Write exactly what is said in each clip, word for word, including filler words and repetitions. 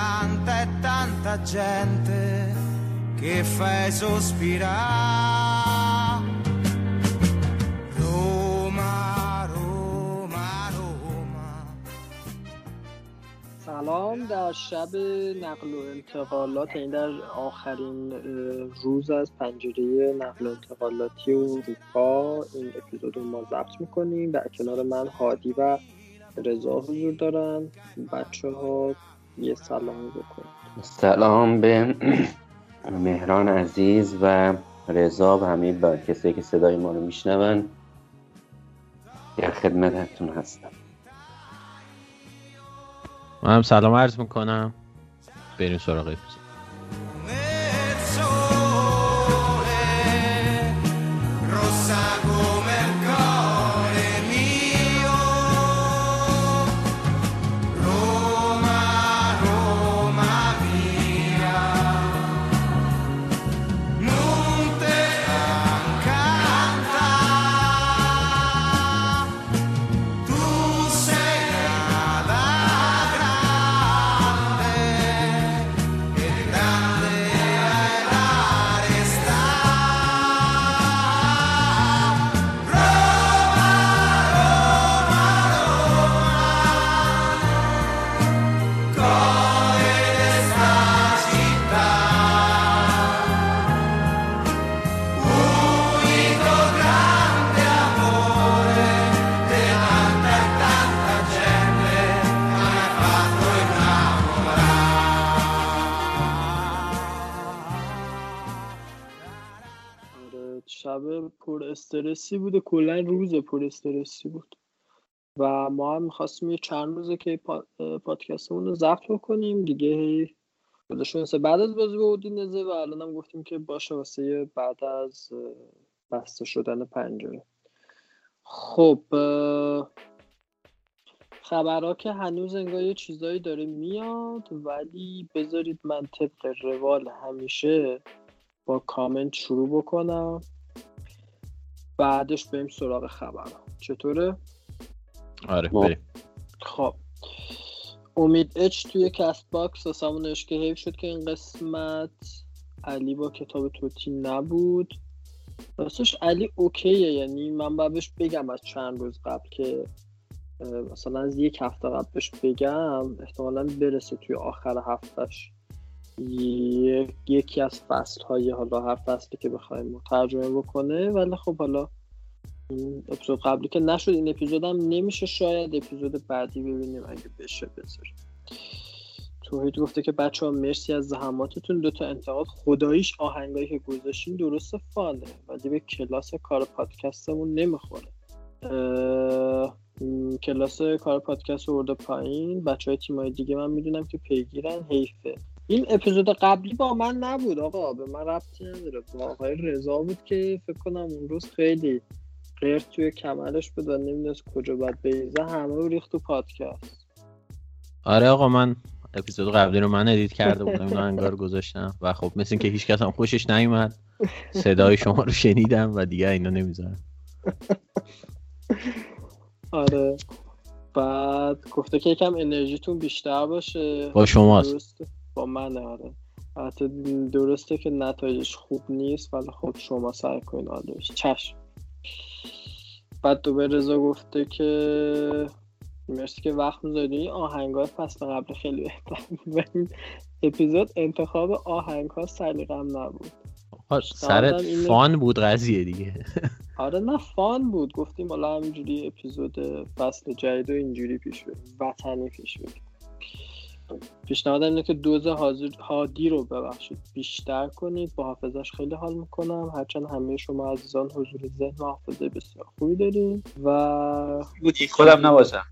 Tanta e tanta gente che fai sospirare. Roma, Roma, Roma. سلام. در شب نقل و انتقالات، این در آخرین روز از پنجره نقل و انتقالاتی اروپا، این اپیزود رو ما ضبط میکنیم. در کنار من هادی و رضا حضور دارن. بچه ها یه سلام بکنم. سلام به مهران عزیز و رضا و همه با کسایی که صدای ما رو میشنون. در خدمتتون هستم. من هم سلام عرض میکنم. بریم سراغ اپیزود. پر استرسی بود و کلن روز پر استرسی بود و ما هم میخواستیم یه چند روزه که پادکستمون رو ضبط بکنیم دیگه. بعد از بازی به اودینزه و الان هم گفتیم که باشه واسه بعد از بسته شدن پنجره. خب خبرها که هنوز انگار یه چیزایی داره میاد، ولی بذارید من طبق روال همیشه با کامنت شروع بکنم، بعدش بریم سراغ خبرها. چطوره؟ آره بریم. خب امید اچ توی کست باکس واسمون اشکه حیف شد که این قسمت علی با کتاب توتی نبود. راستش علی اوکیه، یعنی من بهش بگم از چند روز قبل که مثلا از یک هفته قبلش بگم احتمالاً برسه توی آخر هفتهش یکی از فصل‌های، حالا هر فصلی که بخوایم ترجمه بکنه. ولی خب حالا این اپیزود قبلی که نشد، این اپیزود هم نمیشه، شاید اپیزود بعدی ببینیم اگه بشه بذاریم. توحید گفته که بچه ها مرسی از زحماتتون، دوتا انتقاد خداییش آهنگایی که گذاشتین درست فانه ولی به کلاس کار پادکستمون نمیخوره. اه... کلاس کار پادکست رو برده پایین. بچه های تیمای دیگه من میدونم که پیگیرن، حیفه. این اپیزود قبلی با من نبود آقا، به من ربطی نداره، با آقای رضا بود که فکر کنم اون روز خیلی غیر توی کمرش بود و نمیدونست کجا باید بریزه، همه رو ریخت تو پادکست. آره آقا، من اپیزود قبلی رو من ادیت کرده بودم، اینو انگار گذاشتم و خب مثل که هیچ کس هم خوشش نیومد، صدای شما رو شنیدم و دیگه اینو نمیذارم. آره. بعد گفته که یکم انرژیتون بیشتر باشه. با شماست. با من آره. حتی درسته که نتایجش خوب نیست ولی خب شما سعی کنید عادش. چشم. بعد تو به رضا گفته که مرسی که وقت می‌ذاری. آهنگ‌های فصل قبل خیلی بهتر بود. اپیزود انتخاب آهنگ‌ها سلیقه‌ام نبود. سر فان بود قضیه دیگه. آره نه فان بود، گفتیم حالا همینجوری اپیزود فصل جدید و اینجوری پیش بریم، وطنی پیش بریم. پیشنهادم اینه که دوز حاضر هادی رو ببخشید بیشتر کنید، با حافظش خیلی حال میکنم، هرچند همه شما عزیزان حضور ذهن و حافظه بسیار خوبی داریم و خودم نباشم.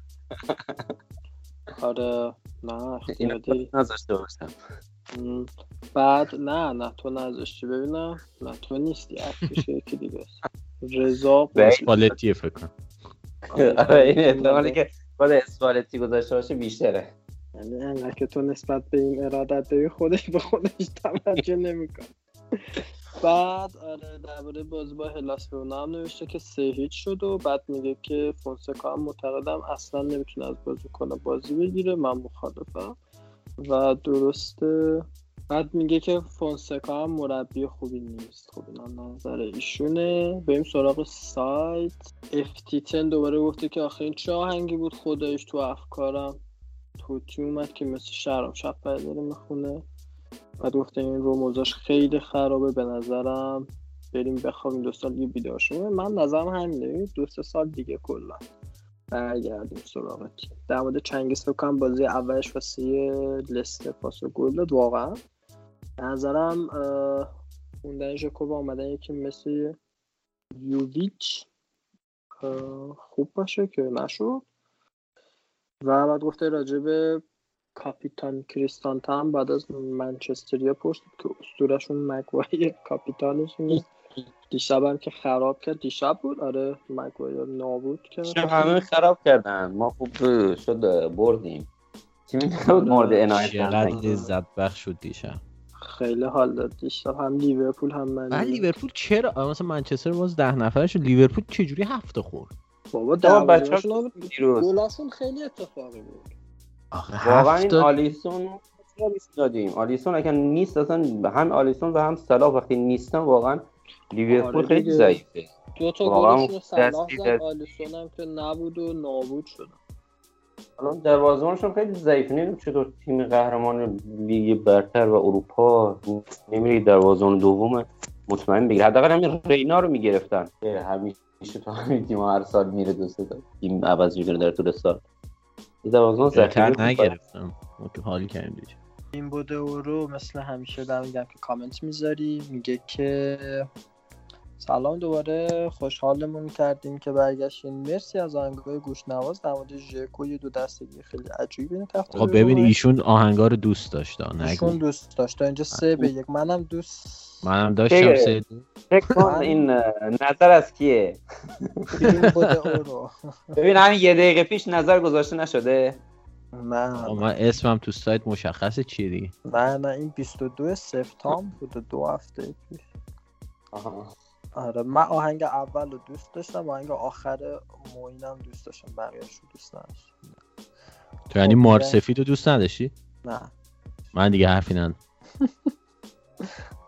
آره نه خیلی نذاشته باشم. بعد نه نه تو نذاشتی، ببینم نه تو نیستی، اکتش یکی دیگه است. رضا اسپالتیه فکر کنم. آره این احتمالی که خود اسپالتی گذاشته باشه بیشتره، یعنی انگار که تو نسبت به این ارادت داری، خودش به خودش توجه نمی‌کنه. بعد آره درباره بازی با هلاس فیونا هم نوشته که سه هیچ شد و بعد میگه که فونسکا هم معتقدم اصلا نمیتونه از بازیکن بازی بگیره، من مخالفم و درسته. بعد میگه که فونسکا هم مربی خوبی نیست. خب اینا نظر ایشونه. بریم سراغ سایت اف تی ده. دوباره گفته که آخرین چه آهنگی بود خدایش تو افکارم، توتی اومد که مثل شراب شب داره میخونه. بعد گفته این رو موزاش خیلی خرابه به نظرم، بریم بخوابیم دو سال یه بیدار شده. من نظرم همینه، دو سه سال دیگه کلا برگردیم سراغ تیم. در مورد چنگیز فکر کنم بازی اولش واسه لستر پاس و گل داد، واقعا به نظرم خوندن ژکو با آمدن یکی مثل یوویچ خوب باشه که نشد. و بعد گفته راجع به کاپیتان کریستانته هم بعد از منچستریا پرسید که اسطوره‌شون مگوایر کاپیتانشون دیشب هم که خراب کرد. دیشب بود آره مگوایر نابود کرد، دیشب همه خراب کردن، ما خوب شد بردیم، تیمی نبود مورد عنایت چقدر لذت بخش شد دیشب، خیلی حال داد دیشب، هم لیورپول هم من ولی لیورپول چرا مثلا منچستر باز ده نفرش لیورپول چجوری هفت خورد بابا در بچه‌هاشون دیروز گلاشون خیلی اتفاقی بود. واقعا این آلیسون رو میس دادیم، آلیسون اگه نیست اصلا هم آلیسون و هم صلاح وقتی نیستن واقعا لیورپول خیلی ضعیفه. دو تا گلش رو صلاح زد، آلیسون هم که نبود و نابود شد. الان دروازه‌بانشون خیلی ضعیفه، نمیدونم چطور تیم قهرمان لیگ برتر و اروپا نمیری دروازه‌بان دوم مطمئن بگیره، حداقل همین رینا رو میگرفتن همیشه تو همین تیم هر سال میره دو سه تا تیم عوض می‌کنه در طول سال. دروازه‌بان زحمت نگرفتم ما که حالی کردیم دیگه. این بود اورو مثل همیشه دارم میگم که کامنت میذاری، میگه که سلام دوباره، خوشحالمون کردیم که برگشتین، مرسی از آهنگای گوشنواز. در مورد ژکو یه دو دستگی خیلی عجیبی نتافت. خب ببین ایشون آهنگا رو دوست داشت، نه ایشون دوست داشت اینجا سه به یک. منم دوست منم داشتم سه فکر کن این نظر از کیه؟ این بود اورو. ببین همین یه دقیقه پیش نظر گذاشته نشده. نه من اسمم تو سایت مشخصه چیه دیگه. نه نه این بیست و دو سپتامبر بود، دو هفته پیش. آها آره من آهنگ اول رو دوست داشتم، آهنگ آخر موینم دوست داشتم، بقیه‌اش رو دوست نداشتم. تو یعنی مارسفید رو دوست نداشتی؟ نه من دیگه حرفی ندارم.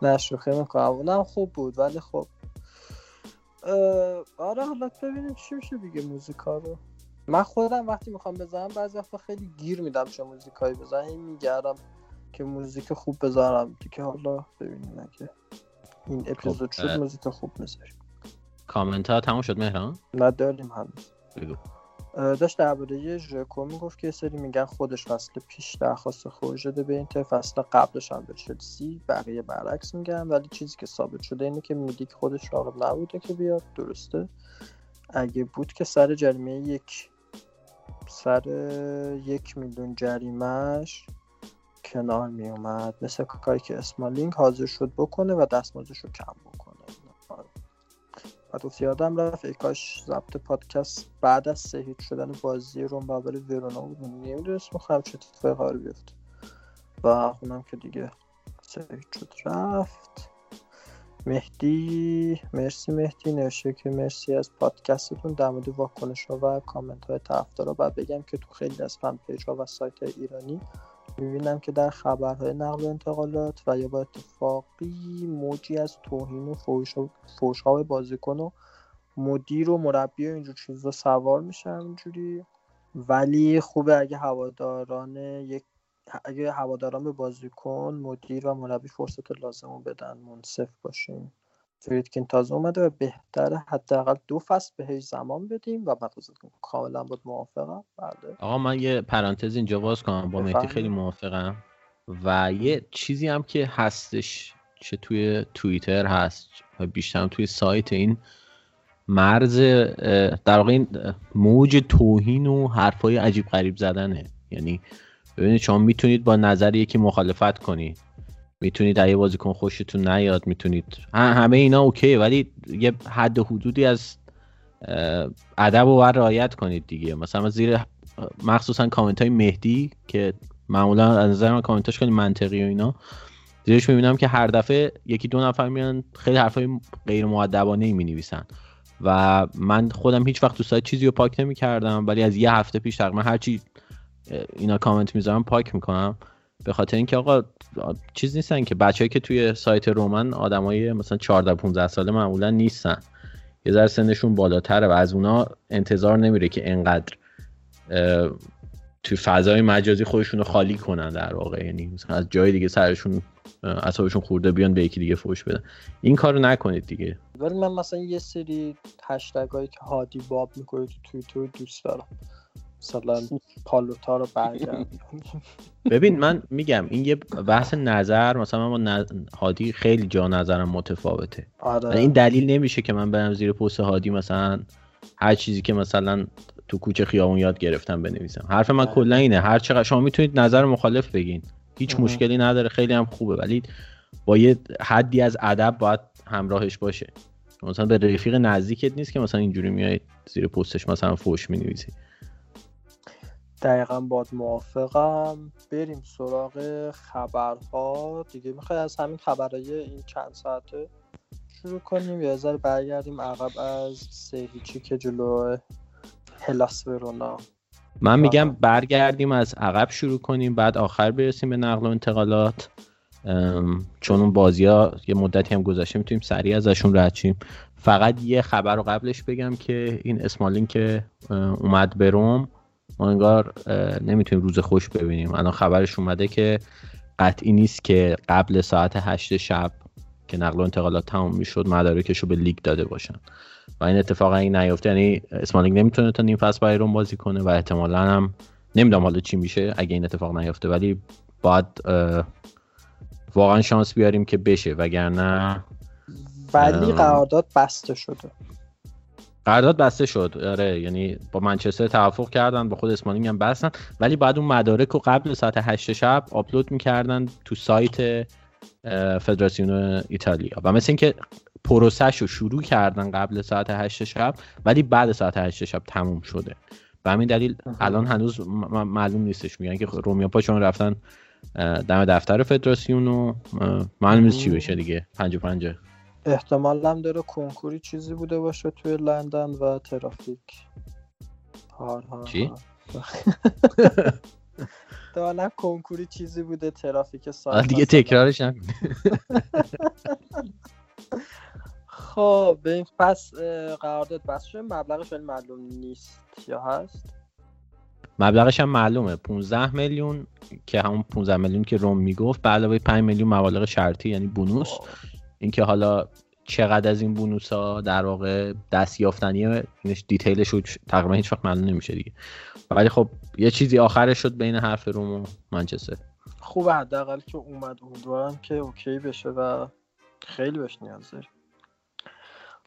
نه شوخی میکنم، اونم خوب بود ولی خب آره حالا ببینیم چی میشه دیگه. موزیکا رو من خودم وقتی میخوام بزنم بعضی وقتا خیلی گیر میدم چه موزیکایی بزنم، میگردم که موزیک خوب بذارم دیگه. حالا ببینیم اگه این اپیزود شد موزیک خوب میذاریم. کامنت ها تموم شد مهران؟ نه داریم هنوز. بگو. داشت درباره ژکو میگفت که یه سری میگن خودش فصل پیش درخواست خروج داده به اینتر، فصل قبلش هم به چلسی، بقیه برعکس میگن، ولی چیزی که ثابت شده اینه که میدیک خودش راغب نبوده که بیاد. درسته اگه بود که سر جریمه یک سر یک میلیون جریمهش کنار میومد، مثل کاری که اسمالینگ حاضر شد بکنه و دستمزدش رو کم بکنه. بعد افتیه آدم رفت ای کاش ضبط پادکست بعد از سهید شدن بازی روم مقابل ویرونا بود، نمیدونست مخوام چه اتفاقی قرار بیفته و اونم که دیگه سهید شد رفت. مهدی مرسی مهدی نوشته که مرسی از پادکستتون. در مورد واکنش‌ها و کامنت‌های طرفدارا بعد بگم که تو خیلی از فن پیج‌ها و سایت‌های ایرانی میبینم که در خبرهای نقل و انتقالات و یا با اتفاقی موجی از توهین و فوش‌ها به بازیکن و مدیر و مربی و اینجور چیزا سوار میشن اینجوری. ولی خوبه اگه هواداران یک اگه هواداران به بازیکن، مدیر و مربی فرصت لازم رو بدن، منصف باشیم. فریدکین تازه اومده و بهتره حداقل دو فصل بهش زمان بدیم و بقیزت کنم. کاملا بود موافقم. بله. آقا من یه پرانتز اینجا باز کنم، با مهدی خیلی موافقم. و یه چیزی هم که هستش، چه توی توییتر هست و بیشتر توی سایت، این مرز در واقع این موج توهین و حرفای عجیب غریب زدنه. یعنی ببینید شما میتونید با نظر یکی مخالفت کنید، میتونید از یه بازیکن خوشتون نیاد، میتونید همه اینا اوکی، ولی یه حد و حدودی از ادب و ور رعایت کنید دیگه. مثلا زیر مخصوصا کامنت های مهدی که معمولا از نظر من کامنتاش خیلی منطقی و اینا، زیرش میبینم که هر دفعه یکی دو نفر میان خیلی حرفای غیر مؤدبانه می نویسن و من خودم هیچ وقت تو سایت چیزی رو پاک نمی کردم، ولی از یه هفته پیش تقریبا هر چی اینا کامنت میذارم پاک میکنم، به خاطر اینکه آقا چیز نیستن که بچه‌ای که توی سایت رومن آدمای مثلا چهارده پانزده ساله معمولا نیستن، یه ذره سنشون بالاتره و از اونا انتظار نمیره که انقدر توی فضای مجازی خودشونو خالی کنن در واقع. یعنی مثلا از جای دیگه سرشون اعصابشون خورده بیان به یکی دیگه فوش بدن، این کارو نکنید دیگه. ولی من مثلا یه سری هشتگایی که هادی باب میکنه تو توییتر دوست دارم، مثلا پالوتا رو برگردم. ببین من میگم این یه بحث نظر، مثلا من با نظ... هادی خیلی جا نظرم متفاوته. آره. این دلیل نمیشه که من برم زیر پست هادی مثلا هر چیزی که مثلا تو کوچه خیابون یاد گرفتم بنویسم. حرف من کلا اینه، هر چقدر شما میتونید نظر مخالف بگین، هیچ آه. مشکلی نداره، خیلی هم خوبه، ولی با یه حدی از ادب باید همراهش باشه. مثلا به رفیق نزدیکت نیست که مثلا اینجوری میای زیر پستش مثلا فحش می‌نویسی. دقیقا باید موافقم. بریم سراغ خبرها دیگه. میخوایی از همین خبرهای این چند ساعته شروع کنیم یا ذره برگردیم عقب از سه هیچی که جلو هلاس ورونا؟ من میگم برگردیم از عقب شروع کنیم، بعد آخر برسیم به نقل و انتقالات، چون اون بازی ها یه مدتی هم گذشته میتونیم سریع ازشون رد شیم. فقط یه خبر رو قبلش بگم که این اسمالین که اومد به روم، ما انگار نمیتونیم روز خوش ببینیم. الان خبرش اومده که قطعی نیست که قبل ساعت هشت شب که نقل و انتقالات تموم میشد مدارکشو به لیگ داده باشن و این اتفاق این نیفته. یعنی اسمالینگ نمیتونه تا نیم فصل برای روم بازی کنه و احتمالاً هم نمیدونم حالا چی میشه اگه این اتفاق نیفته، ولی باید واقعا شانس بیاریم که بشه، وگرنه ولی قرارداد بسته شده. قرارداد بسته شد. آره، یعنی با منچستر توافق کردن، با خود اسمالینگ هم بستن، ولی بعد اون مدارک رو قبل ساعت هشت شب آپلود میکردن تو سایت فدراسیون ایتالیا و مثل اینکه پروسش رو شروع کردن قبل ساعت هشت شب، ولی بعد ساعت هشت شب تموم شده. به همین دلیل الان هنوز م- معلوم نیستش. میگن که رومیا پا چون رفتن دم دفتر فدراسیون و معلوم نیست چی بشه دیگه. پنج و پنجه احتمالا هم داره کنکوری چیزی بوده باشه توی لندن و ترافیک. هار هار چی؟ دالا کنکوری چیزی بوده، ترافیک ساعت دیگه تکرارش نکنه. خب ببین، پس قرارداد بسته شده، مبلغش ولی معلوم نیست یا هست؟ مبلغش هم معلومه، پانزده میلیون که همون پانزده میلیون که روم میگفت، به علاوه پنج میلیون مبالغ شرطی یعنی بونوس. اینکه حالا چقدر از این بونوس‌ها در واقع دستیافتنیه، اینش دیتیلش رو تقریبا هیچ وقت معلوم نمیشه دیگه، ولی خب یه چیزی آخرش شد بین حرف روم و منچستر. خوبه حداقل که اومد، امیدوارم که اوکی بشه و خیلی بهش نیاز داریم.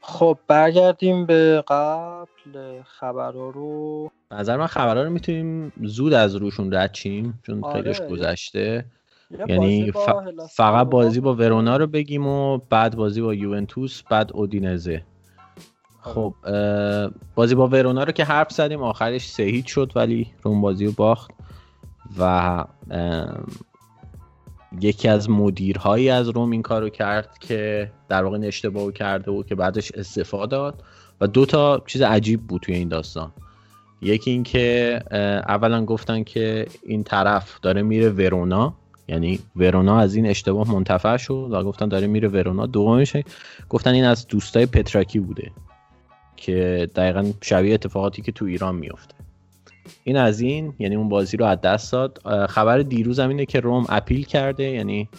خب برگردیم به قبل. خبرها رو به نظر من خبرها رو میتونیم زود از روشون رد چیم چون آره. خیلیش گذشته، یعنی ف... فقط بازی با ورونا رو بگیم و بعد بازی با یوونتوس، بعد اودینزه. خب بازی با ورونا رو که حرف زدیم، آخرش سه هیچ شد ولی روم بازی رو باخت و یکی از مدیرهایی از روم این کارو کرد که در واقع اشتباهو کرده و که بعدش استعفا داد و دو تا چیز عجیب بود توی این داستان. یکی این که اولا گفتن که این طرف داره میره ورونا، یعنی ورونا از این اشتباه منتفع شد و گفتن داره میره ورونا. دومیش گفتن این از دوستای پتراکی بوده که دقیقاً شبیه اتفاقاتی که تو ایران میفته. این از این، یعنی اون بازی رو از دست داد. خبر دیروز هم اینه که روم اپیل کرده، یعنی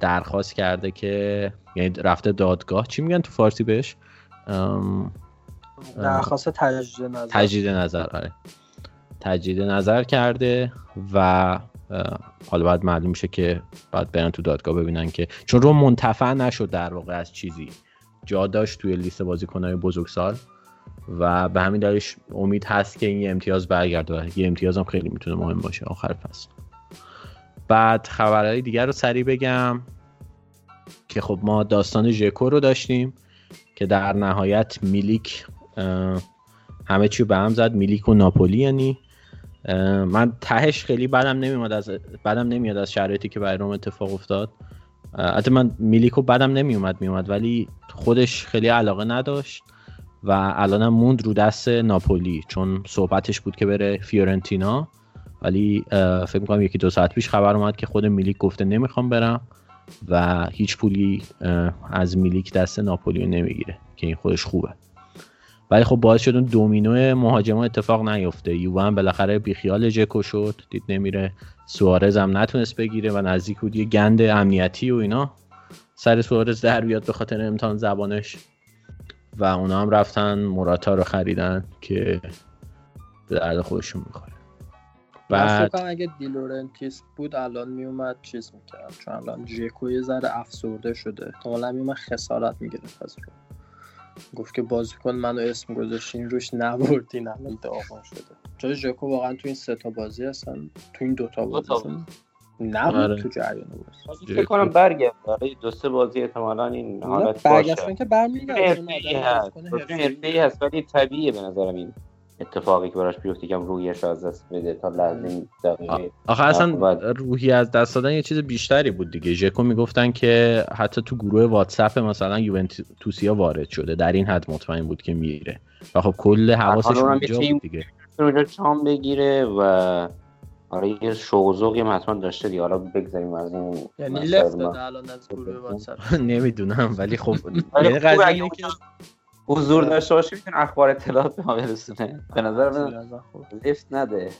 درخواست کرده که، یعنی رفته دادگاه، چی میگن تو فارسی بهش؟ ام... درخواست تجدید نظر تجدید نظر آره تجدید نظر کرده و حالا بعد معلوم میشه که بعد برن تو دادگاه ببینن که چون روم منتفع نشد در واقع از چیزی، جا داشت توی لیست بازیکن‌های بزرگسال و به همین دلیل امید هست که این امتیاز برگرده. یه امتیاز هم خیلی میتونه مهم باشه آخر فصل. بعد خبرهای دیگر رو سریع بگم که خب ما داستان ژکو رو داشتیم که در نهایت میلیک همه چی به هم زد، میلیک و ناپولی. یعنی من تهش خیلی بدم نمیاد از بدم نمیاد از شرایطی که برای روم اتفاق افتاد. البته من میلیکو بدم نمیومد میومد ولی خودش خیلی علاقه نداشت و الان هم موند رو دست ناپولی، چون صحبتش بود که بره فیورنتینا، ولی فکر میکنم یکی دو ساعت پیش خبر اومد که خود میلیک گفته نمیخوام برم و هیچ پولی از میلیک دست ناپولی نمیگیره که این خودش خوبه. ولی خب باعث شد اون دومینو مهاجما اتفاق نیفته. یووه هم بالاخره بیخیال ژکو شد، دید نمیره، سوارز هم نتونست بگیره و نزدیک بود یه گند امنیتی و اینا سر سوارز در بیاد به خاطر امتحان زبانش و اونا هم رفتن موراتا رو خریدن که به درد خودشون میخوره. بعد اگه دیلورنتیس بود الان میومد چیز میکرد، چون الان ژکو یه ذره افسرده شده، احتمالاً میومد خسارت میگرفت از رو. گفت که بازیکن منو اسم گذاشتین روش نبردین، الان داغون شده. چون ژکو واقعا تو این سه تا بازی هستن، تو این دو تا بازی نبود تو جریان بازی. فکر کنم برگرده برای دو سه بازی احتمالاً این حالت باشه. برگشتن که برمیگرده. حرفه‌ای هست ولی طبیعیه به نظرم این اتفاقی که براش بیفته که روحیش از دست بده تا لازم دقیقه. آخه اصلا روحی از دست دادن یه چیز بیشتری بود دیگه. ژکو میگفتن که حتی تو گروه واتساپ مثلا یوونتوسیا وارد شده، در این حد مطمئن بود که میره و خب کل حواسش اونجا بود دیگه، اونجا چام بگیره و آره یه شوقی مثلا داشته دیگه. حالا بگذاریم از این، یعنی لفت داده الان از گروه واتساپ نمیدونم، ولی خب یه قضیه که حضور داشته باشه میتونه اخبار اطلاعات به ما برسونه. به نظر من لیفت نده.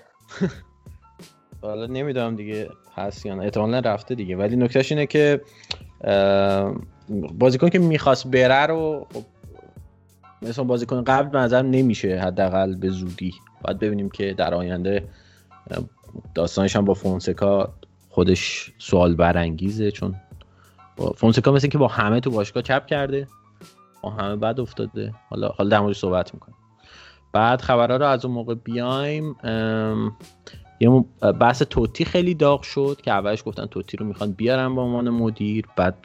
حالا نمیدونم دیگه هست یا نه، احتمالاً رفته دیگه. ولی نکتهش اینه که بازیکن که میخواست بره رو مثلا بازیکن قبل به نظر نمیشه، حداقل به زودی. باید ببینیم که در آینده داستانش هم با فونسکا خودش سوال برانگیزه، چون فونسکا مثلا که با همه تو باشگاه چپ کرده، همه بعد افتاده. حالا حالا در موردش صحبت میکنیم. بعد خبرها رو از اون موقع بیایم. یه بحث توتی خیلی داغ شد که اولش گفتن توتی رو میخوان بیارن به عنوان مدیر، بعد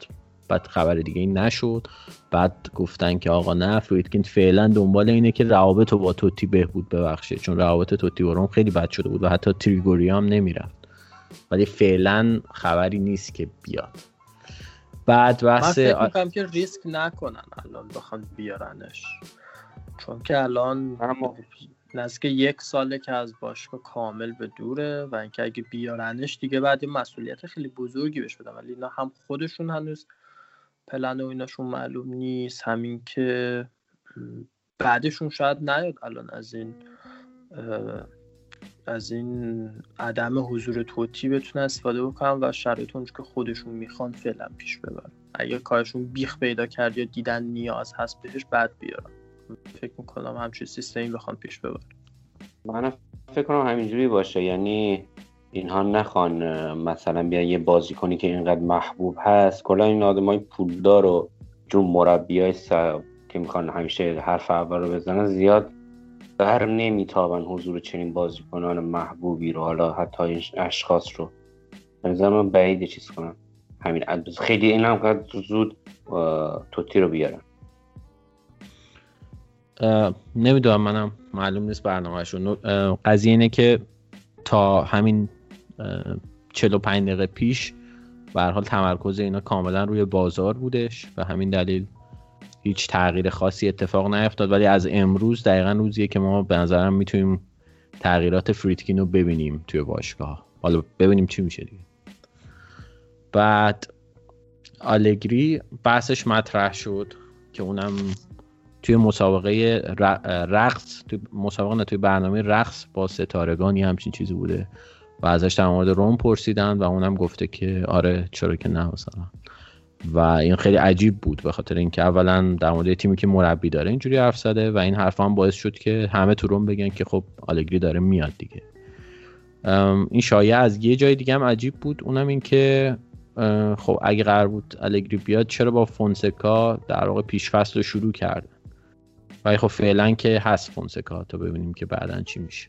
بعد خبر دیگه این نشد. بعد گفتن که آقا نه، فریدکین فعلا دنبال اینه که روابط با توتی بهبود ببخشه، چون روابط توتی با روم خیلی بد شده بود و حتی تریگوری هم نمیرفت، ولی فعلا خبری نیست که بیاد. بعد بحث من فکر میکنم که ریسک نکنن الان بخوام بیارنش، چون که الان نزدیک یک ساله که از باشگاه کامل به دوره و اینکه اگه بیارنش دیگه بعد این مسئولیت خیلی بزرگی بهش بدن، ولی اینا هم خودشون هنوز پلن و ایناشون معلوم نیست، همین که بعدشون شاید نیاد الان از این از این عدم حضور توتی بتونن استفاده بکنن و شرایطون که خودشون میخوان فعلا پیش ببرن. اگه کارشون بیخ پیدا کرد یا دیدن نیاز هست بهش، بعد بیارن. فکر میکنم همچین سیستمی بخوان پیش ببرن. من فکر کنم همینجوری باشه، یعنی اینها نخوان مثلا بیا یه بازیکنی که اینقدر محبوب هست، کلا این آدمای پولدار و جون مربیای که میخوان همیشه حرف اول رو بزنن زیاد درم نمیتابن حضور چنین بازیکنان محبوبی رو، حالا حتی این اشخاص رو. مثلا من بعیده چیز کنم همین ادوز خیلی این هم زود توتی رو بیارن. نمیدونم، منم معلوم نیست برنامهشون. قضیه اینه که تا همین چهل و پنج دقیقه پیش به هر حال تمرکز اینا کاملا روی بازار بودش و همین دلیل هیچ تغییر خاصی اتفاق نیفتاد، ولی از امروز دقیقاً روزیه که ما به نظرم میتونیم تغییرات فریدکین رو ببینیم توی باشگاه. حالا ببینیم چی میشه دیگه. بعد آلگری بحثش مطرح شد که اونم توی مسابقه رقص، توی مسابقه نه توی برنامه رقص با ستارگان یه همچین چیزی بوده و ازش در مورد روم پرسیدن و اونم گفته که آره چرا که نه مثلا. و این خیلی عجیب بود به خاطر اینکه اولا در مورد تیمی که مربی داره اینجوری حرف زده و این حرفا هم باعث شد که همه تو روم بگن که خب آلگری داره میاد دیگه. این شایعه از یه جای دیگه هم عجیب بود، اونم این که خب اگه قرار بود آلگری بیاد چرا با فونسکا در واقع پیش فصل رو شروع کردن؟ ولی خب فعلا که هست فونسکا تا ببینیم که بعدن چی میشه.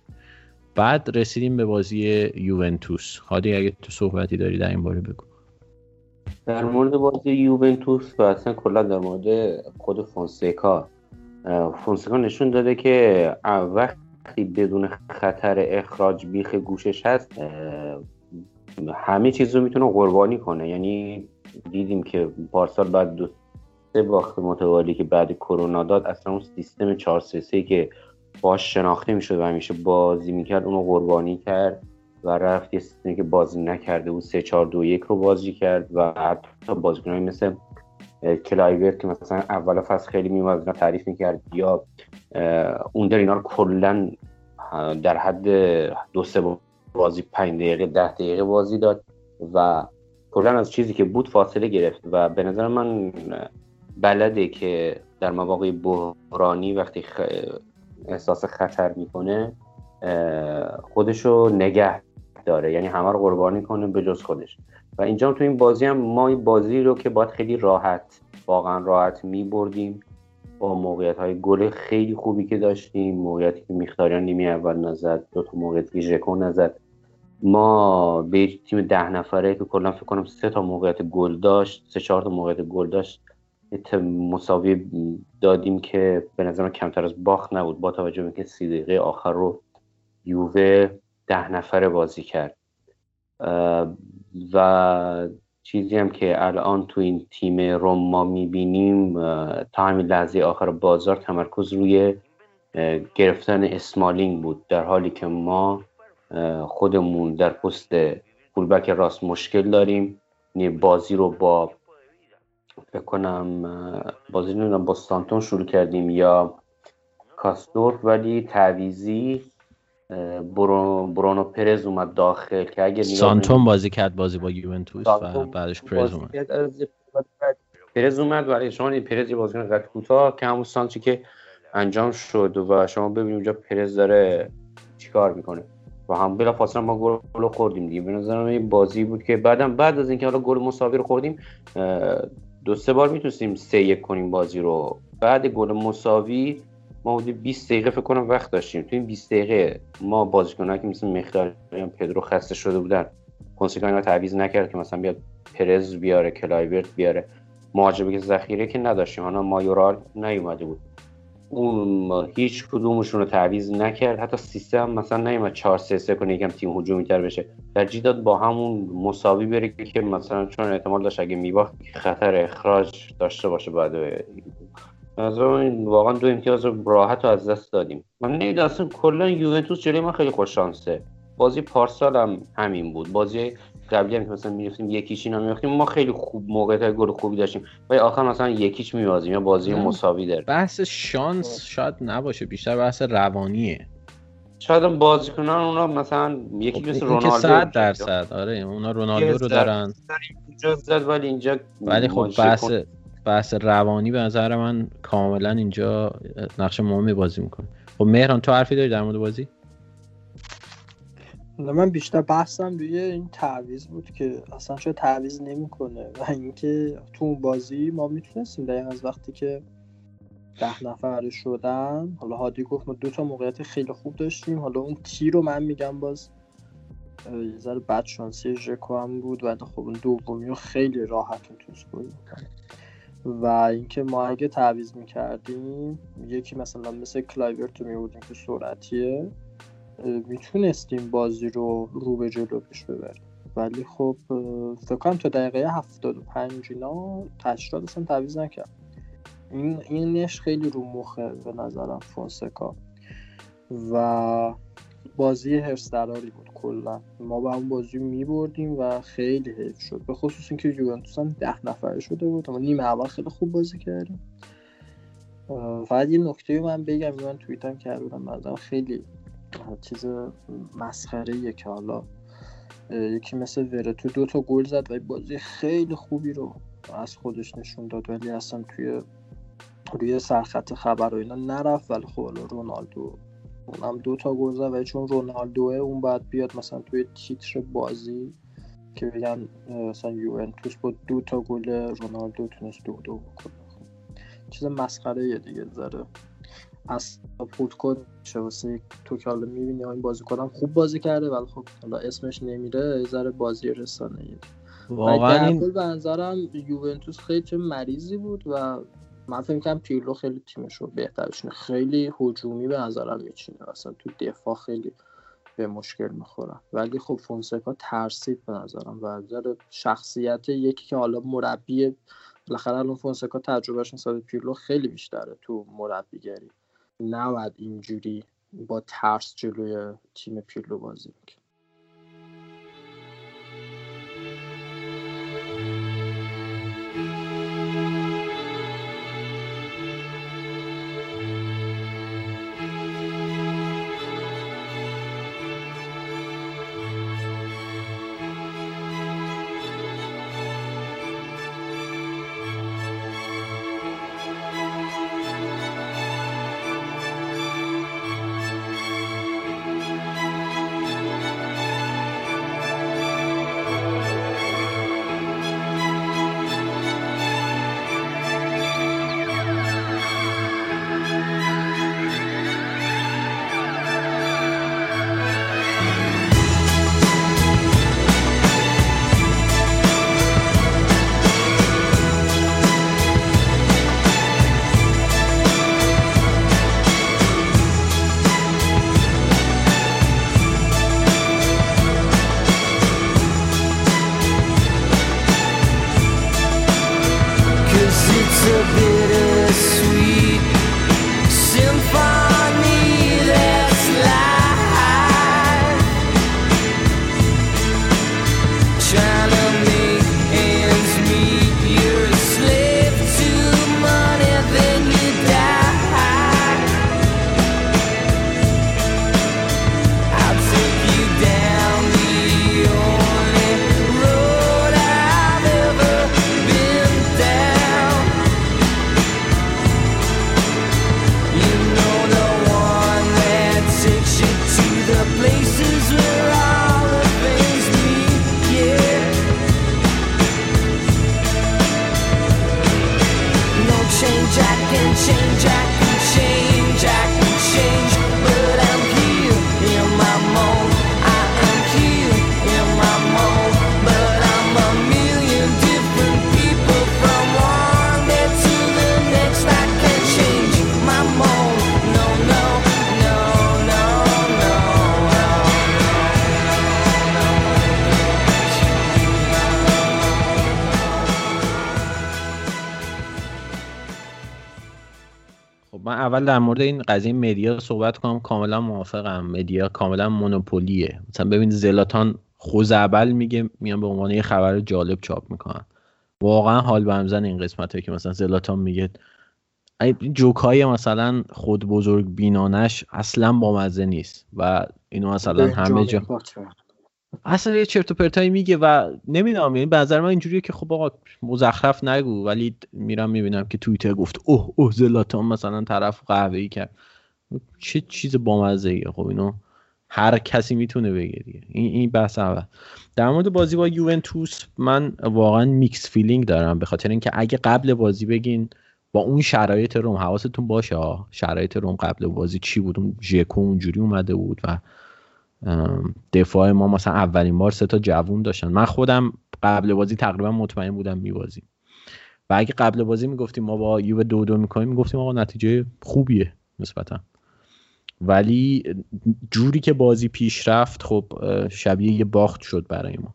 بعد رسیدیم به بازی یوونتوس. هادی اگه تو صحبتی داری در این باره بگو. در مورد بازی یوونتوس و اصلا کلا در مورد خود فونسکا، فونسکا نشون داده که وقتی بدون خطر اخراج بیخ گوشش هست همه چیز رو میتونه قربانی کنه. یعنی دیدیم که پارسال بعد دو سه باخت متوالی که بعد کرونا داد اصلا اون سیستم چهار سه سه که باش شناخته میشد و همیشه بازی میکرد اونو قربانی کرد و رفت یه سیستمی که بازی نکرده اون سه چهار دو یک رو بازی کرد و حتی بازیکنایی مثل کلایورت که مثلا اول فصل خیلی میوازنا تعریف میکرد یا اون در اینا رو کلا در حد دو سه بازی پنج دقیقه ده دقیقه بازی داد و کلا از چیزی که بود فاصله گرفت و به نظر من بلده که در مواقع بحرانی وقتی خ... احساس خطر میکنه خودشو نگه داره، یعنی همه رو قربانی کنه به جز خودش. و اینجا تو این بازی هم ما این بازی رو که باید خیلی راحت واقعا راحت میبردیم با موقعیت‌های گل خیلی خوبی که داشتیم، موقعیتی که میختاریان نیمی اول نزد، دو تا موقعیتی که ژکو نزد، ما به تیم ده نفره که کلا فکر کنم سه تا موقعیت گل داشت، سه چهار تا موقعیت گل داشت مساوی دادیم که به نظر من کمتر از باخت نبود با توجه به اینکه سی دقیقه آخر رو یووه ده نفره بازی کرد. و چیزی هم که الان تو این تیم روم ما میبینیم تا همین لحظه آخر بازار تمرکز روی گرفتن اسمالینگ بود، در حالی که ما خودمون در پست فولبک راست مشکل داریم. بازی رو با فکر کنم بازی رو با سانتون شروع کردیم یا کاستور، ولی تعویزی برو برونو پرز اومد داخل که اگه سانتون بازی کرد بازی با یوونتوس و بعدش پرز اومد. پرز اومد ولی شما این پرز بازیکن قد کوتاه که همون سانتی که انجام شد و شما ببینید اونجا پرز داره چیکار میکنه و هم بلافاصله ما گل خوردیم دیگه. به نظر من این بازی بود که بعدم بعد از اینکه حالا گل مساوی رو خوردیم دو سه بار میتونستیم سه یک کنیم بازی رو. بعد گل مساوی ما حدود بیست دقیقه فکر کنم وقت داشتیم، تو این بیست دقیقه ما بازیکنایی که مثل مختاریان پدرو خسته شده بودن کنسیکانو تعویض نکرد که مثلا بیاد پرز بیاره کلایورت بیاره، مهاجمی که ذخیره که نداشتیم حالا مایورال نیومده بود اون هیچ کدومشون رو تعویض نکرد، حتی سیستم مثلا نیومد چهار سه سه کنه یکم تیم هجومی‌تر بشه، ترجیح داد با همون مساوی بره که مثلا چون احتمال داشت اگه میباخت خطر اخراج داشته باشه. بعد از این واقعا دو امتیاز رو راحت رو از دست دادیم. من نمیدونم اصلا کلا یوونتوس جلوی من خیلی خوش شانسه. بازی پارسال هم همین بود، بازی قبلی هم که مثلا می‌رفتیم یکیش اینا می‌افتیم ما خیلی خوب موقعیت گل خوبی داشتیم ولی آخر مثلا یکیش می‌بازیم یا بازی مساوی داره. بحث شانس شاید نباشه، بیشتر بحث روانیه. شاید هم بازیکنان اونا مثلا یکی مثل رونالدو صد درصد آره اونا رونالدو رو دارن. اینجا ولی اینجا ولی خب بحث بحث روانی به نظر من کاملا اینجا نقش مهمی بازی میکنه. خب مهران تو حرفی داری در مورد بازی؟ من بیشتر بحثم روی این تعویض بود که اصلا چرا تعویض نمیکنه و اینکه تو اون بازی ما میتونستیم در از وقتی که ده نفر شدن، حالا هادی گفت ما دو تا موقعیت خیلی خوب داشتیم، حالا اون تی رو من میگم باز یه ذره بد شانسی ژکو هم بود و خب اون دومیو خیلی راحت توش گل زد. و اینکه ما اگه تعویض میکردیم یکی مثلا مثل کلایورت رو میبودیم که سرعتیه میتونستیم بازی رو رو به جلو پیش ببریم، ولی خب فکر کنم تا دقیقه هفتاد و پنج اینا تجربه اصلا تعویض نکرد. این اینش خیلی رو مخه به نظرم فونسکا و بازی حرص دراری بود. کلا ما با اون بازی میبردیم و خیلی حیف شد، به خصوص اینکه یوونتوس هم ده نفره شده بود اما نیمه اول خیلی خوب بازی کردیم فقط یه نکته من بگم، من توییتم کردم بعدا، خیلی چیز مسخره‌ایه که حالا یکی مثل ورتو دو تا گل زد و بازی خیلی خوبی رو از خودش نشون داد، ولی اصلا توی روی سرخط خبر و اینا نرفت. ولی خب رونالدو اونم دو تا گل زد، ولی چون رونالدوه اون بعد بیاد مثلا توی تیتر بازی که بگن مثلا یوونتوس با دو تا گل رونالدو تونست دو دو بکنه، چیز مسخره یه دیگه ذره اصلا پودکود میشه واسه تو که حالا میبینی این بازیکنم خوب بازی کرده ولی خب حالا اسمش نمیره، ذره بازی رسانه یه واقعا. این به نظرم یوونتوس خیلی چه مریضی بود و من فکر می‌کنم پیرلو خیلی تیمش رو بهترشونه، خیلی هجومی به نظرم میچینه، اصلا تو دفاع خیلی به مشکل میخورن. ولی خب فونسکا ترسید به نظرم، و نظر شخصیت یکی که حالا مربی، بالاخره الان فونسکا تجربهش نسبت پیرلو خیلی بیشتره تو مربیگری، نباید اینجوری با ترس جلوی تیم پیرلو بازی میکنه. اول در مورد این قضیه مدیا صحبت کنم، کاملا موافقم. مدیا کاملا مونوپولیه. مثلا ببین زلاتان خوزعبل میگه، میان به عنوان یه خبر جالب چاپ میکنن. واقعا حال به هم زنه این قسمته که مثلا زلاتان میگه این جوکای مثلا خود بزرگ بینانش اصلا بامزه نیست و اینو مثلا همه جا اصلا یه چرت و پرتایی میگه و نمیدونم، یعنی به نظر من اینجوریه که خب آقا مزخرف نگو، ولی میرم میبینم که توییتر گفت اوه اوه زلاتان مثلا طرف قهوه‌ای کرد، چه چیز بامزه‌ایه. خب اینو هر کسی میتونه بگه دیگه. این این بحث اول. در مورد بازی با یوونتوس من واقعا میکس فیلینگ دارم، به خاطر اینکه اگه قبل بازی بگین با اون شرایط روم، حواستون باشه ها، شرایط روم قبل بازی چی بود، اون ژکو اونجوری اومده بود و دفاع ما مثلا اولین بار سه تا جوون داشتن. من خودم قبل بازی تقریبا مطمئن بودم می‌بازیم و اگه قبل بازی میگفتیم ما با یووه دو دو می‌کنیم میگفتیم آقا نتیجه خوبیه نسبتا، ولی جوری که بازی پیش رفت خب شبیه یه باخت شد برای ما.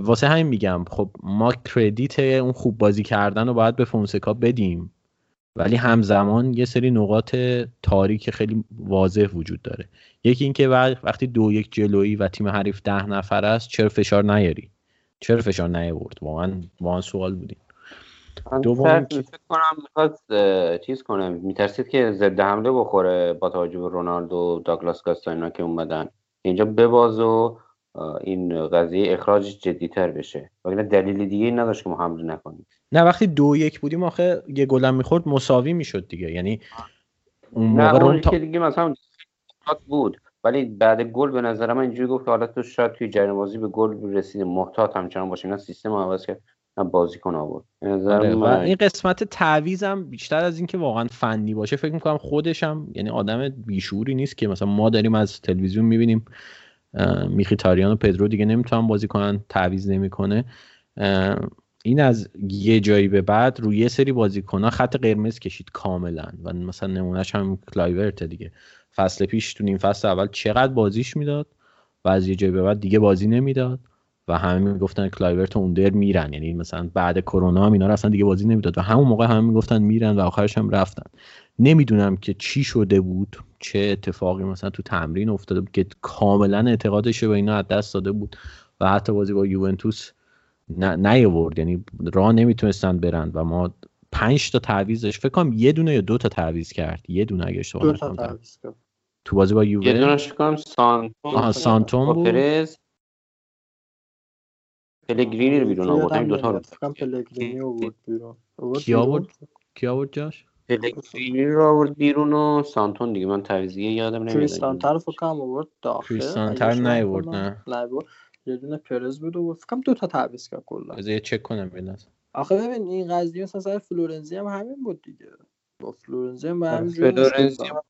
واسه همین میگم خب ما کردیت اون خوب بازی کردن رو باید به فونسکا بدیم، ولی همزمان یه سری نقاط تاریک خیلی واضح وجود داره. یکی این که وقتی دو یک جلویی و تیم حریف ده نفر است چرا فشار نیاری، چرا فشار نیاورد؟ واقعا واقعا سوال بودین. دوم فکر کنم می‌خواست چیز کنه، میترسید که ضد حمله بخوره با توجه به رونالدو، داگلاس کاستاینا که اومدن اینجا بباز و این قضیه اخراج جدی‌تر بشه، وگرنه دلیل دیگه نداشت که ما حمله نکنیم. نه وقتی دو یک بودیم آخه یه گلم می‌خورد مساوی می‌شد دیگه، یعنی اون موقع اون تا... که دیگه مثلا بود، ولی بعد گل به نظر من اینجوری گفت که حالا تو شاید توی جریمه‌بازی به گل رسید محتاط همچنان باشه، نه سیستم عوض کرد نه بازیکن آورد. این قسمت تعویض هم بیشتر از اینکه واقعا فنی باشه فکر می‌کنم خودش هم یعنی آدم بیشعوری نیست که مثلا ما داریم از تلویزیون می‌بینیم میخیتاریان و پدرو دیگه نمیتونن بازی کنن، تعویض نمیکنه. این از یه جایی به بعد روی یه سری بازیکن‌ها خط قرمز کشید کاملا، و مثلا نمونهش هم کلایورت دیگه، فصل پیش تو نیم فصل اول چقدر بازیش میداد و از یه جایی به بعد دیگه بازی نمیداد و همه میگفتن کلایورت و اوندر میرن، یعنی مثلا بعد کرونا هم اینا رو اصلا دیگه بازی نمیداد و همون موقع همه میگفتن میرن و آخرش هم رفتن. نمیدونم که چی شده بود، چه اتفاقی مثلا تو تمرین افتاده بود که کاملا اعتقادش به اینا از دست داده بود و حتی بازی با یوونتوس نیاورد، یعنی راه نمیتونستن برن و ما پنج تا تعویضش فکر کنم یه دونه یا دو تا تعویض کرد، یه دونه اگه اشتباه نکنم تعویض کرد تو بازی با یوونتوس، یه دونهش کنم سانتوم سانتوم بود، پرز پلگرینی رو بیرون آورد، همین دو تا رو فکر پلگرینی آورد بیرون، کی آورد کی آورد جاش پلگرینی رو آورد بیرون و سانتون دیگه من تعویضیه یادم نمیاد، کریستانتر فکر کنم آورد داخل، کریستانتر نیورد نه نه بود، یه دونه پرز بود و فکر کنم دو تا تعویض کرد کلا. بذار یه چک کنم ببینم. آخه ببین این قضیه مثلا سر فلورنزی هم همین بود دیگه، با فلورنزی هم همینجوری فلورنزی هم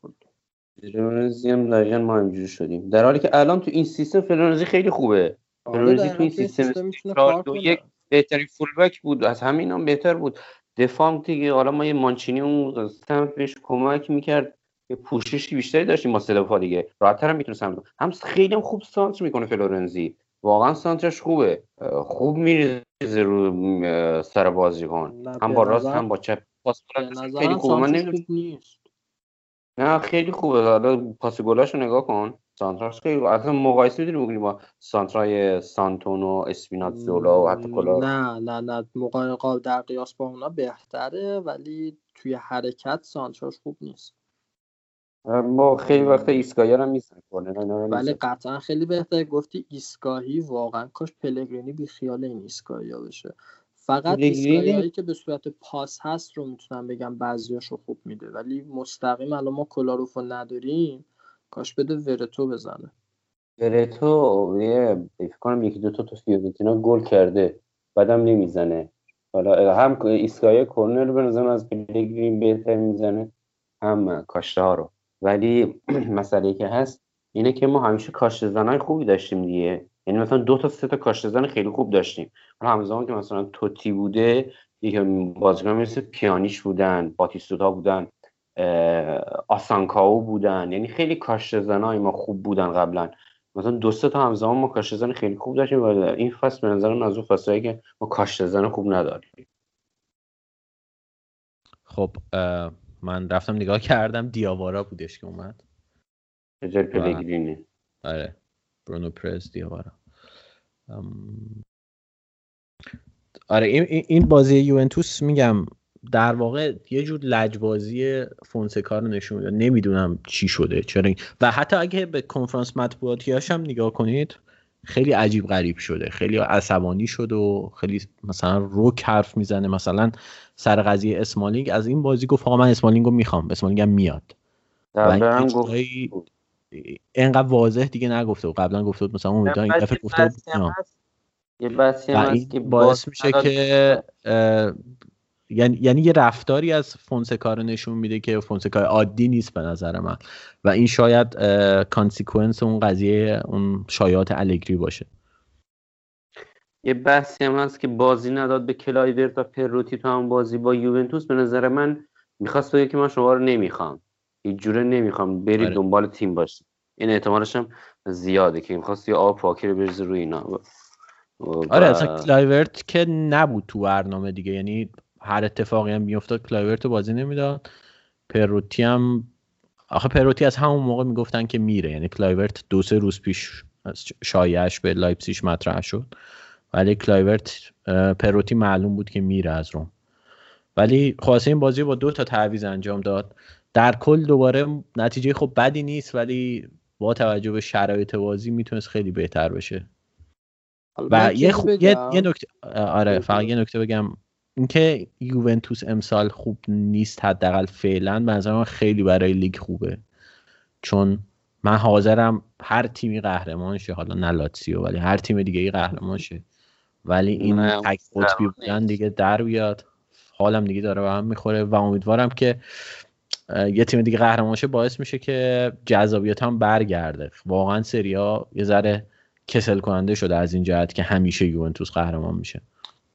فلورنزی هم لایق ما همینجوری شدیم، در حالی که الان تو این سیستم فلورنزی خیلی خوبه. فلورنزی تو این سیستم میتونه دو یک بهترین فولبک بود، از همین هم بهتر بود. دفاع دیگه حالا ما یه مانچینی اون سمت بهش کمک میکرد، یه پوششی بیشتری داشتیم ما سلفا دیگه، راحت‌تر هم میتونستم هم, هم خیلی هم خوب سانتر میکنه فلورنزی، واقعا سانترش خوبه، خوب میریزه رو سر بازیکن، هم با راست هم با چپ، پاس خیلی خوبه. من نمیدونم نه خیلی خوبه، حالا پاس گلاشو نگاه کن، سانتراش خیلی اصلا مقایسه می‌تونی بکنی با سانترای سانتون و اسپیناتزولا و حتی کلا، نه نه نه مقایسه در قیاس با اونا بهتره، ولی توی حرکت سانتراش خوب نیست. ما خیلی وقت ایسکایی هم میزنه کنه، ولی قطعا خیلی بهتره. گفتی ایسکایی، واقعا کاش پلگرینی بی خیال این ایسکایی ها بشه، فقط ایسکایی که به صورت پاس هست رو میتونم بگم بعضیاشو خوب میده، ولی مستقیم الان ما کلاروفو نداریم، کاش بده ورتو بزنه. ورتو یه فکر کنم یکی دو تا تو فیورنتینا گل کرده بعدم نمیزنه، حالا هم ایسکایی کرنر رو بنظرم از پلگرینی بهتر میزنه هم کاشته ها رو، ولی مسئله‌ای که هست اینه که ما همیشه کاشته زنای خوبی داشتیم دیگه، یعنی مثلا دو تا سه تا کاشته زن خیلی خوب داشتیم، حالا همزمان که مثلا توتی بوده دیگه، بازیکن مثل پیانیش بودن، باتیستوتا بودن، آسانکاو بودن، یعنی خیلی کاشته زنای ما خوب بودن قبلا، مثلا دو سه تا همزمان ما کاشته زن خیلی خوب داشتیم، ولی این فصل به نظر من از اون فصلایی که ما کاشته زن خوب نداریم. خب من رفتم نگاه کردم دیاوارا بودش که اومد بجای پلگرینی، آره برونو پرز دیاوارا. آره این این بازی یوونتوس میگم در واقع یه جور لجبازی فونسکا رو نشون میده، نمیدونم چی شده چرا، و حتی اگه به کنفرانس مطبوعاتی‌هاش هم نگاه کنید خیلی عجیب غریب شده، خیلی عصبانی شد و خیلی مثلا روک حرف میزنه، مثلا سر قضیه اسمالینگ از این بازی گفت آقا من اسمالینگ رو میخوام، اسمالینگ هم میاد، و اینقدر واضح دیگه نگفته و قبلا گفته بود مثلا اون این دفعه گفته بود یه بحثی هست که باعث میشه که یعنی یعنی یه رفتاری از فونسکا رو نشون میده که فونسکا عادی نیست به نظر من، و این شاید کانسیکوئنس اون قضیه اون شایعات الگری باشه. یه بحثی هم هست که بازی نداد به کلایورت و پروتی تو هم بازی با یوونتوس، به نظر من میخواست بگه که من شما رو نمیخوام، هیچ جوره نمیخوام برید آره. دنبال تیم باشید، این احتمالش هم زیاده که میخواست یه آب پاکی رو بریزه روی اینا و... آره اصلا کلایورت که نبود تو برنامه دیگه، یعنی هر اتفاقی هم میافتاد کلایورتو بازی نمیداد، پروتی هم آخه پروتی از همون موقع میگفتن که میره، یعنی کلایورت دو سه روز پیش شایعش به لایپزیگ مطرح شد، ولی کلایورت پروتی معلوم بود که میره از روم، ولی خلاصه این بازی با دو تا تعویض انجام داد. در کل دوباره نتیجه خب بدی نیست، ولی با توجه به شرایط بازی میتونست خیلی بهتر بشه. و یه خو... یه نکته آره فقط یه نکته بگم، اینکه یوونتوس امسال خوب نیست، حداقل فعلا به نظر من خیلی برای لیگ خوبه، چون من حاضرم هر تیمی قهرمان شه، حالا نه لاتسیو ولی هر تیم دیگه ای قهرمان شه، ولی این تک قطبی بودن دیگه در بیاد، حالم دیگه داره به هم میخوره و امیدوارم که یه تیم دیگه قهرمان شه، باعث میشه که جذابیت هم برگرده. واقعا سری آ یه ذره کسل کننده شده از این جهت که همیشه یوونتوس قهرمان میشه.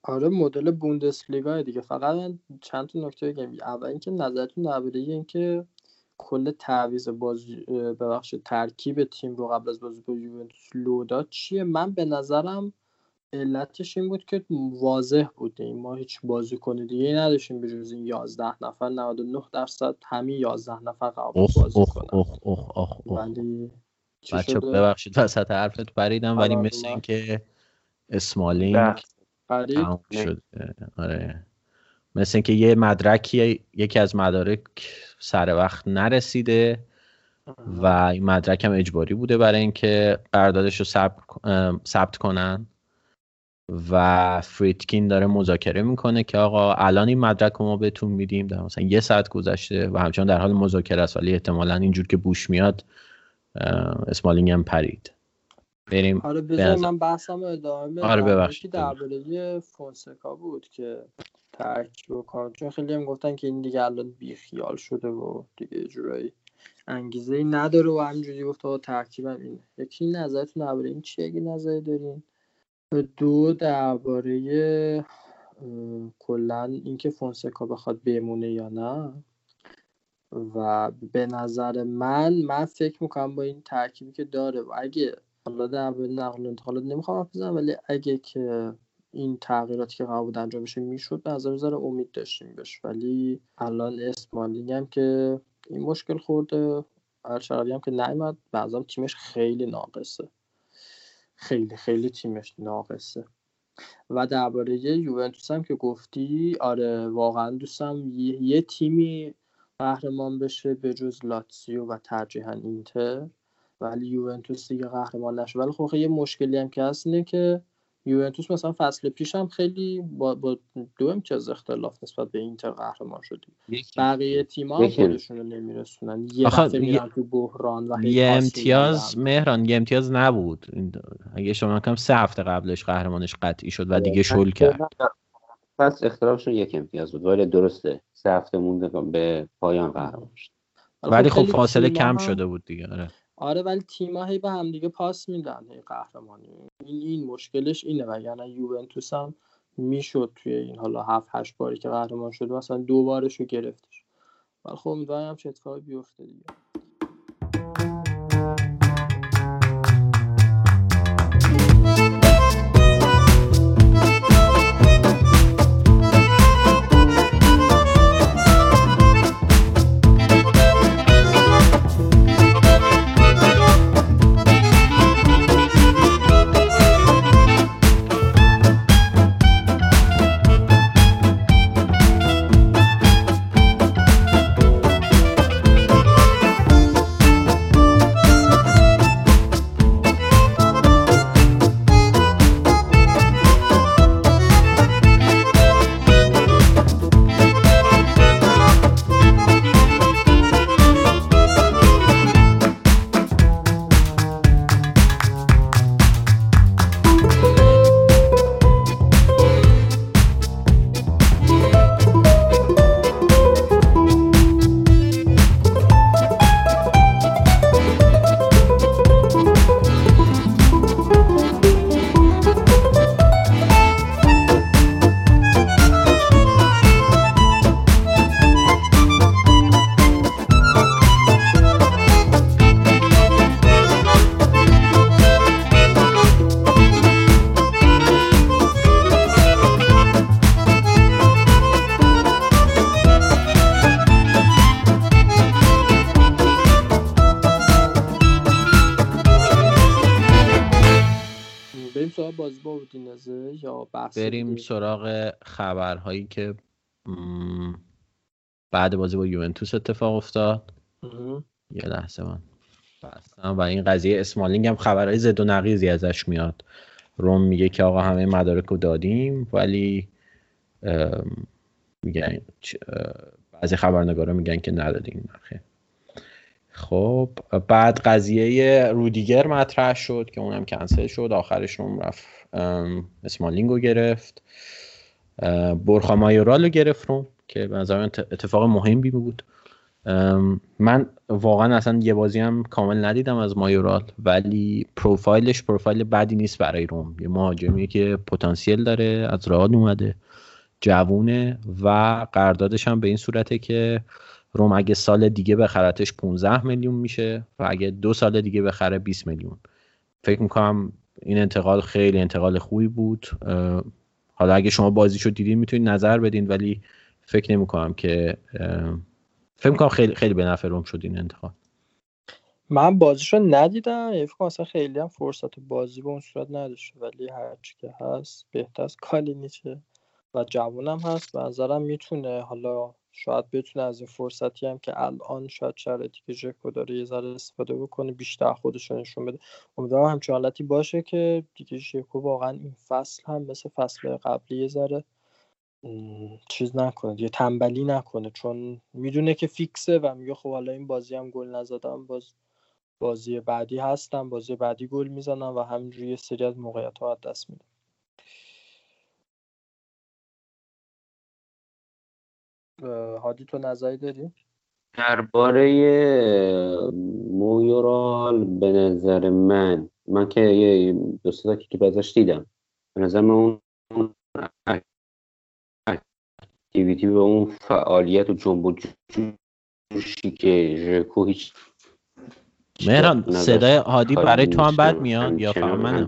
آره مدل بوندسلیگا دیگه. فقط من چند تا نکته بگم. اول اینکه نظرتون درباره اینکه کل تعویض بازی ببخشید ترکیب تیم رو قبل از بازی با یوونتوس لو داد چیه؟ من به نظرم علتش این بود که واضح بود این ما هیچ بازیکن دیگه نداشتیم به جز این یازده نفر. نود و نه درصد همین یازده نفر قرار بازی کنن. بچه ببخشید وسط حرفت پریدم، ولی مثل این که اسمالینگ تمام شد. آره مثل این که یه مدرکی یکی از مدارک سر وقت نرسیده و این مدرک هم اجباری بوده برای اینکه قراردادش رو ثبت کنن و فریدکین داره مذاکره میکنه که آقا الان این مدرک رو ما بهتون میدیم، در مثلا یه ساعت گذشته و همچنان در حال مذاکره است، ولی احتمالاً اینجور که بوش میاد اسمالینگ هم پرید. بریم. آره بذار من بحثم ادامه بدم. آره ببخشید درباره فونسکا بود که ترکیب کردن، چون خیلی هم گفتن که این دیگه الان بیخیال شده و دیگه جورایی انگیزه‌ای نداره و همینجوری گفت آقا ترکیبم اینه. یکی نظرتون درباره این چیه اگه نظری دارین؟ دو درباره کلا اینکه فونسکا بخواد بمونه یا نه. و به نظر من من فکر میکنم با این ترکیبی که داره و اگه حالا در نقل انتقالات نمیخوام بزنم، ولی اگه که این تغییراتی که قرار بود انجام بشه میشد به نظر میذاره امید داشتیم بشه، ولی الان اسمالینگ هم که این مشکل خورده، الشراوی هم که نعمت بعضا تیمش خیلی ناقصه، خیلی خیلی تیمش ناقصه. و درباره یوونتوس هم که گفتی، آره واقعا دوستم یه, یه تیمی قهرمان بشه به جز لاتسیو و ترجیحاً اینتر، ولی یوونتوس دیگه قهرمان نشه. ولی خب یه مشکلی هم که هست اینه که یوونتوس مثلا فصل پیش هم خیلی با, با دو امتیاز اختلاف نسبت به اینتر قهرمان شد. بقیه تیم‌ها خودشون رو نمیرسونن، یه دفعه میرن تو بحران و یه امتیاز مهران یه امتیاز نبود. اگه شما کم سه هفته قبلش قهرمانش قطعی شد و دیگه شل کرد. پس اختلافشون یک امتیاز بود، ولی درسته سه هفته مونده به پایان قهرمان شد، ولی خب فاصله کم شده بود دیگه. آره آره ولی تیم‌ها هی به هم دیگه پاس میدن هی قهرمانی، این این مشکلش اینه. وگرنه یوونتوس هم میشد توی این حالا هفت هشت باری که قهرمان شد مثلا دو بارش رو گرفتش، ولی خب امیدوارم چه اتفاقی بیفته دیگه. بریم سراغ خبرهایی که بعد بازی با یوونتوس اتفاق افتاد. یه لحظه من بستم و این قضیه اسمالینگ هم خبرهای زد و نقیزی ازش میاد. روم میگه که آقا همه مدارک رو دادیم، ولی میگن بعضی خبرنگارا میگن که ندادیم. خب بعد قضیه رودیگر مطرح شد که اونم کنسل شد، آخرش روم رفت اسمالینگ رو گرفت، برخا مایورال رو گرفت روم که به نظر من اتفاق مهمی بود. من واقعا اصلا یه بازی هم کامل ندیدم از مایورال، ولی پروفایلش پروفایل بدی نیست برای روم. یه مهاجمی که پتانسیل داره، از رئال اومده، جوونه و قراردادش هم به این صورته که روم اگه سال دیگه بخرتش پانزده میلیون میشه و اگه دو سال دیگه بخره بیست میلیون. فکر میکنم این انتقال خیلی انتقال خوبی بود. حالا اگه شما بازیشو دیدین میتونید نظر بدین، ولی فکر نمیکنم که فکر میکنم خیلی خیلی به نفع روم شد این انتقال. من بازیشو ندیدم، فکر کنم اصلا خیلی هم فرصت بازی به اون صورت نداشت، ولی هرچی که هست بهتر از کالینیچه و جوانم هست. به نظرم میتونه، حالا شاید بتونه از این فرصتی هم که الان شاید شرایطی که ژکو داره یه ذره استفاده بکنه، بیشتر خودش رو نشون بده. امیدوارم همچین حالتی باشه که دیگه ژکو واقعا این فصل هم مثل فصل قبلی یه ذره چیز نکنه، یه تنبلی نکنه، چون میدونه که فیکسه و میگه خب حالا این بازی هم گل نزدم، باز بازی بعدی هستم، بازی بعدی گل میزنم و همینجوری یه سری از موقعیت‌ها از دست میدم. هادی تو نظری داری؟ درباره مایورال به نظر من من که یه دوستا که بازش دیدم، به نظر من اون اکتیویتی و اون فعالیت و جنب و جوشی که ژکو هیچ. مهران صدای هادی برای تو هم بد میاد یا فقط منه؟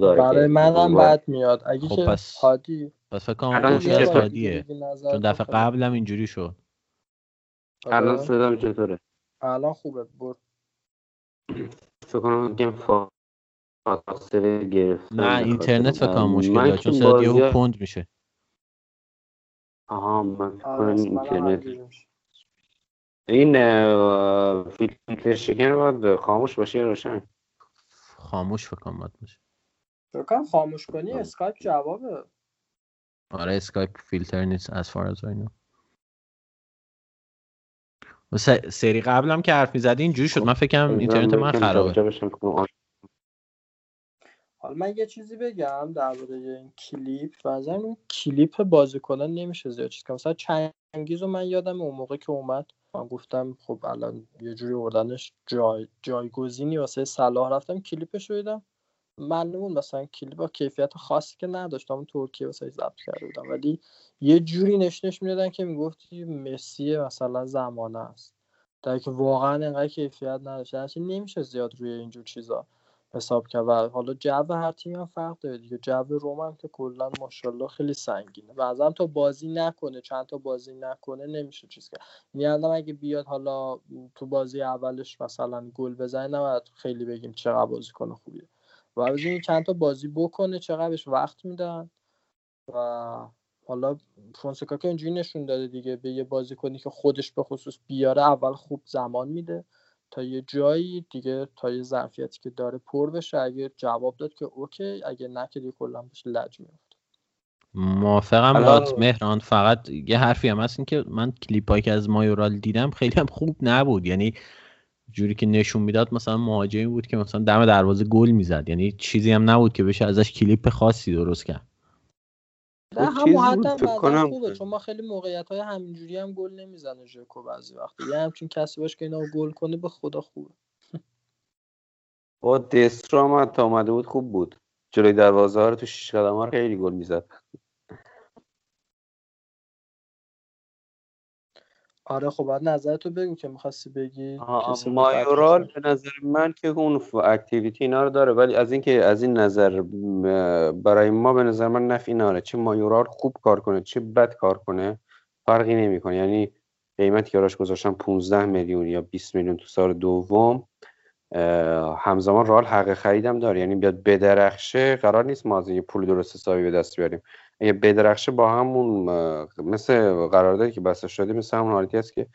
برای من هم بد میاد. اگه خب که هادی پس فکر کنم اون گوشی هادیه، چون دفعه قبلم اینجوری شد. الان صدام چطوره؟ الان خوبه. برد فکر کنم گیم فاصله گرفت. نه اینترنت فکر کنم مشکل داره، چون صدا یهو پوند میشه. آها من اینترنت این فیلتر شکن باید خاموش باشه یا روشن؟ خاموش فکر کنم باید باشه. فکر کنم خاموش کنی اسکایپ جوابه. آره اسکایپ فیلتر نیست as far as I know. سری قبلم که حرف می‌زدی اینجوری شد، من فکرم اینترنت من خرابه. حالا من یه چیزی بگم درباره این کلیپ. بعضی اون کلیپ بازیکنان نمیشه زیاد چیز کنم. مثلا چنگیز رو من یادم اون موقع که اومد من گفتم خب الان یه جوری آوردنش جای جایگزینی واسه صلاح، رفتم کلیپش رو دیدم. معلومون مثلا کلیپ با کیفیت خاصی که نداشتم، ترکیه واسه ضبط کرده بودم، ولی یه جوری نشنش میدادن که میگفتی مسی مثلا زمانه است، در حالی که واقعا انقدر کیفیت نداشت. اصلا نمیشه زیاد روی اینجور چیزا حساب کرد. و حالا جو هر تیم هم فرق داره دیگه. جو روم هم که کلا ماشاءالله خیلی سنگینه و ازم تا بازی نکنه، چند تا بازی نکنه نمیشه چیز کرد. میگم اگه بیاد حالا تو بازی اولش مثلا گل بزنه نباید خیلی بگیم چقدر بازیکن خوبیه، و ببینیم چند تا بازی بکنه، چقدر بهش وقت میدن. و حالا فونسکا که اینجوری نشون داده دیگه، به یه بازیکنی که خودش به خصوص بیاره اول خوب زمان میده تا یه جایی دیگه، تا یه ظرفیتی که داره پر بشه. اگه جواب داد که اوکی، اگه نه که دیگه کلا بهش لج میفته. موافقم باهات مهران. فقط یه حرفی هم هست این که من کلیپایی که از مایورال دیدم خیلی هم خوب نبود، یعنی جوری که نشون میداد مثلا مهاجمی بود که مثلا دم دروازه گل میزد، یعنی چیزی هم نبود که بشه ازش کلیپ خاصی درست کرد. نه هم حتما خوبه، چون ما خیلی موقعیت‌های همینجوری هم گل نمیزنه ژکو بعضی وقتا، یه همچین کسی باشه که اینا گل کنه به خدا خوبه. با دسترا ما تا اومده بود خوب بود، جلوی دروازه ها رو تو شیش قدم‌ها خیلی گل میزد. آره خب بعد نظرتو بگو که می‌خواستی بگی. مایورال به نظر من که اون اکتیویتی اینا رو داره، ولی از این که از این نظر برای ما به نظر من نفعی نداره. چه مایورال خوب کار کنه چه بد کار کنه فرقی نمی‌کنه. یعنی قیمتی که براش گذاشتن پانزده میلیون یا بیست میلیون تو سال دوم، همزمان رئال حق خریدم داره، یعنی بیاد بدرخشه قرار نیست ما از این پول درست حسابی به دست بیاریم. اگه بدرخشه با همون مثل قراردادی که بسته شده، مثل همون حالتی است که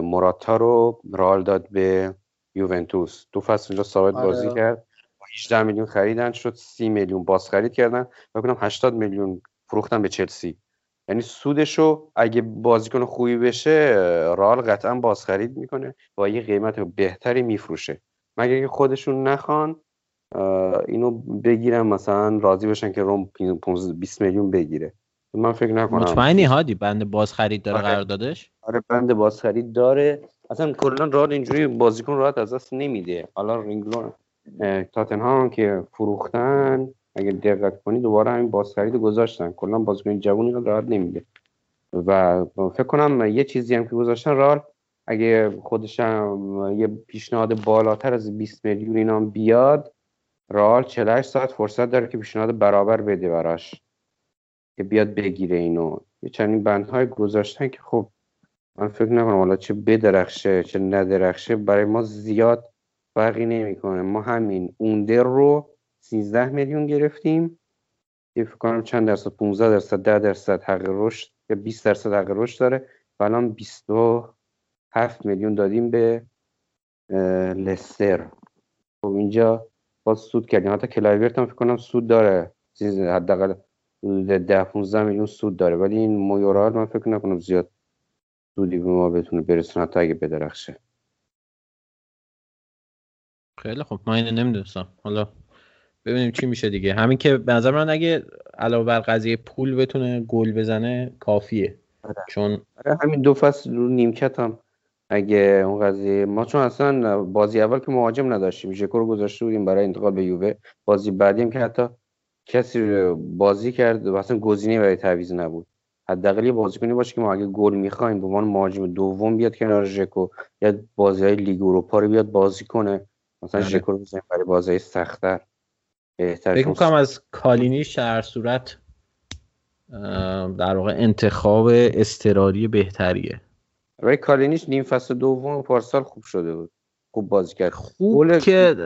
موراتا رو رال داد به یوونتوس، دو فصل اونجا ثابت بازی کرد، هجده میلیون خریدن، شد سی میلیون باز خرید کردن و کنم هشتاد میلیون فروختن به چلسی. یعنی سودشو اگه بازیکن خوبی بشه رال قطعا باز خرید میکنه و یه قیمت بهتری میفروشه، مگر اینکه خودشون نخوان اینو بگیرن مثلا راضی بشن که روم بیست میلیون بگیره. من فکر نکنم. مطمئنی هادی بند باز خرید داره قراردادش؟ آره بند باز خرید داره. اصلا کلا رال اینجوری بازیکن راحت از دست نمیده. حالا رینگلون تاتنهام که فروختن اگه دقت کنی دوباره همین باز خرید گذاشتن، کلا بازیکن جوونی رو راحت نمیده و فکر کنم یه چیزی هم که گذاشتن رال اگه خودشم یه پیشنهاد بالاتر از بیست میلیون اینا بیاد، رئال چهل و هشت ساعت فرصت داره که پیشنهاد برابر بده براش که بیاد بگیره اینو. یه چنین بندهای گذاشتن که خب من فکر نکنم حالا چه بدرخشه چه ندرخشه برای ما زیاد فرقی نمیکنه. ما همین اوندر رو سیزده میلیون گرفتیم که فکر کنم چند درصد، پانزده درصد، ده درصد حق رشد یا بیست درصد حق رشد داره و الان بیست و هفت میلیون دادیم به لستر. خب اینجا باز سود کردیم، حتی کلایورت هم فکر کنم سود داره، حداقل ده پانزده میلیون سود داره، ولی این مویورال من فکر نکنم زیاد سودی به ما بتونه برسونه حتی اگه بدرخشه. خیلی خب من اینو نمیدونستم، حالا ببینیم چی میشه دیگه. همین که به نظر من اگه علاوه بر قضیه پول بتونه گل بزنه کافیه. آره. چون آره همین دو فصل رو نیمکت هم اگه اون قضیه ما، چون اصلا بازی اول که مهاجم نداشتیم، ژکو رو گذاشته بودیم برای انتقال به یووه، بازی بعدیم که حتی کسی بازی کرد اصلا گزینه‌ای برای تعویض نبود. حداقل یه بازیکنی باشه که ما اگه گل می‌خوایم به عنوان مهاجم دوم بیاد کنار ژکو، یا بازی‌های لیگ اروپا رو بیاد بازی کنه، مثلا ژکو رو بزنیم برای بازی‌های سخت‌تر بهتر. فکر می‌کنم از کالینیش در صورت در واقع انتخاب اضطراری بهتریه. رای کالینیش نیم فصل دوم پارسال خوب شده بود، خوب بازی کرد، خوب که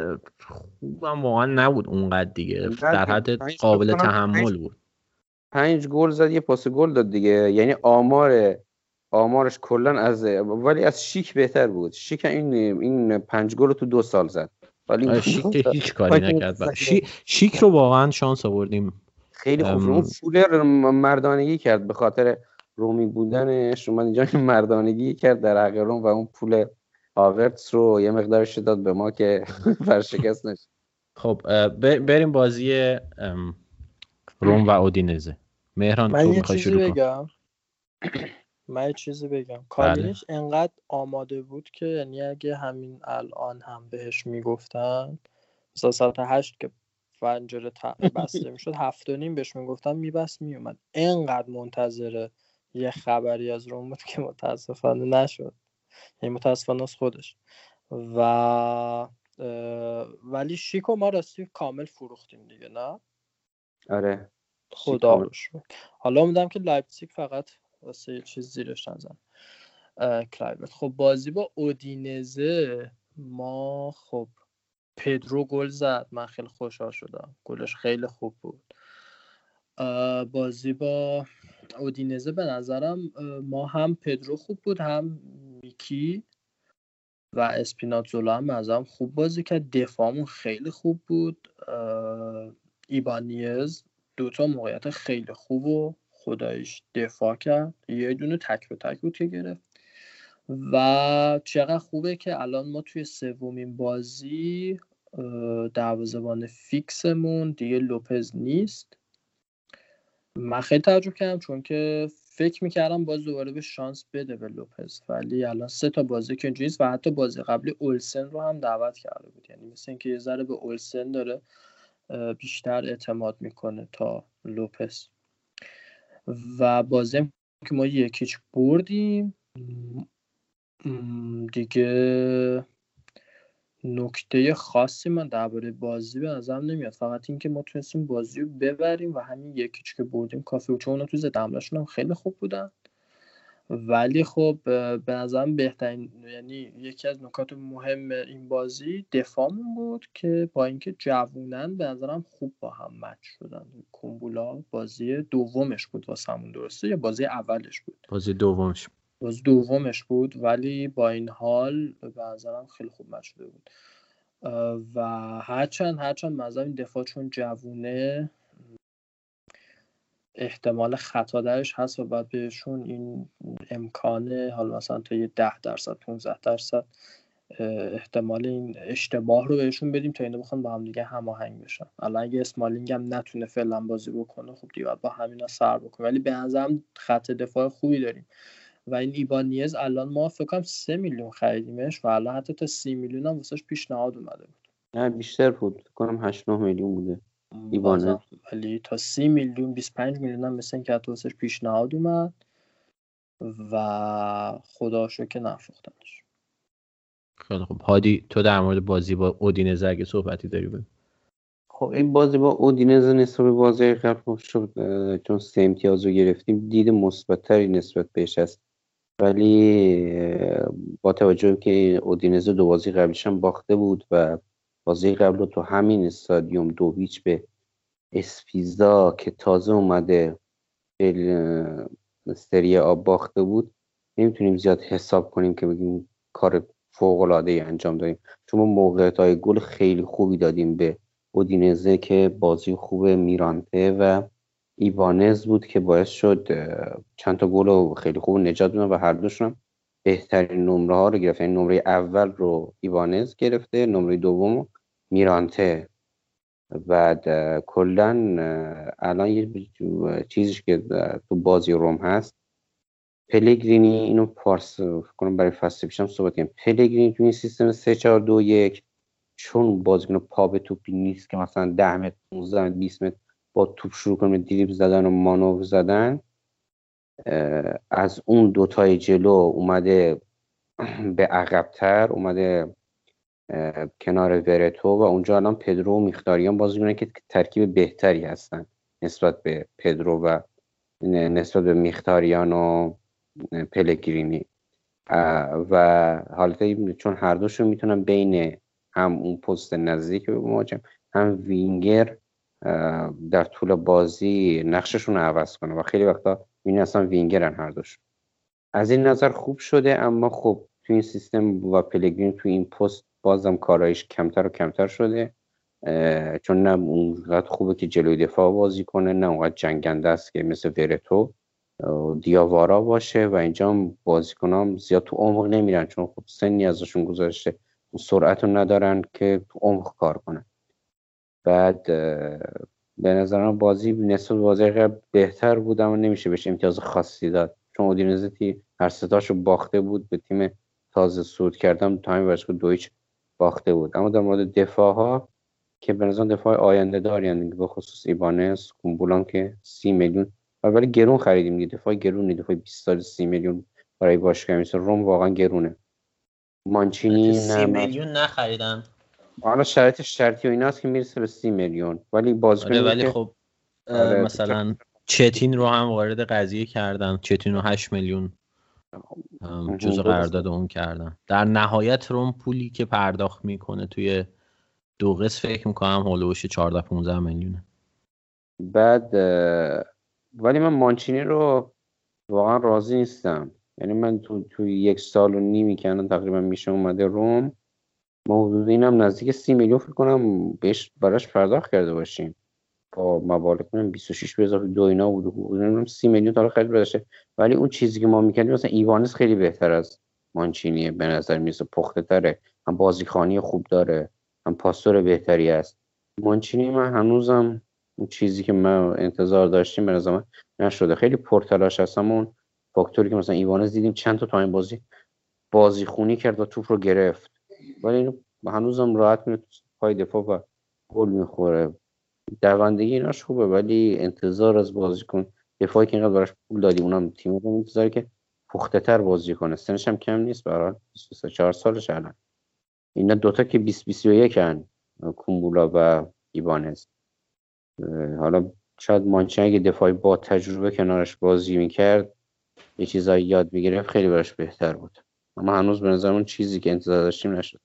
خوب هم واقعا نبود اونقدر دیگه، در حد قابل تحمل بود. پنج گل زد یه پاس گل داد دیگه، یعنی آمار آمارش کلا از ولی از شیک بهتر بود. شیک این این پنج گل رو تو دو سال زد، ولی شیک هیچ کاری نکرد. شی... شیک رو واقعا شانس آوردیم، خیلی خوب فولر مردانگی کرد به خاطر رومی بودنش، اومد اینجا مردانگی کرد در حق روم و اون پول هاورتس رو یه مقدارش داد به ما که فرشکست نشه. خب بریم بازی روم و اودینزه. مهران تو میخوای شروع کن. من یه چیزی بگم. کارینش انقدر آماده بود که یعنی اگه همین الان هم بهش میگفتن مثلا ساعت هشت که پنجره بسته میشد هفت و نیم بهش میگفتن میبست میومد. انقدر منتظره یه خبری از روم بود که متاسفانه نشد، یعنی متاسفانه از خودش. و ولی شیکو ما راستی کامل فروختیم دیگه، نه؟ آره خدا رو شکر. حالا میدم که لایپزیگ فقط واسه یه چیز زیرش نزن کلایورت. خب بازی با اودینزه ما، خب پدرو گل زد، من خیلی خوشحال شدم، گلش خیلی خوب بود. بازی با اودینزه به نظرم ما هم پدرو خوب بود، هم میکی و اسپیناتزولا هم از هم خوب بازی کرد. دفاعمون خیلی خوب بود، ایبانیز دوتا موقعیت خیلی خوب و خدایش دفاع کرد، یه دونه تک به تک بود که گرفت. و چقدر خوبه که الان ما توی سومین بازی دروازه‌بان فیکسمون دیگه لوپز نیست. من خیلی تعجب کردم چون که فکر میکردم باز دوباره به شانس بده به لوپز، ولی الان سه تا بازی که اینجوریه و حتی بازی قبلی اولسن رو هم دعوت کرده بود، یعنی مثل اینکه یه ذره به اولسن داره بیشتر اعتماد میکنه تا لوپز. و بازی که ما یکیچ بردیم دیگه نکته خاصی من درباره بازی به نظرم نمیاد، فقط این که ما تونستیم بازی رو ببریم و همین یکیچ که بردیم کافی بود، چون اونا تو ضد حمله‌شون هم خیلی خوب بودن ولی خب به نظرم بهترین، یعنی یکی از نکات مهم این بازی دفاعمون بود که با اینکه جوونن به نظرم خوب با هم مچ شدن. کومبولا بازی دومش بود واسمون، درسته یا بازی اولش بود؟ بازی دومش بازی دومش بود ولی با این حال به نظرم خیلی خوب مچ شده بود و هرچند هرچند به نظرم این دفاع چون جوونه احتمال خطا درش هست و باید بهشون این امکانه، حالا مثلا تا یه ده درصد پونزده درصد احتمال این اشتباه رو بهشون بدیم تا اینا بخوان با هم دیگه هماهنگ بشن. الان اگه اسمالینگ هم نتونه فعلا بازی بکنه، خب دیگه با همینا سر بکنه، ولی به نظرم خط دفاع خوبی داریم و این ایبانیز الان ما فکر کنم سه میلیون خریدیمش و الان حتی تا سی میلیون هم واسش پیشنهاد اومده بود. نه بیشتر بود، فکر کنم هشت نه میلیون بوده ایبانیز، ولی تا سی میلیون بیست و پنج میلیون هم مثل اینکه حتی واسش پیشنهاد اومد و خدا شکر که نفروختنش. خیلی خوب. هادی تو در مورد بازی با اودینزه اگه صحبتی داری بود؟ خب این بازی با اودینزه نسبت به بازی قبل شد، چون سه امتیاز رو گرفتیم دید مثبت‌تری نسبت بهش است، ولی با توجه که اودینزه دو بازی قبلش هم باخته بود و بازی قبل رو تو همین استادیوم دو هیچ به اسپیزا که تازه اومده سری آ باخته بود، نمیتونیم زیاد حساب کنیم که بگیم کار فوق‌العاده‌ای انجام دادیم، چون ما موقعیت‌های گل خیلی خوبی دادیم به اودینزه که بازی خوب میرانته و ایوانز بود که باعث شد چند تا گل رو خیلی خوب نجات بدن و هر دوشون بهترین نمره ها رو گرفتن. یعنی نمره اول رو ایوانز گرفته، نمره دوم میرانته. بعد کلا الان یه چیزی که تو بازی روم هست، پلگرینی اینو پارس کنم برای فصل پیشم صحبت کردم، پلگرینی تو این سیستم سه چهار دو یک چون بازیکن پا به توپ نیست که مثلا ده متر پانزده متر بیست متر با توپ شروع کنه دریبل زدن و مانور زدن، از اون دو تای جلو اومده به عقب‌تر، اومده کنار ورتو و اونجا الان پدرو و میختاریان بازیکنن که ترکیب بهتری هستن نسبت به پدرو و نسبت به میختاریان و پلگرینی و حالتی چون هر دوشون میتونن بین هم اون پست نزدیک به مهاجم هم وینگر در طول بازی نقششون رو عوض کنه و خیلی وقتا این اصلا وینگرن هر دوش. از این نظر خوب شده، اما خب تو این سیستم و پلگرین تو این پست بازم کارایش کمتر و کمتر شده، چون نه اونقدر خوبه که جلوی دفاع بازی کنه، نه اونقدر جنگنده است که مثل ورتو دیاوارا باشه و اینجا بازیکنام زیاد تو عمق نمیرن چون خب سنی ازشون گذشته، سرعت رو ندارن که تو عمق کار کنن. بعد به نظرم بازی نسبت به بازی قبل بهتر بود اما نمیشه بهش امتیاز خاصی داد چون اودینزه هر ستاشو باخته بود به تیم تازه صعود کردم تا همین ورش که دویچ باخته بود. اما در مورد دفاع ها که به نظرم دفاع آینده دارین، به خصوص ایبانز کومبولان که سی میلیون ولی گرون خریدیم دیگه، دفاع گرونه، دفاع بیست تا سی میلیون برای باشگاه مثل روم واقعا گرونه. مانچینی سی میلیون نخریدن، حالا شرط شرطی و ایناست که میرسه به سی میلیون، ولی بازیکن آره ولی خب مثلا چتین رو هم وارد قضیه کردن، چتین رو هشت میلیون جزء قرارداد اون کردن. در نهایت روم پولی که پرداخت میکنه توی دو قسط فکر میکنم هولوش چهارده پانزده میلیونه. بعد ولی من مانچینی رو واقعا راضی نیستم، یعنی من تو توی یک سال و نیمی که الان تقریبا میشه اومده روم، ما حدود اینم نزدیک سی میلیون فکر کنم بهش براش پرداخت کرده باشیم با مبالغ کنم بیست و شش به اضافه دو اینا بود حدود سی میلیون تا خرید بشه، ولی اون چیزی که ما میکردیم مثلا ایوانز خیلی بهتر از مانچینیه به نظر میاد، پخته تره، هم بازیخوانی خوب داره، هم پاسور بهتری است. مانچینی من هنوزم اون چیزی که من انتظار داشتیم به نظر من نشده، خیلی پرتلاش هستمون فاکتوری که مثلا ایوانز دیدیم چند تا تایم بازی بازی خونی کرد و توپ رو گرفت، ولی اینو هنوزم راحت میره پای دفاع و گل میخوره، دوندگی ایناش خوبه، ولی انتظار از بازیکن دفاعی که اینقدر براش پول دادی اونم تیم رو انتظاره که پخته تر بازی کنه، سنش هم کم نیست برای بیست و سه چهار سالش الان. اینا دوتا که بیست بیست و یک ان کومبولا و ایبانز، حالا شاید مانچینی که دفاعی با تجربه کنارش بازی میکرد یه چیزایی یاد بگیره خیلی براش بهتر بود، اما هنوز به نظرم اون چیزی که انتظار داشتیم نشد.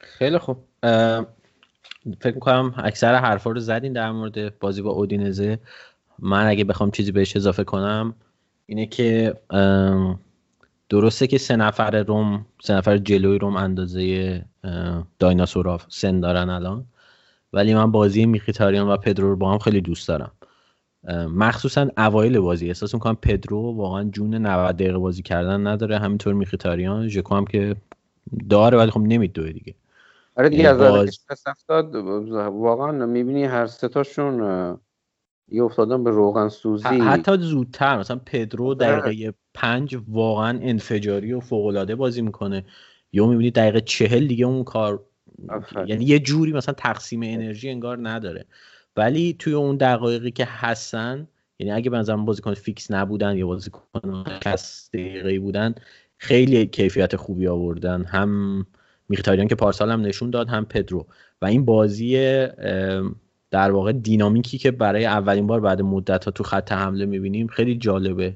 خیلی خوب، فکر می‌کنم اکثر حرفا رو زدین در مورد بازی با اودینزه. من اگه بخوام چیزی بهش اضافه کنم اینه که درسته که سه نفر روم، سه نفر جلوی روم اندازه دایناسورا سن دارن الان، ولی من بازی میخیتاریان و پدرو رو با هم خیلی دوست دارم، مخصوصا اوایل بازی احساس میکنم پدرو واقعا جون نود دقیقه بازی کردن نداره، همینطور میخیتاریان، ژکو هم که داره ولی خب نمیدوه دیگه. آره دیگه از باز... هفتاد واقعا میبینی هر سه تاشون یه افتادن به روغن سوزی. حتی زودتر مثلا پدرو دقیقه پنج واقعا انفجاری و فوق‌العاده بازی میکنه، یا میبینی دقیقه چهل دیگه اون کار افرد. یعنی یه جوری مثلا تقسیم انرژی انگار نداره، ولی توی اون دقایقی که هستن، یعنی اگه به نظرم بازیکن فیکس نبودن یا بازیکن کس دقیقی بودن، خیلی کیفیت خوبی آوردن، هم میخیتاریان که پارسال هم نشون داد، هم پدرو. و این بازی در واقع دینامیکی که برای اولین بار بعد مدت‌ها تو خط حمله می‌بینیم خیلی جالبه.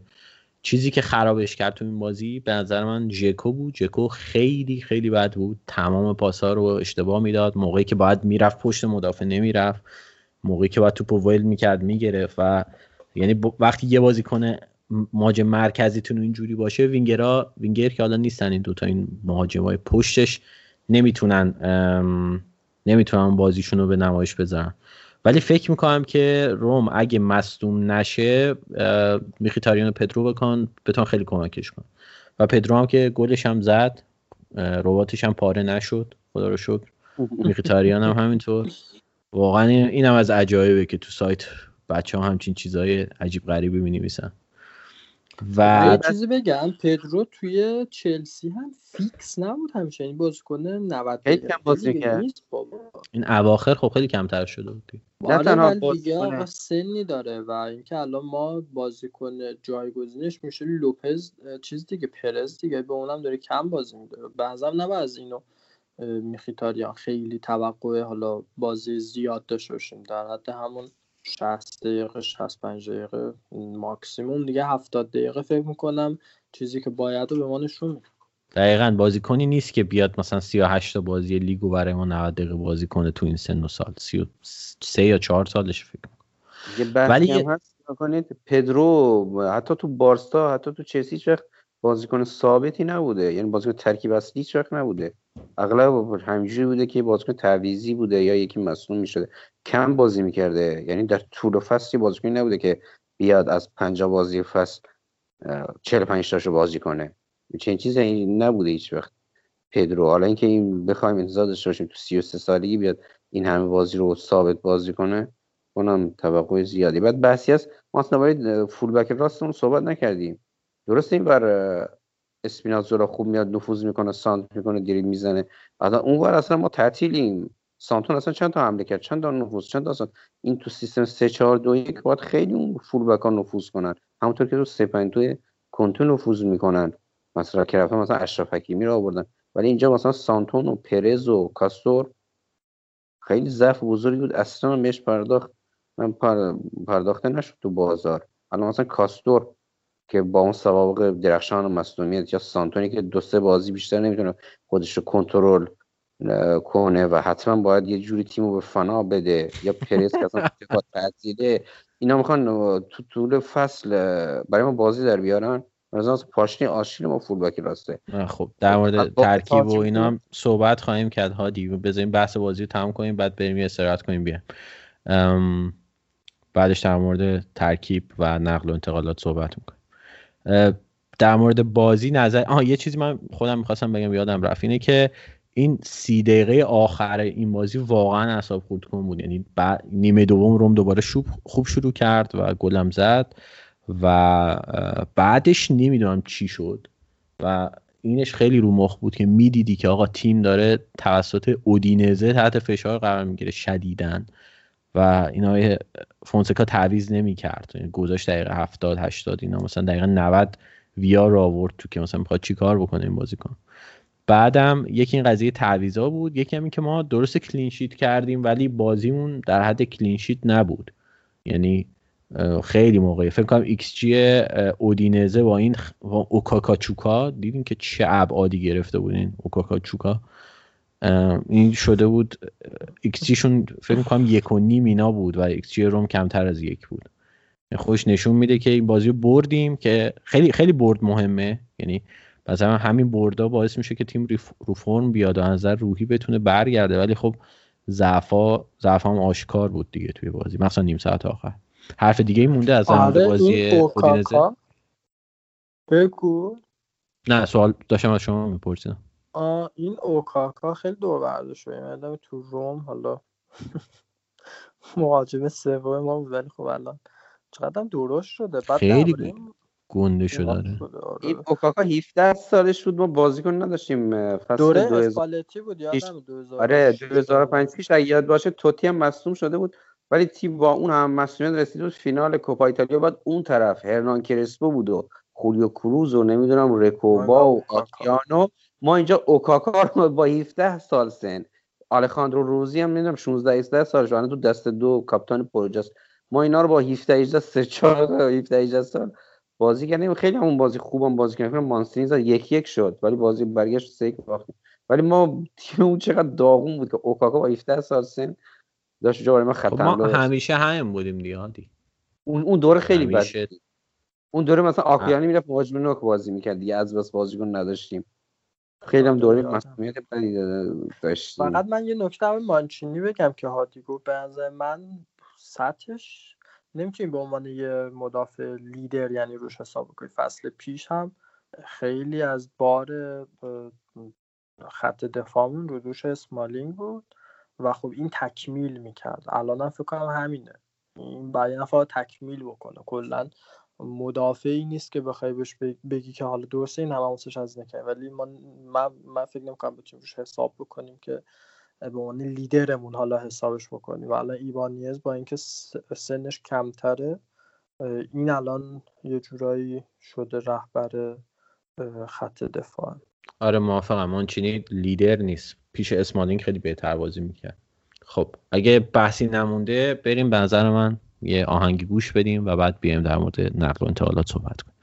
چیزی که خرابش کرد تو این بازی به نظر من ژکو بود. ژکو خیلی خیلی بد بود، تمام پاس‌ها رو اشتباه میداد، موقعی که باید میرفت پشت مدافع نمیرفت، موقعی که باید توپو ول میکرد میگرفت. و یعنی وقتی یه بازیکن مهاجم مرکزیتون اینجوری باشه، وینگرها وینگر که حالا نیستن این دوتا، این مهاجمای پشتش نمیتونن نمیتونن بازیشون رو به نمایش بذارن. ولی فکر میکنم که روم اگه مصدوم نشه میخیتاریان و پدرو بکن بتون خیلی کمکش کن. و پدرو هم که گلش هم زد، رباتش هم پاره نشد خدا رو شکر، میخیتاریان هم همینطور. واقعا این هم از عجایبه که تو سایت بچه ها همچین چیزهای عجیب غریبی مینویسن. و یه چیزی بگم، پدرو توی چلسی هم فیکس نبود همیشه، این بازیکن نود خیلی کم بازی کرد، این اواخر خب خیلی کمتر شده بود. نه تنها بازیکن سنی داره و اینکه الان ما بازیکن جایگزینش میشه لوپز چیز دیگه، پرز دیگه، به اونم داره کم بازی میده. بعضیام نه از اینو میخیتاریان خیلی توقع حالا بازی زیاد داشته باشیم، در حد همون شصت دقیقه شصت و پنج دقیقه ماکسیموم دیگه، هفتاد دقیقه فکر میکنم چیزی که باید رو به ما نشون میده. دقیقاً بازیکنی نیست که بیاد مثلا سی و هشت تا بازی لیگو برای ما نود دقیقه بازی کنه تو این سن و سال، سی و سه یا چهار سالش فکر میکنم. ولی هم هست میکنید پدرو حتی تو بارسا، حتی تو چلسی هیچ وقت بازیکن ثابتی نبوده، یعنی بازیکن ترکیب اصلی هیچ وقت نبوده، اغلب همینجوری بوده که بازیکن تعویضی بوده یا یکی مصدوم میشده، کم بازی میکرده. یعنی در طول فصل بازیکن نبوده که بیاد از پنجاه بازی فصل چهل و پنج تاشو بازی کنه، چنین چیزی نبوده هیچ وقت پدرو. حالا اینکه این بخوایم انتظار داشته باشیم تو سی و سه سالگی بیاد این همه بازی رو ثابت بازی کنه، اونم توقع زیادی. بعد بحثی است ما اصلا باید فول بک راستمون صحبت نکردیم. درسته این بر اسپینازولا خوب میاد نفوذ میکنه، سانت میکنه، دریبل میزنه، اصلا اونور اصلا ما تعطیلیم. سانتون اصلا چند تا حمله کرد، چند تا نفوذ، چند تا اصلا. این تو سیستم سه چهار دو یک باید خیلی اون فول بک ها نفوذ کنن، همونطور که تو سه پنج دو کنتون نفوذ میکنن. مثلا کرافه مثلا اشرف حکیمی رو آوردن، ولی اینجا مثلا سانتون و پرز و کاستور خیلی ضعف بزرگی بود، اصلا بهش پرداخت پرداخته نشد تو بازار. الان مثلا کاستور که با اون سوابق درخشان و مصدومیت، یا سانتونی که دو سه بازی بیشتر نمیتونه خودش رو کنترل کنه و حتما باید یه جوری تیمو به فنا بده، یا پرس که اصلا تعطیله، اینا میخوان تو طول فصل برای ما بازی در بیارن. مثلا پاشنه آشیل ما فول بک راسته. خب در مورد ترکیب و اینا هم صحبت خواهیم کرد هادی، بذاریم بحث بازی رو تمام کنیم بعد بریم یه استراحت کنیم بیایم. ام... بعدش در مورد ترکیب و نقل و انتقالات صحبت می‌کنیم. در مورد بازی نظر آها یه چیزی من خودم میخواستم بگم یادم رفت، اینه که این سی دقیقه آخر این بازی واقعا اعصاب خردکن بود. یعنی نیمه دوم روم دوباره خوب شروع کرد و گلم زد و بعدش نمیدونم چی شد و اینش خیلی رو مخ بود که میدیدی که آقا تیم داره توسط اودینزه تحت فشار قرار میگیره شدیدن و اینا فونسکا تعویض نمی‌کرد، یعنی گذاشت دقیقه هفتاد هشتاد اینا، مثلا دقیقه نود ویار رو آورد تو که مثلا می‌خواد چیکار بکنه این بازیکن. بعدم یکی این قضیه تعویضا بود، یکی همین که ما درست کلین شیت کردیم ولی بازیمون در حد کلین شیت نبود، یعنی خیلی موقعی فکر کنم ایکس جی اودینزه با این اوکاکاچوکا دیدین که چه ابعادی گرفته بودین. اوکاکاچوکا این شده بود ایکس جی شون فکر کنم یک و نیم اینا بود و ایکس جی روم کمتر از یک بود. خوش نشون میده که این بازی رو بردیم که خیلی خیلی برد مهمه، یعنی مثلا همین بردا باعث میشه که تیم رو فرم بیاد و از نظر روحی بتونه برگرده، ولی خب ضعفا ضعفام آشکار بود دیگه توی بازی، مثلا نیم ساعت آخر. حرف دیگه این مونده از آره بازی اودینزه؟ بگو. نه سوال داشتم از شما میپرسیدم. این اوکاکا خیلی دور برداشت بود، مثلا تو روم حالا مهاجم سوم ما بود، ولی خب الان چقدر هم درست شده، بعد خیلی گنده شده. آره. این اوکاکا هفده سالش بود، ما بازیکن نداشتیم فصل دوره دوهزار... اسپالتی بود یادم دو هزار آره دو هزار و پنج پیش اگه یاد باشه توتی هم مصدوم شده بود، ولی تیم با اون هم مسئولیت رسید بود فینال کوپا ایتالیا، بعد اون طرف هرنان کرسپو بود و خولیو کروز و نمیدونم رکوبا و آکیانو، ما اینجا اوکاکا رو با هفده سال سن، آلخاندرو روزی هم نمیدونم شانزده هجده سالش الان تو دست دو کاپیتان پروژه است، ما اینا رو با هفده هجده سه چهار هفده هجده سال بازی کردیم، خیلی همون بازی خوبم بازی کردیم، مانسینی زد یک یک شد ولی بازی برگشت سه یک باختیم، ولی ما تیم اون چقدر داغون بود که اوکاکا با هفده سال سن داشت جوری من خطرناک. ما همیشه همین بودیم دیادی. اون اون دوره خیلی بد. اون دوره مثلا آکیانی میرفت مهاجم نوک بازی میکرد دیگه، از بس بازیکن نداشتیم. خیلی هم دوره مسئولیت بدی داشتیم. فقط من یه نکته هم مانچینی بگم که هادیگو به نظر من سطحش نمیتونیم به عنوان یه مدافع لیدر یعنی روش حساب کنیم. فصل پیش هم خیلی از بار خط دفاعمون رو دوش اسمالینگ بود و خب این تکمیل میکرد. الان فکر کنم همینه، این باید نفر تکمیل بکنه، کلا مدافعی نیست که بخوای بهش بگی که حالا درسته این همه همسش از نکنه، ولی ما من, من فکر نمیکنم بتونیم روش حساب بکنیم که به عنوان لیدرمون حالا حسابش بکنیم. الان ایبانیز با اینکه سنش کمتره این الان یه جورایی شده رهبر خط دفاع. آره موافقم، مانچینی لیدر نیست، پیش اسمالینگ خیلی بهتر بازی میکرد. خب اگه بحثی نمونده بریم به نظر من یه آهنگی گوش بدیم و بعد بیایم در مورد نقل و انتقالات صحبت کنیم.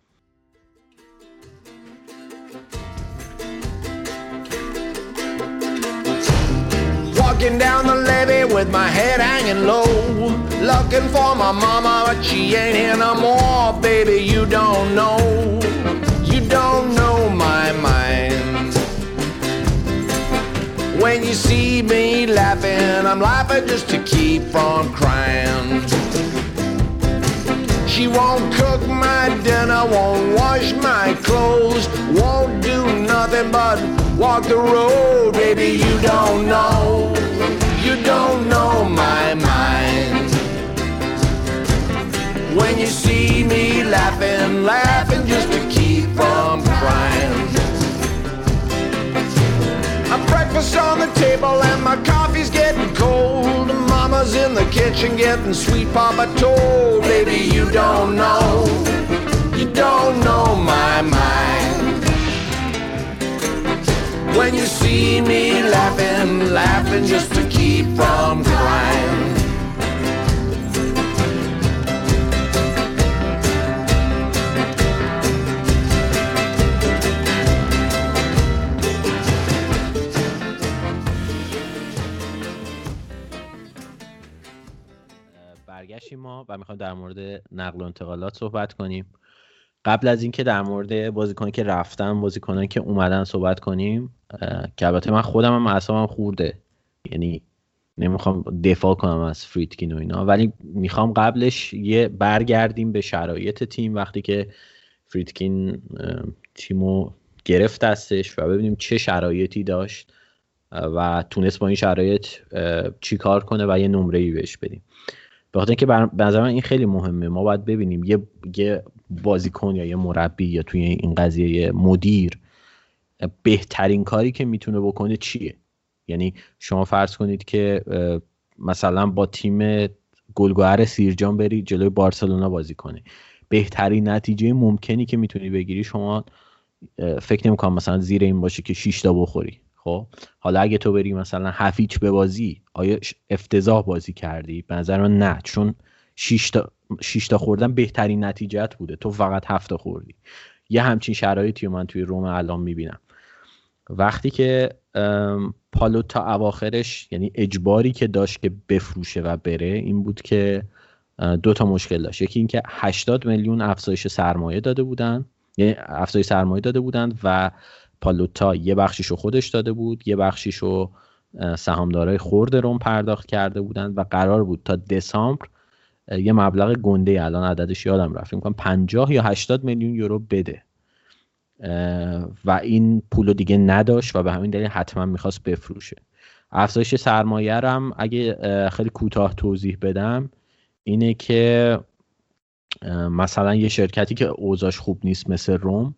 Walking down the levee with my head hanging low, looking for my mama but she ain't here no more. Baby you don't know, you don't know my mind. When you see me laughing, I'm laughing just to keep from crying. She won't cook my dinner, won't wash my clothes, won't do nothing but walk the road. Baby, you don't know, you don't know my mind. When you see me laughing, laughing just to keep from crying. Breakfast on the table and my coffee's getting cold. Mama's in the kitchen getting sweet Papa told. Baby, you don't know, you don't know my mind. When you see me laughing, laughing just to keep from crying. برگشتیم ما و میخوایم در مورد نقل و انتقالات صحبت کنیم. قبل از اینکه در مورد بازیکنان که رفتن، بازیکنان که اومدن صحبت کنیم، که البته من خودم هم اعصابم خورده، یعنی نمیخوام دفاع کنم از فریدکین و اینا، ولی میخوام قبلش یه برگردیم به شرایط تیم وقتی که فریدکین تیمو گرفت دستش و ببینیم چه شرایطی داشت و تونست با این شرایط چی کار کنه و یه نمره‌ای بهش بدیم. بخاطر اینکه به نظر من این خیلی مهمه، ما باید ببینیم یه یه بازیکن یا یه مربی یا توی این قضیه یه مدیر بهترین کاری که میتونه بکنه چیه. یعنی شما فرض کنید که مثلا با تیم گلگهر سیرجان بری جلوی بارسلونا بازی کنه، بهترین نتیجه ممکنی که میتونی بگیری شما فکر نمی‌کنم مثلا زیر این باشه که شش تا بخوری. خب حالا اگه تو بری مثلا هفت هیچ به بازی، آیا افتضاح بازی کردی؟ به نظر من نه، چون شش تا شش تا خوردن بهترین نتیجهت بوده، تو فقط هفت تا خوردی. یه همچین شرایطی من توی روم الان میبینم، وقتی که پالو تا اواخرش یعنی اجباری که داشت که بفروشه و بره این بود که دو تا مشکل داشت. یکی این که هشتاد میلیون افزایش سرمایه داده بودن، یعنی افزایش سرمایه داده بودن و پالوتا یه بخشیشو خودش داده بود، یه بخشیشو سهامدارای خرد روم پرداخت کرده بودن و قرار بود تا دسامبر یه مبلغ گنده، الان عددش یادم رفت، میگم پنجاه یا هشتاد میلیون یورو بده و این پولو دیگه نداشت و به همین دلیل حتما میخواست بفروشه. افزایش سرمایه رم اگه خیلی کوتاه توضیح بدم اینه که مثلا یه شرکتی که اوضاعش خوب نیست مثل روم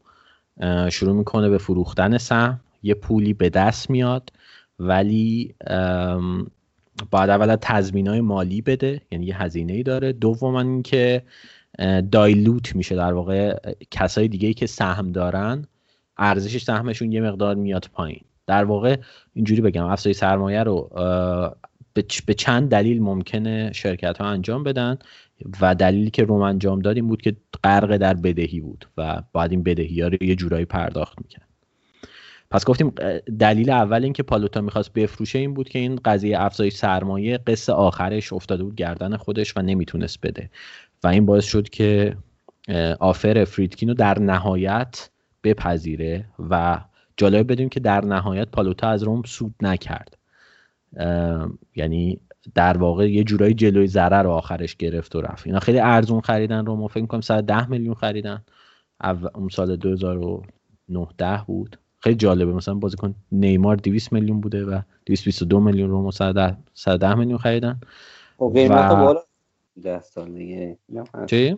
شروع میکنه به فروختن سهم، یه پولی به دست میاد ولی بعد اولا تضمینای مالی بده، یعنی یه هزینه‌ای داره. دوم این که دایلوت میشه، در واقع کسای دیگه‌ای که سهم دارن ارزش سهمشون یه مقدار میاد پایین. در واقع اینجوری بگم افزایش سرمایه رو به چند دلیل ممکنه شرکت‌ها انجام بدن و دلیلی که روم انجام داد این بود که غرق در بدهی بود و بعد این بدهی‌ها رو یه جورایی پرداخت می‌کرد. پس گفتیم دلیل اول این که پالوتا میخواست بفروشه این بود که این قضیه افزایش سرمایه قصه آخرش افتاده بود گردن خودش و نمیتونست بده و این باعث شد که آفر فریدکین رو در نهایت بپذیره و جالب بدونیم که در نهایت پالوتا از روم سود نکرد، یعنی در واقع یه جورایی جلوی ضرر رو آخرش گرفت و رفت. اینا خیلی ارزون خریدن روم، فکر می‌کنم صد و ده میلیون خریدن، اون سال دو هزار و نه بود. خیلی جالبه مثلا بازیکن نیمار دویست میلیون بوده و دویست و بیست و دو میلیون روم صد و ده میلیون خریدن. خب قیمت و... بالا ده سال دیگه چی؟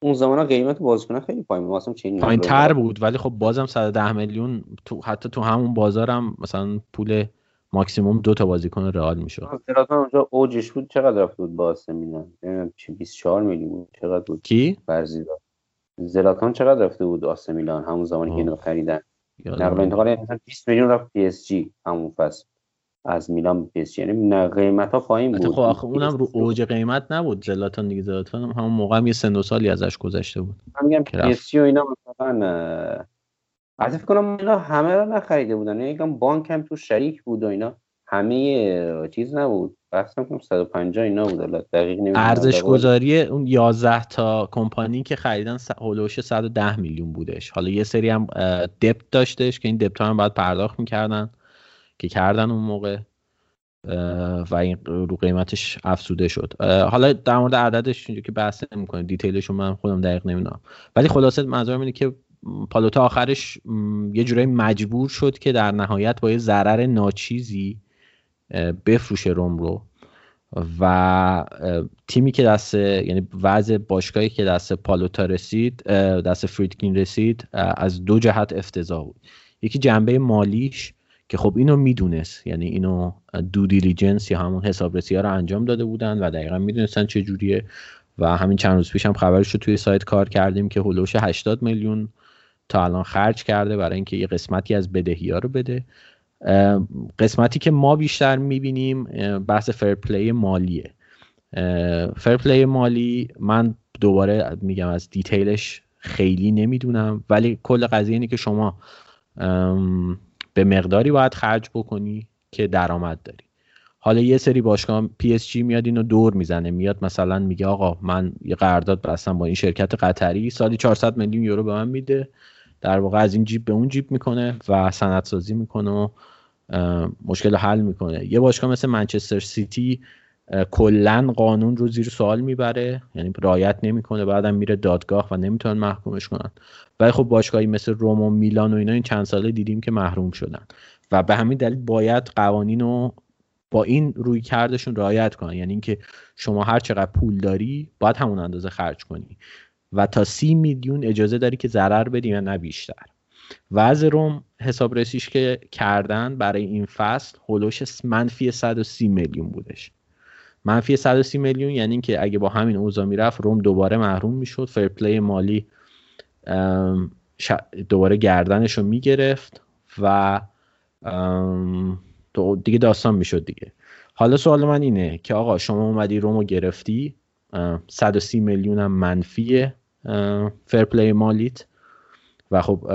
اون زمانا قیمت بازیکن خیلی پایین بود، مثلا چین پایین‌تر بود ولی خب بازم صد و ده میلیون تو حتی تو همون بازارم مثلا پول ماکسیموم دو تا بازیکن رئال میشد. مثلا اونجا اوجش بود چقدر رفته بود باسه میلان؟ ببینم چی بیست و چهار میلیون بود چقدر بود؟ کی؟ برزیلان. زلاتان چقدر رفته بود باسه میلان همون زمانی که اینو خریدن؟ نقل انتقال مثلا بیست میلیون رفت پی اس جی همون فصل از میلان به پی اس جی، یعنی قیمت‌ها پایین بود. خب آخه اونم رو اوج قیمت نبود زلاتان دیگه، زلاتان همون موقع هم یه سن و سالی ازش گذشته بود. من میگم پی اس جی و اینا مثلا عاطف فکر کنم اینا همه رو نخریده بودن، یکم بانک هم تو شریک بود و اینا، همه چیز نبود. بحث می‌کنم صد و پنجاه اینا بود البته دقیق نمی‌دونم. ارزش گذاری اون یازده تا کمپانی که خریدن هولوش صد و ده میلیون بودش. حالا یه سری هم دپت داشتش که این دپت‌ها هم باید پرداخت می‌کردن که کردن اون موقع و این رو قیمتش افزوده شد. حالا در مورد عددش اینجوری که بحث نمی‌کنم، دیتیلش رو من خودم دقیق نمی‌دونم. ولی خلاصه منظورم اینه که پالوتا آخرش یه جورایی مجبور شد که در نهایت با یه ضرر ناچیزی بفروشه روم رو و تیمی که دست، یعنی وضع باشگاهی که دست پالوتا رسید، دست فریدکین رسید، از دو جهت افتضاح بود. یکی جنبه مالیش که خب اینو میدونست، یعنی اینو دو دیلیجنس یا همون حسابرسی‌ها رو انجام داده بودن و دقیقاً میدونستن چه جوریه و همین چند روز پیش هم خبرش رو توی سایت کار کردیم که هولوش هشتاد میلیون تا الان خرج کرده برای اینکه یه قسمتی از بدهی‌ها رو بده. قسمتی که ما بیشتر میبینیم بحث فرپلی مالیه. فرپلی مالی من دوباره میگم از دیتیلش خیلی نمیدونم ولی کل قضیه اینه که شما به مقداری باید خرج بکنی که درآمد داری. حالا یه سری باشگاه پی اس جی میاد اینو دور میزنه، میاد مثلا میگه آقا من یه قرارداد بستم با این شرکت قطری، سالی چهارصد میلیون یورو به من میده، در واقع از این جیب به اون جیب میکنه و سندسازی میکنه و مشکل رو حل میکنه. یه باشگاه مثل منچستر سیتی کلا قانون رو زیر سوال میبره، یعنی رعایت نمیکنه، بعدم میره دادگاه و نمیتونن محکومش کنن. ولی خب باشگاهی مثل روم و میلان و اینا این چند ساله دیدیم که محروم شدن و به همین دلیل باید قوانین رو با این روی کردشون رعایت کنن، یعنی اینکه شما هر چقدر پول داری باید همون اندازه خرج کنی و تا سی میلیون اجازه داری که ضرر بدی یا نه بیشتر. وضع روم حسابرسیش که کردن برای این فصل هولوش منفی صد و سی میلیون بودش. منفی صد و سی میلیون یعنی اینکه اگه با همین اوضاع میرفت روم دوباره محروم میشد، فرپلی مالی دوباره گردنش رو میگرفت و دیگه داستان میشد دیگه. حالا سوال من اینه که آقا شما اومدی روم رو گرفتی، صد و سی میلیون هم منفیه فرپلی مالیت و خب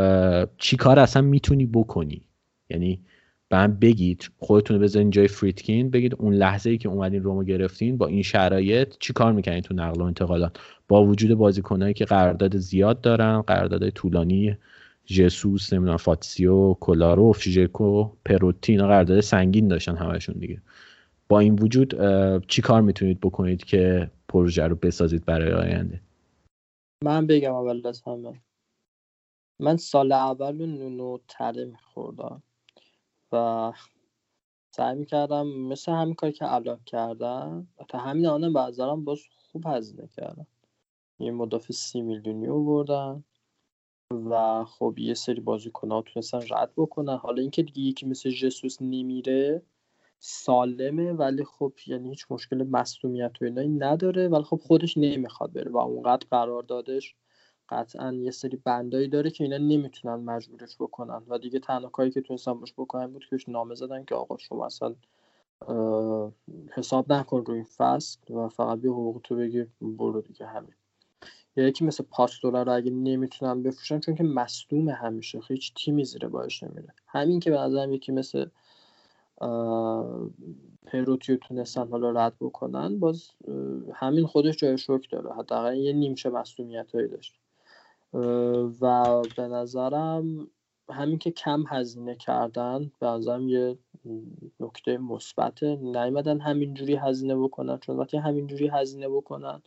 چی کار اصلا میتونی بکنی؟ یعنی به هم بگید خودتون بذارین جای فریدکین، بگید اون لحظه‌ای که اومدین رومو گرفتین با این شرایط چی کار میکنین تو نقل و انتقالات، با وجود بازیکنایی که قرارداد زیاد دارن، قرارداد طولانی، جسوس، نمیدونم فاتسیو، کولاروف، ژکو، پروتی، اینا قرارداد سنگین داشتن همشون دیگه. با این وجود چی کار میتونید بکنید که پروژه رو بسازید برای آینده؟ من بگم اول از همه من سال اول نونو تره میخوردم و سعی میکردم مثل همین کاری که الان کردم تا همین آنم بازارم باز خوب هزینه کردم، یه مدافع سی میلیونی آوردم و خب یه سری بازیکن‌ها تونستن رد بکنن. حالا اینکه دیگه یکی مثل ژسوس نمیره سالمه، ولی خب یعنی هیچ مشکل مصدومیت و اینایی نداره، ولی خب خودش نمیخواد بره و اونقدر قرار دادش قطعا یه سری بندایی داره که اینا نمیتونن مجبورش بکنن و دیگه تنها کاری که تونستن باش بکنن بود که بهش نامه زدن که آقا شما اصلا حساب نکن روی این فصل و فقط به حقوق تو بگیر برو دیگه. همین یکی مثل پاستورا رو اگه نمیتونن بفروشن چون که مصدوم همیشه، هیچ تیمی زیر بارش نمیره. همین که به نظرم یکی مثل پیروتیو تونستن حالا رد بکنن، باز همین خودش جای شوک داره، حداقل یه نیمچه مصدومیتایی داشت و به نظرم همین که کم هزینه کردن به نظرم یه نکته مثبته. نیومدن همینجوری هزینه بکنن، چون وقتی همینجوری هزینه بکنن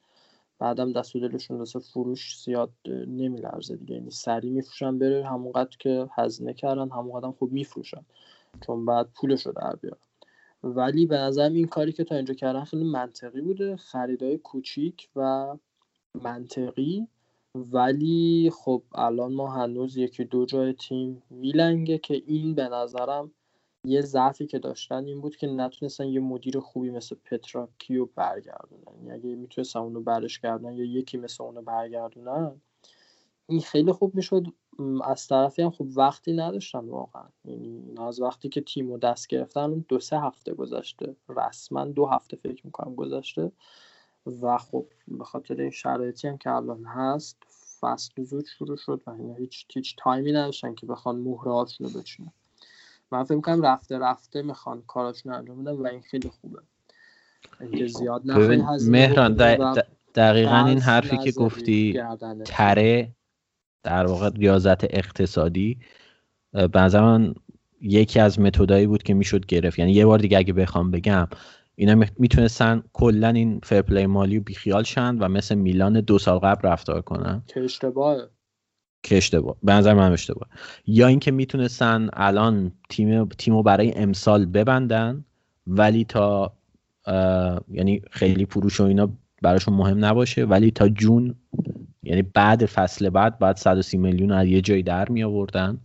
بعدم دست و دلشون واسه فروش زیاد نمی‌لرزه دیگه، یعنی سری میفروشن بره همونقدر که هزینه کردن همونقدر خوب میفروشن چون بعد پولش رو در بیارن. ولی به نظرم این کاری که تا اینجا کردن خیلی منطقی بوده، خریدای کوچیک و منطقی، ولی خب الان ما هنوز یکی دو جای تیم میلنگه که این به نظرم یه ضعفی که داشتن این بود که نتونستن یه مدیر خوبی مثل پتراکیو برگردونن. اگه میتونستن اونو برش گردن یا یکی مثل اونو برگردونن این خیلی خوب میشد. از طرفی هم خب وقتی نداشتن واقعا، یعنی از وقتی که تیمو دست گرفتن دو سه هفته گذشته، رسما دو هفته فکر میکنم گذشته و خب به خاطر این شرایطی هم که الان هست فصل زود شروع شد و اینا هیچ هیچ تایمی نداشتن که بخوان مهرهاشونو بچینن. من فکر میکنم رفته رفته میخوان کاراشون انجام بدن و این خیلی خوبه اینکه زیاد نخیل هزینه. مهران دقیقاً, دقیقاً این حرفی که گفتی تره در واقع ریاضت اقتصادی به نظر من یکی از متدایی بود که میشد گرفت. یعنی یه بار دیگه اگه بخوام بگم اینا میتونستن کلا این فرپلی مالی رو بیخیال شن و مثل میلان دو سال قبل رفتار کنن که اشتباهه که اشتباه به نظر من اشتباه، یا اینکه میتونستن الان تیم تیمو برای امسال ببندن ولی تا یعنی خیلی فروش و اینا براشون مهم نباشه ولی تا جون یعنی بعد فصل بعد بعد صد و سی میلیون از یه جایی در می آوردن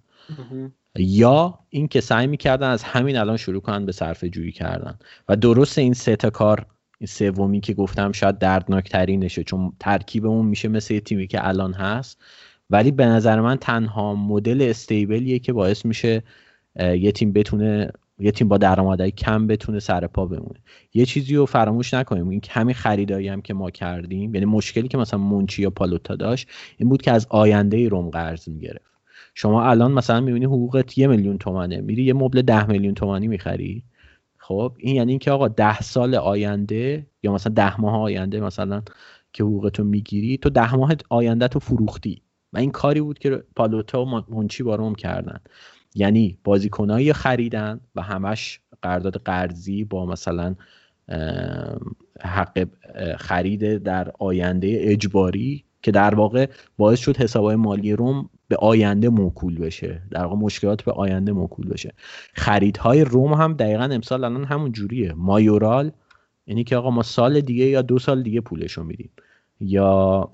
یا اینکه سعی می‌کردن از همین الان شروع کنن به صرفه جویی کردن. و درست این سه تا کار، این سومی که گفتم شاید دردناک‌ترینشه چون ترکیبمون میشه مثل یه تیمی که الان هست، ولی به نظر من تنها مدل استیبلیه که باعث میشه یه تیم بتونه، یه تیم با درآمدهای کم بتونه سر پا بمونه. یه چیزی رو فراموش نکنیم، این همین خریدایی هم که ما کردیم، یعنی مشکلی که مثلا مونچی یا پالوتا داشت این بود که از آینده روم قرض می‌گرفت. شما الان مثلا می‌بینی حقوقت یه میلیون تومانه، میری یه مبل ده میلیون تومانی می‌خری. خب این یعنی اینکه آقا ده سال آینده یا مثلا ده ماه آینده مثلا که حقوقتو می‌گیری، تو ده ماه آینده تو فروختی. و این کاری بود که پالوتا و مونچی با روم کردن. یعنی بازیکنایی خریدن و همش قرارداد قرضی با مثلا حق خرید در آینده اجباری که در واقع باعث شد حسابهای مالی روم به آینده موکول بشه، در واقع مشکلات به آینده موکول بشه. خریدهای روم هم دقیقاً امسال الان همون جوریه، مایورال، یعنی که آقا ما سال دیگه یا دو سال دیگه پولشو میدیم، یا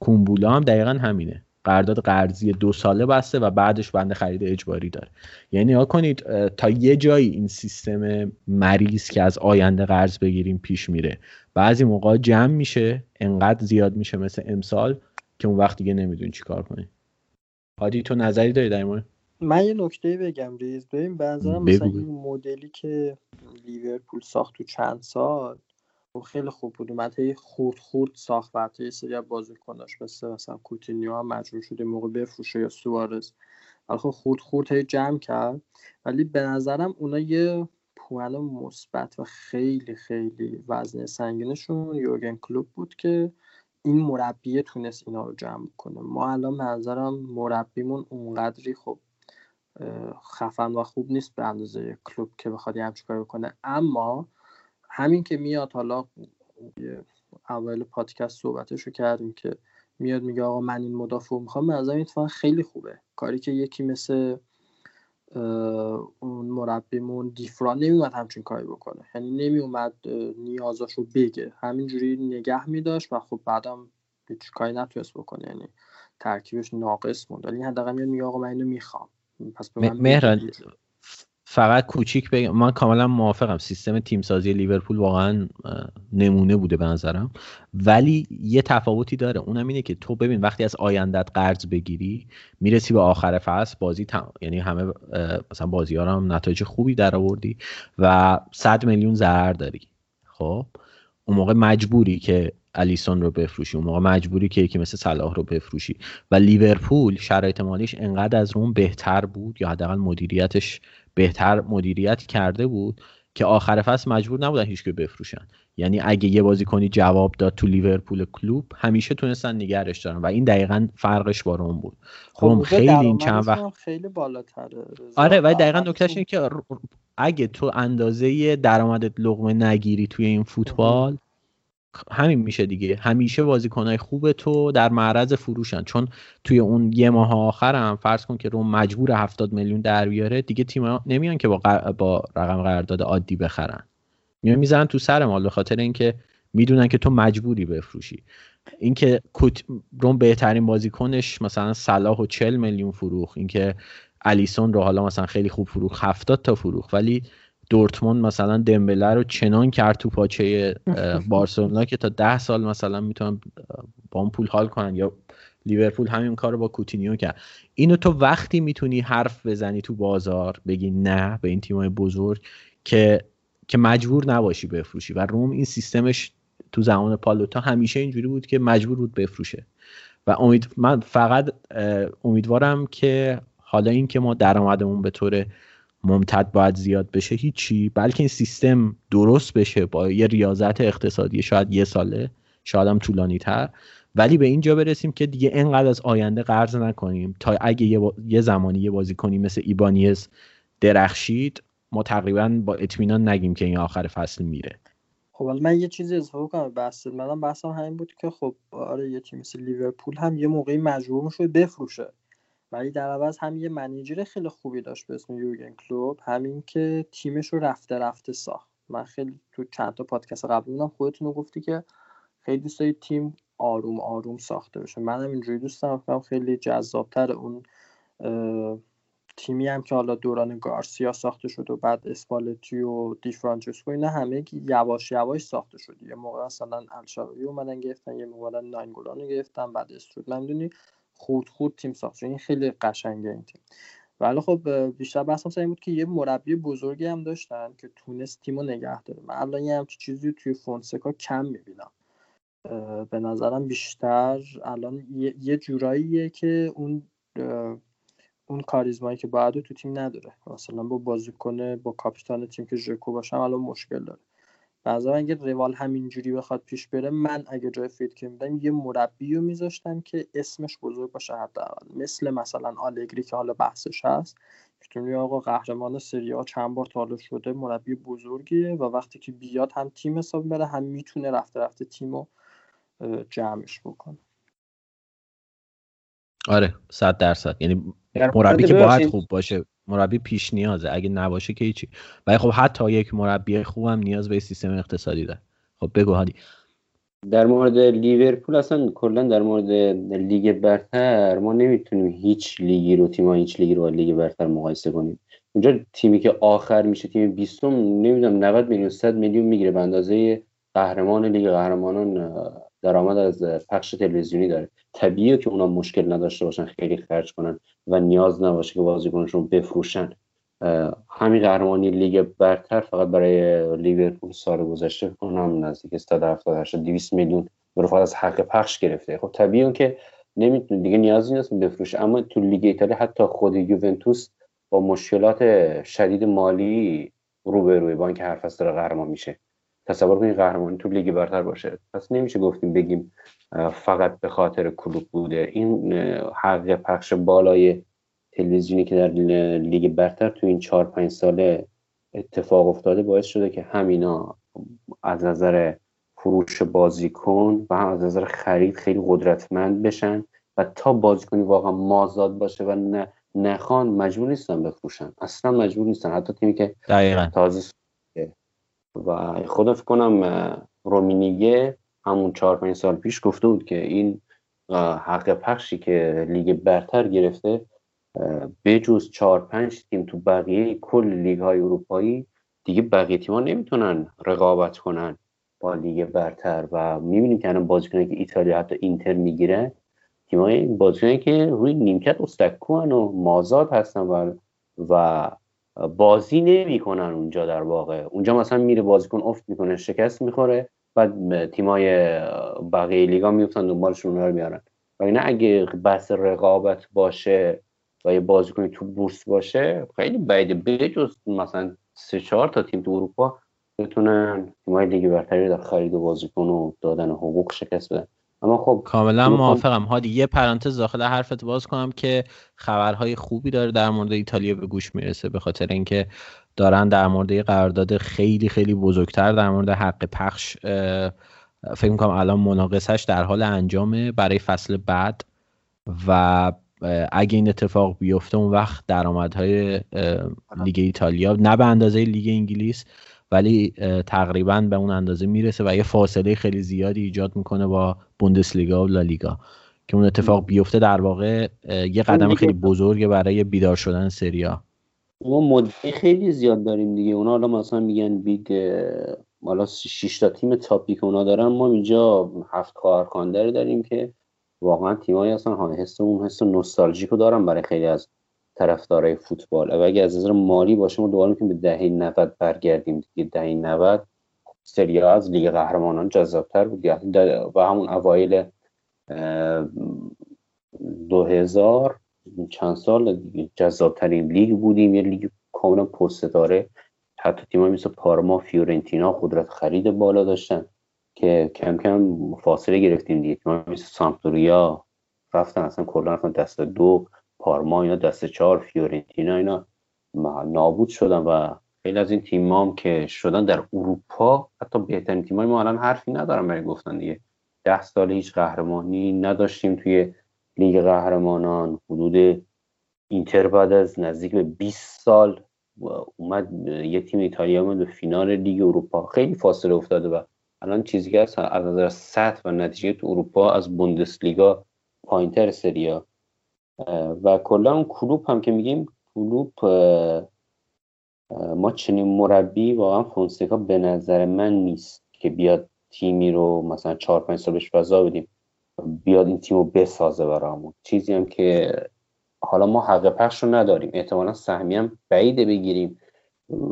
کومبولا هم دقیقاً همینه، قرارداد قرضی دو ساله بسته و بعدش بنده خرید اجباری داره. یعنی ها کنید تا یه جایی این سیستم مریض که از آینده قرض بگیریم پیش میره، بعضی موقع جمع میشه انقدر زیاد میشه مثل امسال که اون وقت دیگه نمیدونی چی کار کنی. هادی تو نظری داری در مورد؟ من یه نکته بگم ریز ببین، به نظرم مثلا این مدلی که لیورپول ساخت تو چند سال خیلی خوب بود، اومده خورد خورد ساخت و یه سری بازیکناش مثل مثلا کوتینیو هم مجبور شد این موقع بفروشه یا سوارز، ولی خب خورد خورد هی جمع کرد. ولی به نظرم اونا یه پوان مثبت و خیلی خیلی وزن سنگینشون یورگن کلوپ بود که این مربیه تونست اینا رو جمع کنه. ما الان به نظرم مربیمون اونقدری خب خفن و خوب نیست به اندازه کلوپ که بخواد همچین کاری بکنه، اما همین که میاد حالا اول پادکست صحبتشو کردیم که میاد میگه آقا من این مدافع میخوام، به نظرم اتفاقا خیلی خوبه کاری که یکی مثل اون مربیمون دیفران نمیومد همچین کاری بکنه، یعنی نمیومد نیازاشو بگه، همینجوری نگه میداشت و خب بعدم هیچ کاری نتونست بکنه، یعنی ترکیبش ناقص موند. ولی حداقل میاد میگه آقا من اینو میخوام. پس به من مهران فقط کوچیک بگم، من کاملا موافقم، سیستم تیم سازی لیورپول واقعا نمونه بوده به نظرم، ولی یه تفاوتی داره، اونم اینه که تو ببین وقتی از آیندت قرض بگیری میرسی به آخر فصل بازی تم... یعنی همه مثلا بازی‌ها رو هم نتایج خوبی درآوردی و صد میلیون ضرر داری، خب اون موقع مجبوری که الیسون رو بفروشی، اون موقع مجبوری که یکی مثل صلاح رو بفروشی. و لیورپول شرایط مالیش انقدر از اون بهتر بود یا حداقل مدیریتش بهتر مدیریت کرده بود که آخر فصل مجبور نبودن هیچکی بفروشن، یعنی اگه یه بازیکنی جواب داد تو لیورپول کلوب همیشه تونستن نگرش دارن و این دقیقاً فرقش با روم بود. روم خیلی این چند وقت خیلی بالاتره. آره ولی دقیقاً نکتهش اینه که اگه تو اندازه درآمدت لقمه نگیری توی این فوتبال همین میشه دیگه، همیشه بازیکنای خوب تو در معرض فروشن، چون توی اون یه ماه آخرم فرض کن که روم مجبور هفتاد میلیون در بیاره دیگه، تیم‌ها نمیان که با قر... با رقم قرارداد عادی بخرن، میان میزنن تو سر مال به خاطر اینکه میدونن که تو مجبوری بفروشی. اینکه روم بهترین بازیکنش مثلا صلاح و چهل میلیون فروخت، اینکه الیسون رو حالا مثلا خیلی خوب فروخت هفتاد تا فروخت، ولی دورتموند مثلا دمبله رو چنان کرد تو پاچه بارسلونا که تا ده سال مثلا میتونن با اون پول حال کنن، یا لیورپول همین کار رو با کوتینیو کرد. اینو تو وقتی میتونی حرف بزنی تو بازار بگی نه به این تیمای بزرگ که که مجبور نباشی بفروشی، و روم این سیستمش تو زمان پالوتا همیشه اینجوری بود که مجبور بود بفروشه. و امید من فقط امیدوارم که حالا این که ما درآمدمون به طور ممتد باید زیاد بشه هیچی، بلکه این سیستم درست بشه با یه ریاضت اقتصادی شاید یه ساله شاید هم طولانی تر، ولی به اینجا برسیم که دیگه اینقدر از آینده قرض نکنیم تا اگه یه, با... یه زمانی یه بازی کنیم مثل ایبانیز درخشید ما تقریبا با اطمینان نگیم که این آخر فصل میره. خب من یه چیزی اضافه کنم بحث منم بحثم همین بود که خب آره یه تیم مثل لیورپول هم یه موقعی مجبور شد بفروشه، ولی در عوض هم یه منیجر خیلی خوبی داشت به اسم یورگن کلوپ، همین که تیمش رو رفته رفته ساخت. من خیلی تو چند تا پادکست قبل بودم خودتون رو گفتی که خیلی دوست داری تیم آروم آروم ساخته بشه، منم اینجوری دوست دارم، خیلی جذاب‌تر اون تیمی هم که حالا دوران گارسیا ساخته شد و بعد اسپالتی و دی فرانچسکو اینا همه یواش یواش ساخته شد. یه موقع مثلا الشاوی اومدن گرفتن، یه موقع ناینگولان رو گرفتن، بعد استرود نمیدونی خود خود تیم ساخت، این خیلی قشنگه این تیم. ولی خب بیشتر بحثم سر این بود که یه مربی بزرگی هم داشتن که تونست تیمو نگه داره. من الان یه همچین چیزی توی فونسکا کم میبینم، به نظرم بیشتر الان یه جوراییه که اون اون کاریزمایی که باید تو تیم نداره، مثلا با بازیکن با کاپیتان تیم که ژکو باشه الان مشکل داره. بعضی وقتا اگه روال همینجوری بخواد پیش بره، من اگه جای فیدکه میدم یه مربی رو میذاشتم که اسمش بزرگ باشه حداقل، مثل مثلا آلگری که حالا بحثش هست که تو آقا قهرمان سری آ چند بار تالو شده، مربی بزرگیه و وقتی که بیاد هم تیم حساب میبره هم میتونه رفته رفته تیمو جمعش بکنه. آره صد درصد، یعنی مربی که باید خوب باشه، مربی پیش نیازه، اگه نباشه که هیچی. ولی خب حتی یک مربی خوبم نیاز به سیستم اقتصادی داره. خب بگو هادی در مورد لیورپول. اصلا کلا در مورد لیگ برتر ما نمیتونیم هیچ لیگی رو تیم‌ها هیچ لیگی رو با لیگ برتر مقایسه کنیم. اونجا تیمی که آخر میشه تیم بیستم نمیدونم نود میلیون صد میلیون میگیره، به اندازه قهرمان لیگ قهرمانان درآمد از پخش تلویزیونی داره. طبیعیه که اونا مشکل نداشته باشن خیلی خرج کنن و نیاز نباشه که بازیکنشون بفروشن. همین قهرمانی لیگ برتر فقط برای لیورپول سال گذشته اونم نزدیک صد و هفتاد تا دویست میلیون برای فقط از حق پخش گرفته. خب طبیعیه که نمیتونه دیگه، نیازی نیست بفروشه. اما تو لیگ ایتالیا حتی خود یوونتوس با مشکلات شدید مالی روبروی با اینکه هر فصل قهرمان میشه. تصور کنید قهرمان تو لیگ برتر باشه. پس نمیشه گفتیم بگیم فقط به خاطر کلوب بوده. این حق پخش بالای تلویزیونی که در لیگ برتر تو این چهار پنج ساله اتفاق افتاده باعث شده که همینا از نظر فروش بازیکن و هم از نظر خرید خیلی قدرتمند بشن و تا بازیکنی واقعا مازاد باشه و نخوان مجبور نیستن بفروشن، اصلا مجبور نیستن. حتی تیمی که دقیقاً تازه و خدا فکر کنم رومینیگه همون چهار پنج سال پیش گفته بود که این حق پخشی که لیگ برتر گرفته به جز چهار پنج تیم تو بقیه کل لیگ های اروپایی دیگه بقیه تیم‌ها نمیتونن رقابت کنن با لیگ برتر. و میبینیم که الان بازیکنایی که ایتالیا حتی اینتر میگیره تیمای بازیکنایی که روی نیمکت استکوان و مازاد هستن و و بازی نمیکنن اونجا. در واقع اونجا مثلا میره بازیکن افت میکنه، شکست میخوره، بعد تیمای بقیه لیگا میافتن دنبالشون اونها رو میارن. و اینا اگه بحث رقابت باشه و یه بازیکن تو بورس باشه خیلی بعیده بجز مثلا سه چهار تا تیم تو اروپا بتونن تیمای لیگ برتری در خرید و بازیکن و دادن حقوق شکست بدن. اما خب کاملا موافقم هادی. یه پرانتز داخل حرفت باز کنم که خبرهای خوبی داره در مورد ایتالیا به گوش میرسه، به خاطر اینکه دارن در مورد یه قرارداد خیلی خیلی بزرگتر در مورد حق پخش فکر میکنم الان مناقصهش در حال انجامه برای فصل بعد و اگه این اتفاق بیفته اون وقت درآمدهای لیگ ایتالیا نه به اندازه لیگ انگلیس ولی تقریباً به اون اندازه میرسه و یه فاصله خیلی زیادی ایجاد میکنه با بوندسلیگا و لالیگا که اون اتفاق بیفته در واقع یه قدم خیلی بزرگه برای بیدار شدن سریا. ما مدعی خیلی زیاد داریم دیگه. اونا الان مثلا میگن بیگ حالا شش تا تیم تاپی که اونا دارن، ما اینجا هفت کارخانه داریم که واقعا تیمایی اصلا ها حس اون حس نوستالژیکو دارن برای خیلی از طرفدارای فوتبال. و اگه از نظر مالی باشه ما دوباره میتونیم به دهه نود برگردیم دیگه. دهه نود سری آ از لیگ قهرمانان جذاب‌تر بود و همون اوایل دو هزار چند سال جذاب‌ترین لیگ بودیم، یه لیگ کاملا پر ستاره. حتی تیم‌های مثل پارما، فیورنتینا قدرت خرید بالا داشتن که کم کم فاصله گرفتیم دیگه. تیم‌های مثل سامپدوریا رفتن اصلا کلا رفتن دست دو، پارما اینا دست چهار، فیورنتینا اینا نابود شدن و خیلی از این تیم‌ها هم که شدن در اروپا حتی بهترین تیم‌های ما الان حرفی ندارن برای گفتن دیگه. ده سال هیچ قهرمانی نداشتیم توی لیگ قهرمانان. حدود اینتر بعد از نزدیک به بیست سال اومد یه تیم ایتالیا اومد به فینال لیگ اروپا. خیلی فاصله افتاده و الان چیزی که از نظر سطح و نتیجه تو اروپا از بوندسلیگا پایین‌تر سری آ و کلا اون کلوب هم که میگیم کلوب ما چنین مربی واقعا فونسکا به نظر من نیست که بیاد تیمی رو مثلا چهار پنج سال بهش فضا بدیم بیاد این تیم رو بسازه برامون. چیزی هم که حالا ما حق پخش رو نداریم، احتمالا سهمی هم بعیده بگیریم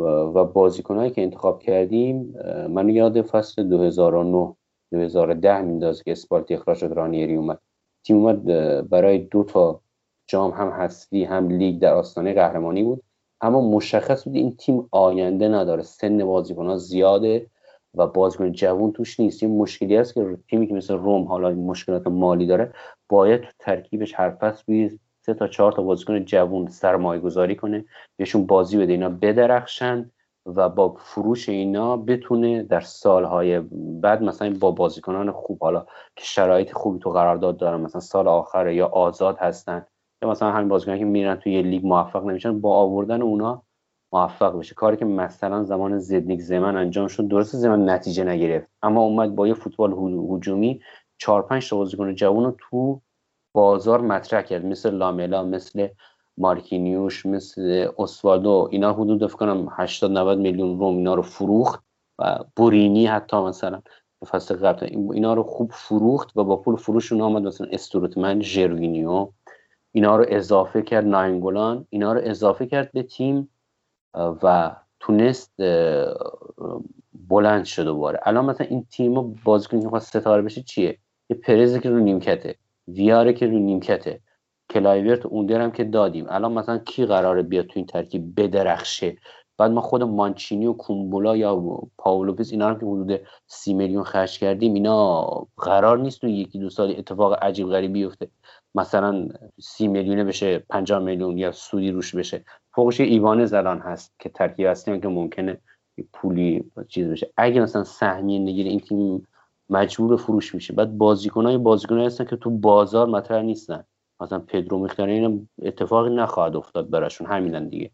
و بازیکنایی که انتخاب کردیم من یاد فصل دو هزار و نه دو هزار و ده میندازه که اسپالتی اخراج شد، رانیری اومد، تیم اومد برای دو تا جام هم هستی هم لیگ در آستانه قهرمانی بود. اما مشخص بود این تیم آینده نداره، سن بازیکن‌ها زیاده و بازیکن جوان توش نیست. این مشکلی است که تیمی که مثل روم حالا این مشکلات مالی داره باید تو ترکیبش هر فصل بیز سه تا چهار تا بازیکن جوان سرمایه‌گذاری کنه، بهشون بازی بده، اینا بدرخشن و با فروش اینا بتونه در سالهای بعد مثلا با بازیکنان خوب حالا که شرایط خوبی تو قرارداد دارن مثلا سال آخره یا آزاد هستن یا مثلا همین بازیکنان که میرن توی یه لیگ موفق نمیشن با آوردن اونا موفق بشه. کاری که مثلا زمان زدنیک زمن انجام شد، درسته زمن نتیجه نگرفت اما اومد با یه فوتبال هجومی چهار پنج تا بازیکن جوان رو تو بازار مطرح کرد، مثل لاملا، مثل مارکینیوش، مثل اسوالدو. اینا حدود فکر کنم هشتاد نود میلیون روم اینا رو فروخت و بورینی حتی مثلا فصل قبل اینا رو خوب فروخت و با پول فروشون اومد مثلا استروتمن، ژروینیو اینا رو اضافه کرد، ناینگولان اینا رو اضافه کرد به تیم و تونست بلند شد دوباره. الان مثلا این تیم بازیکن که خواست ستاره بشه چیه؟ یه پرزه که رو نیمکته، ویاره که رو نیمکته، کلایورت اوندرم که دادیم. الان مثلا کی قراره بیاد تو این ترکیب بدرخشه؟ بعد ما خود مانچینی و کومبولا یا پاولوپس اینا هم که حدود سی میلیون خرج کردیم، اینا قرار نیست تو یکی دو سال اتفاق عجیب غریبی بیفته، مثلا سی میلیونه بشه پنجاه میلیون یا سودی روش بشه. فوقش ایوان زلان هست که ترکیب اصلی که ممکنه پولی چیز بشه. اگه مثلا سهمیه نگیره این تیم مجبور فروش میشه. بعد بازیکنای بازیکنایی هستن که تو بازار مطرح نیستن، مثلا پدرو میخونه، اینا اتفاقی نخواهد افتاد براشون، همینن دیگه.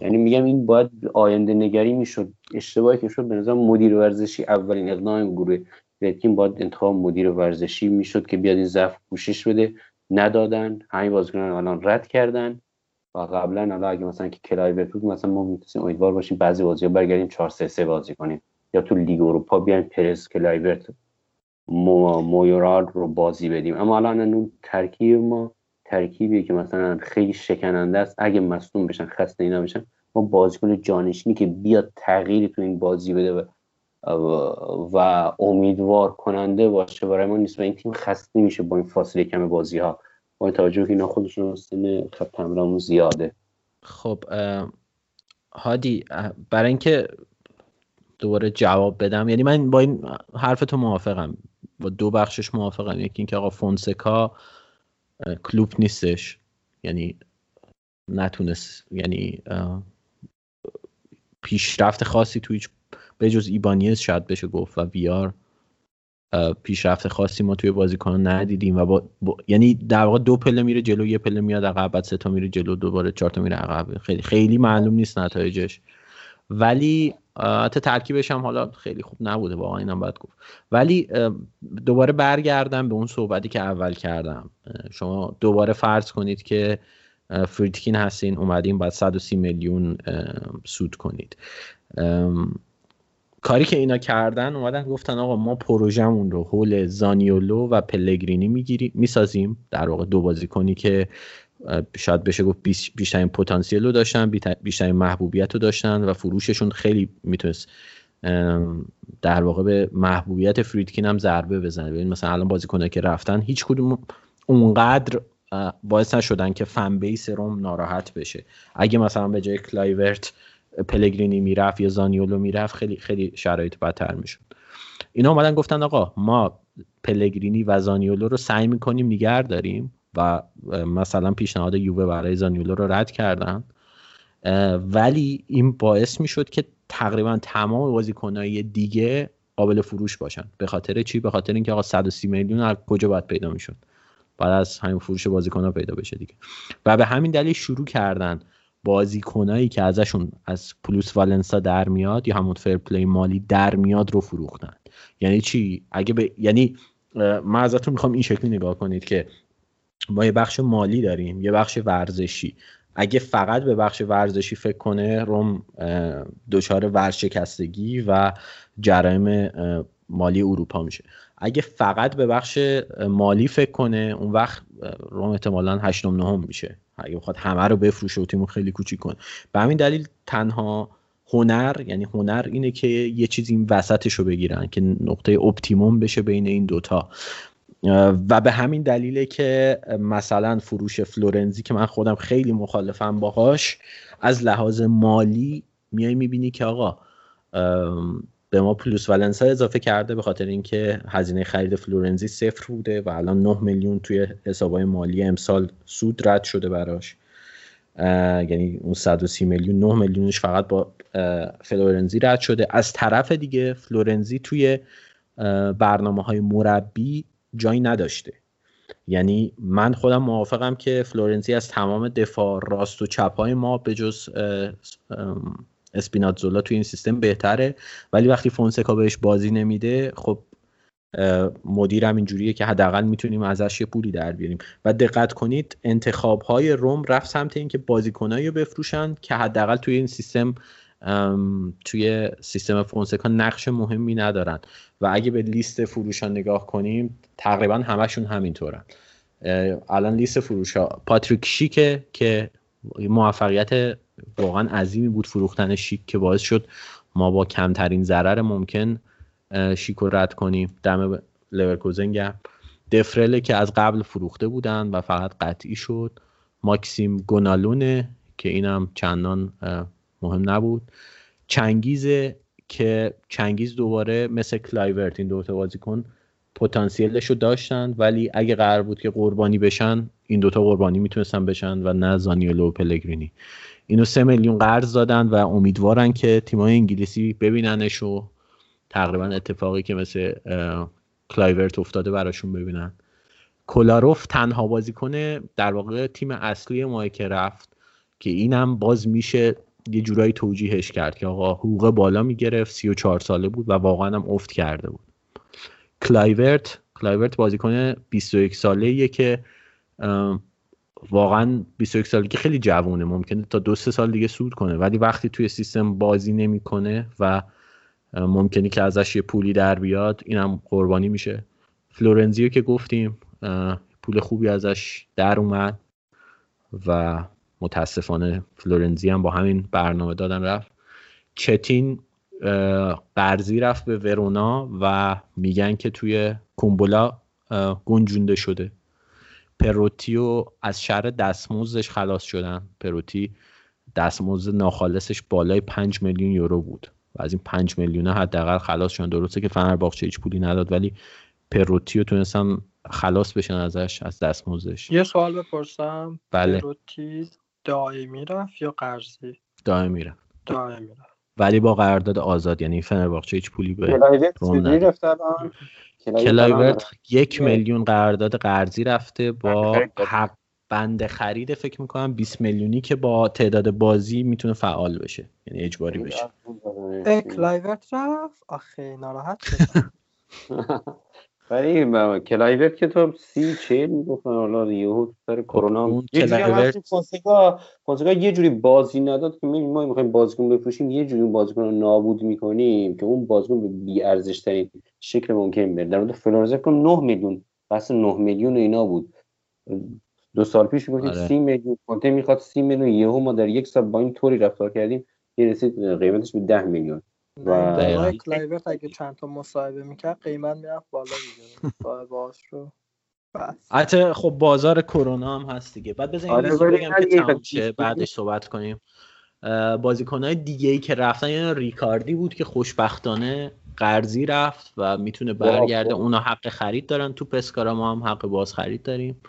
یعنی میگم این باید آینده نگری میشد. اشتباهی که شد به نظر مدیر ورزشی، اولین اقدام گروه تیم باید انتخاب مدیر ورزشی میشد که بیاد این ضعف پوشش بده، ندادن. همین بازیکنان الان رد کردن و قبلا حالا اگه مثلا که کلایورت بود مثلا ما میتونیم امیدوار باشیم بعضی بازی‌ها برگردیم چهار سه سه بازی کنیم، یا تو لیگ اروپا بیایم پرس کلایورت مو مویورال رو بازی بدیم. اما الان اون ترکیب ما ترکیبی که مثلا خیلی شکننده است. اگه مصدوم بشن، خسته اینا بشن، ما بازیکن جانشینی که بیاد تغییری تو این بازی بده و, و امیدوار کننده باشه برای ما نیست. و این تیم خسته میشه با این فاصله کم بازی‌ها، با توجه که اینا خودشون سن خط حمله‌مون زیاده. خب هادی، برای اینکه دوباره جواب بدم، یعنی من با این حرف تو موافقم، با دو بخشش موافقم. یکی اینکه آقا فونسکا کلوب نیستش، یعنی نتونست، یعنی پیشرفت خاصی توی هیچ به جز ایبانیز شاید بشه گفت و ویار پیشرفت خاصی ما توی بازیکن ندیدیم و با... با... یعنی در واقع دو پله میره جلو، یه پله میاد عقب، بعد سه تا میره جلو، دوباره چهار تا میره عقب. خیلی خیلی معلوم نیست نتایجش، ولی حتی ترکیبش هم حالا خیلی خوب نبوده واقعا، اینم باید گفت. ولی دوباره برگردم به اون صحبتی که اول کردم. شما دوباره فرض کنید که فریدکین هستین، اومدین بعد صد و سی میلیون سود کنید. کاری که اینا کردن، اومدن گفتن آقا ما پروژمون رو حول زانیولو و پلگرینی میگیریم، میسازیم. در واقع دو بازیکنی که شاید بشه گفت بیشترین پتانسیل رو داشتن، بیشترین محبوبیت رو داشتن و فروششون خیلی میتونست در واقع به محبوبیت فریدکین هم ضربه بزنه. ببین مثلا الان بازیکنایی که رفتن هیچ کدوم اونقدر باعث نشدن که فن بیس روم ناراحت بشه. اگه مثلا به جای کلایورت پلگرینی میرفت یا زانیولو میرفت، خیلی خیلی شرایط بدتر میشد. اینا اومدن گفتن آقا ما پلگرینی و زانیولو رو سعی میکنیم نگه داریم و مثلا پیشنهاد یووه برای زانیولو رو رد کردن، ولی این باعث میشد که تقریبا تمام بازیکنای دیگه قابل فروش باشن. به خاطر چی؟ به خاطر اینکه آقا صد و سی میلیون از کجا باید پیدا میشد؟ بعد از همین فروش بازیکن‌ها پیدا بشه دیگه. و به همین دلیل شروع کردن بازیکنایی که ازشون از پولوس والنسا در میاد یا همون فرپلی مالی در میاد رو فروختن. یعنی چی؟ اگه ب... یعنی من ازتون میخوام این شکلی نگاه کنید که ما یه بخش مالی داریم، یه بخش ورزشی. اگه فقط به بخش ورزشی فکر کنه، روم دچار ورشکستگی و جرایم مالی اروپا میشه. اگه فقط به بخش مالی فکر کنه، اون وقت روم احتمالاً هشتم نهم میشه، اگه بخواد همه رو بفروشه و تیمو خیلی کوچیک کنه. به همین دلیل تنها هنر، یعنی هنر اینه که یه چیزی این وسطش رو بگیرن که نقطه اپتیموم بشه بین این دوتا. و به همین دلیله که مثلا فروش فلورنزی که من خودم خیلی مخالفم باهاش، از لحاظ مالی میای میبینی که آقا به ما پلوس والنسا اضافه کرده، به خاطر اینکه هزینه خرید فلورنزی صفر بوده و الان نه میلیون توی حساب‌های مالی امسال سود رد شده براش. یعنی اون صد و سی میلیون، نه میلیونش فقط با فلورنزی رد شده. از طرف دیگه فلورنزی توی برنامه‌های مربی جایی نداشته. یعنی من خودم موافقم که فلورنزی از تمام دفاع راست و چپ‌های ما به جز اسپیناتزولا توی این سیستم بهتره، ولی وقتی فونسکا بهش بازی نمیده، خب مدیرم اینجوریه که حداقل میتونیم ازش یه پولی در بیاریم. و دقت کنید انتخاب‌های روم رفت سمت این که بازیکنایی رو بفروشن که حداقل توی این سیستم توی سیستم فونسکا نقش مهمی ندارن. و اگه به لیست فروش ها نگاه کنیم، تقریبا همشون همینطورن. الان لیست فروش ها پاتریک شیکه که موفقیت واقعا عظیمی بود فروختن شیک که باعث شد ما با کمترین ضرر ممکن شیک رو رد کنیم. دم لیورکوزن گپ دفرله که از قبل فروخته بودن و فقط قطعی شد. ماکسیم گونالونه که اینم چندان مهم نبود. چنگیزه که چنگیز دوباره مثل کلایورت این دو تا بازیکن پتانسیلشو داشتن ولی اگه قرار بود که قربانی بشن این دوتا قربانی میتونستن بشن و نه زانیولو و پلگرینی. اینو سه میلیون قرض دادن و امیدوارن که تیمای انگلیسی ببیننش و تقریبا اتفاقی که مثل کلایورت افتاده براشون ببینن. کولاروف تنها بازیکن در واقع تیم اصلی ما که رفت که اینم باز میشه یه جورایی توجیهش کرد که آقا حقوق بالا میگرفت، سی و چهار ساله بود و واقعا هم افت کرده بود. کلایورت کلایورت بازیکن بیست و یک ساله‌ایه که واقعا بیست و یک سالگی خیلی جوونه، ممکنه تا دو سه سال دیگه سود کنه ولی وقتی توی سیستم بازی نمیکنه و ممکنه که ازش یه پولی در بیاد اینم قربانی میشه. فلورنزیو که گفتیم پول خوبی ازش در اومد و متاسفانه فلورنزی هم با همین برنامه دادن رفت. چتین قرضی رفت به ورونا و میگن که توی کومبولا گنجونده شده. پروتی و از شر دستمزدش خلاص شدن. پروتی دستمزد ناخالصش بالای پنج میلیون یورو بود و از این پنج میلیونه حداقل خلاص شدن. درسته که فنرباغچه هیچ پولی نداد ولی پروتی رو تونستن خلاص بشن ازش، از دستمزدش. یه سوال بپرسم. بله. پروتی دائمی رفت یا قرضی؟ دائمی رفت. دائمی رفت. ولی با قرارداد آزاد، یعنی فنرباغچه هیچ پولی به روم نداد. کلایورت یک میلیون قرارداد قرضی رفته با حق بند خرید فکر میکنم بیست میلیونی که با تعداد بازی میتونه فعال بشه، یعنی اجباری بشه. کلایورت رفت آخه ناراحت شد. ولی کلایورت که تو سی چهل میگفتن حالا یهو سر کرونا کلایورت فونسکا فونسکا یه جوری بازی نداد که ما میخوایم بازیکن بفروشیم یه جوری بازیکن رو نابود میکنیم که اون بازیکن به بی ارزش ترین شکل ممکن بره. در مورد فلورنزی که نه میلیون بس نه میلیون اینا بود دو سال پیش میگفتید سی میلیون کانته میخواد سی میلیون یهو ما در یک سال با این طوری رفتار کردیم که رسید قیمتش به ده میلیون. و کلایورت اگه چند تا مصاحبه میکرد قیمت میرفت بالا دیگه صاحباش رو. البته خب بازار کرونا هم هست دیگه. بعد بزنیم آره بگم که تموم شه بعدش صحبت کنیم. بازیکن‌های دیگه‌ای که رفتن یعنی ریکاردی بود که خوشبختانه قرضی رفت و میتونه برگرده. اونا حق خرید دارن. تو پسکارا ما هم حق باز خرید داریم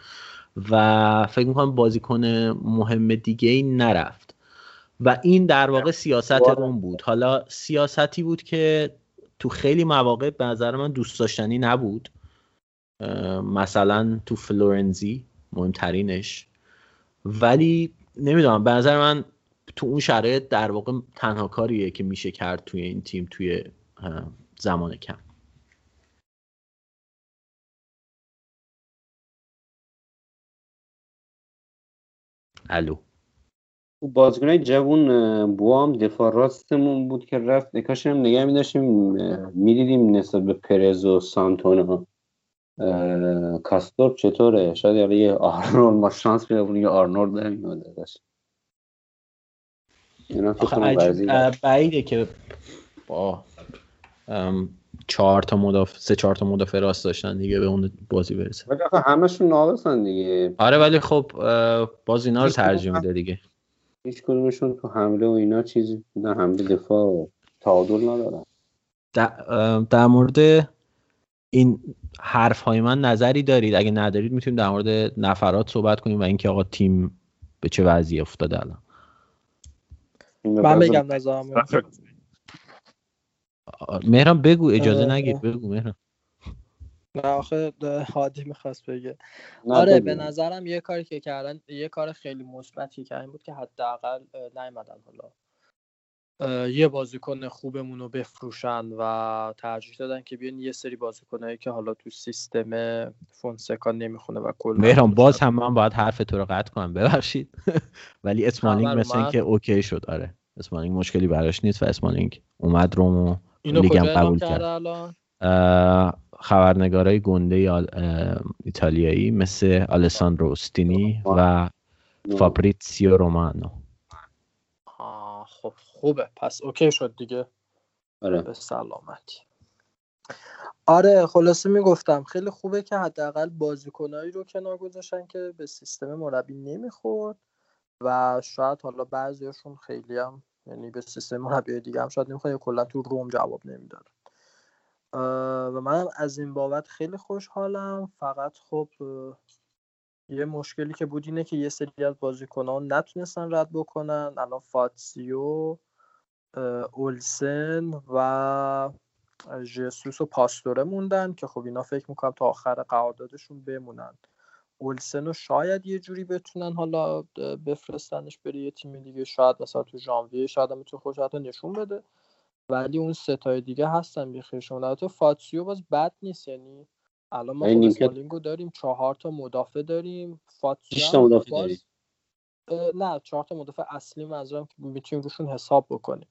و فکر می‌کنم بازیکن مهم دیگه‌ای نرفت. و این در واقع سیاست روم بود. حالا سیاستی بود که تو خیلی مواقع به نظر من دوست داشتنی نبود، مثلا تو فلورنزی مهمترینش، ولی نمیدونم به نظر من تو اون شرایط در واقع تنها کاریه که میشه کرد توی این تیم توی زمان کم. الو بازیکنای جوون بوام دفاع راستمون بود که رفت، کاش هم نگه می‌داشتیم می‌دیدیم نسبت به پرز و سانتونا. کاستور چطوره؟ شاید یه آرنولد ما شانس پیدا کنیم یه آرنولد در میاد ازش. اینا فکر بعیده که با چهار تا مدافع سه چهار تا مدافع راست داشتن دیگه به اون بازی برسه. ولی آخه همشون ناقصن دیگه. آره ولی خب باز اینا رو ترجیح میده دیگه. هیچ کدومشون تو حمله و اینا چیزی نه حمله دفاع و تعادل ندارن. در مورد این حرف های من نظری دارید؟ اگه ندارید میتونیم در مورد نفرات صحبت کنیم و اینکه آقا تیم به چه وضعی افتاده الان. من بگم نظرم مهران بگو اجازه نگیر بگو مهران. نه آخه هادی می‌خواست بگه. آره به نظرم یه کاری که کردن یه کار خیلی مثبتی کردن بود که حداقل نیومدن حالا یه بازیکن خوبمون رو بفروشن و ترجیح دادن که بیان یه سری بازیکنایی که حالا تو سیستم فونسکا نمیخونه و کلا. مهران باز هم من باید حرف تو رو قطع کنم ببخشید. ولی اسمالینگ مثلا من... که اوکی شد. آره اسمالینگ مشکلی براش نیست و اسمالینگ اومد رومو لیگم قبول کرد. الان خبرنگارای گنده ایتالیایی مثل آلساندرو استینی و فابریتسیو رومانو خوبه، پس اوکی شد دیگه. آره. به سلامتی. آره خلاصه میگفتم خیلی خوبه که حداقل بازیکنایی رو کنار گذاشتن که به سیستم مربی نمیخورد و شاید حالا بعضیاشون خیلی هم یعنی به سیستم مربی دیگه هم شاید نمیخواد، کلا تو روم جواب نمیداد. و منم از این بابت خیلی خوشحالم. فقط خب یه مشکلی که بود اینه که یه سری از بازیکن‌ها نتونستن رد بکنن. الان فاتسیو، اولسن و ژسوس و پاستوره موندن که خب اینا فکر میکنم تا آخر قراردادشون بمونن. اولسن رو شاید یه جوری بتونن حالا بفرستنش بره یه تیم دیگه، شاید مثلا تو ژانویه، شاید هم بتونه خودش رو نشون بده، ولی اون ستای دیگه هستن بیخیرشون. البته فاتسیو باز بد نیست، یعنی الان ما اسمالینگو داریم، چهار تا مدافع داریم، فاتسیو تا مدافع باز... داریم نه چهار تا مدافع اصلی منظورم که میتونیم روشون حساب بکنیم.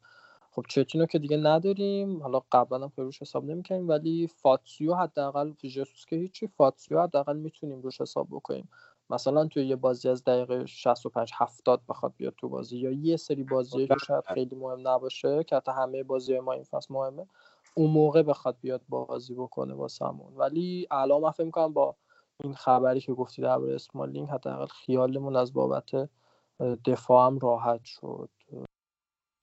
خب چتینو که دیگه نداریم، حالا قبلا هم روش حساب نمی‌کنیم، ولی فاتسیو حداقل، ژسوس که هیچی، فاتسیو حداقل میتونیم روش حساب بکنیم. مثلا توی یه بازی از دقیقه شصت و پنج هفتاد بخواد بیاد تو بازی، یا یه سری بازی که شاید خیلی مهم نباشه که حتی همه بازی ما این فصل مهمه، اون موقع بخواد بیاد بازی بکنه واسمون. ولی الان من فکر می‌کنم با این خبری که گفتی درباره اسمالینگ حداقل خیالمون از بابت دفاعم راحت شد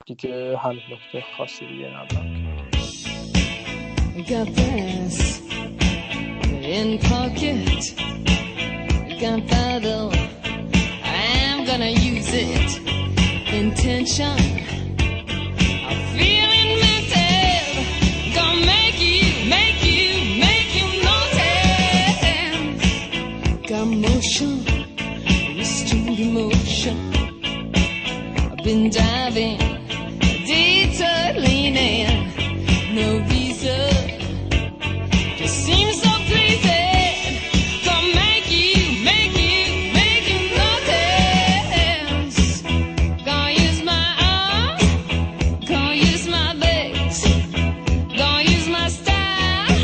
دیگه. همین نکته خاصی دیگه نبود. Been diving detailing and no visa just seems so pleasing, come make you make you make you notice, gonna use my arms, gonna use my legs, gonna use my style,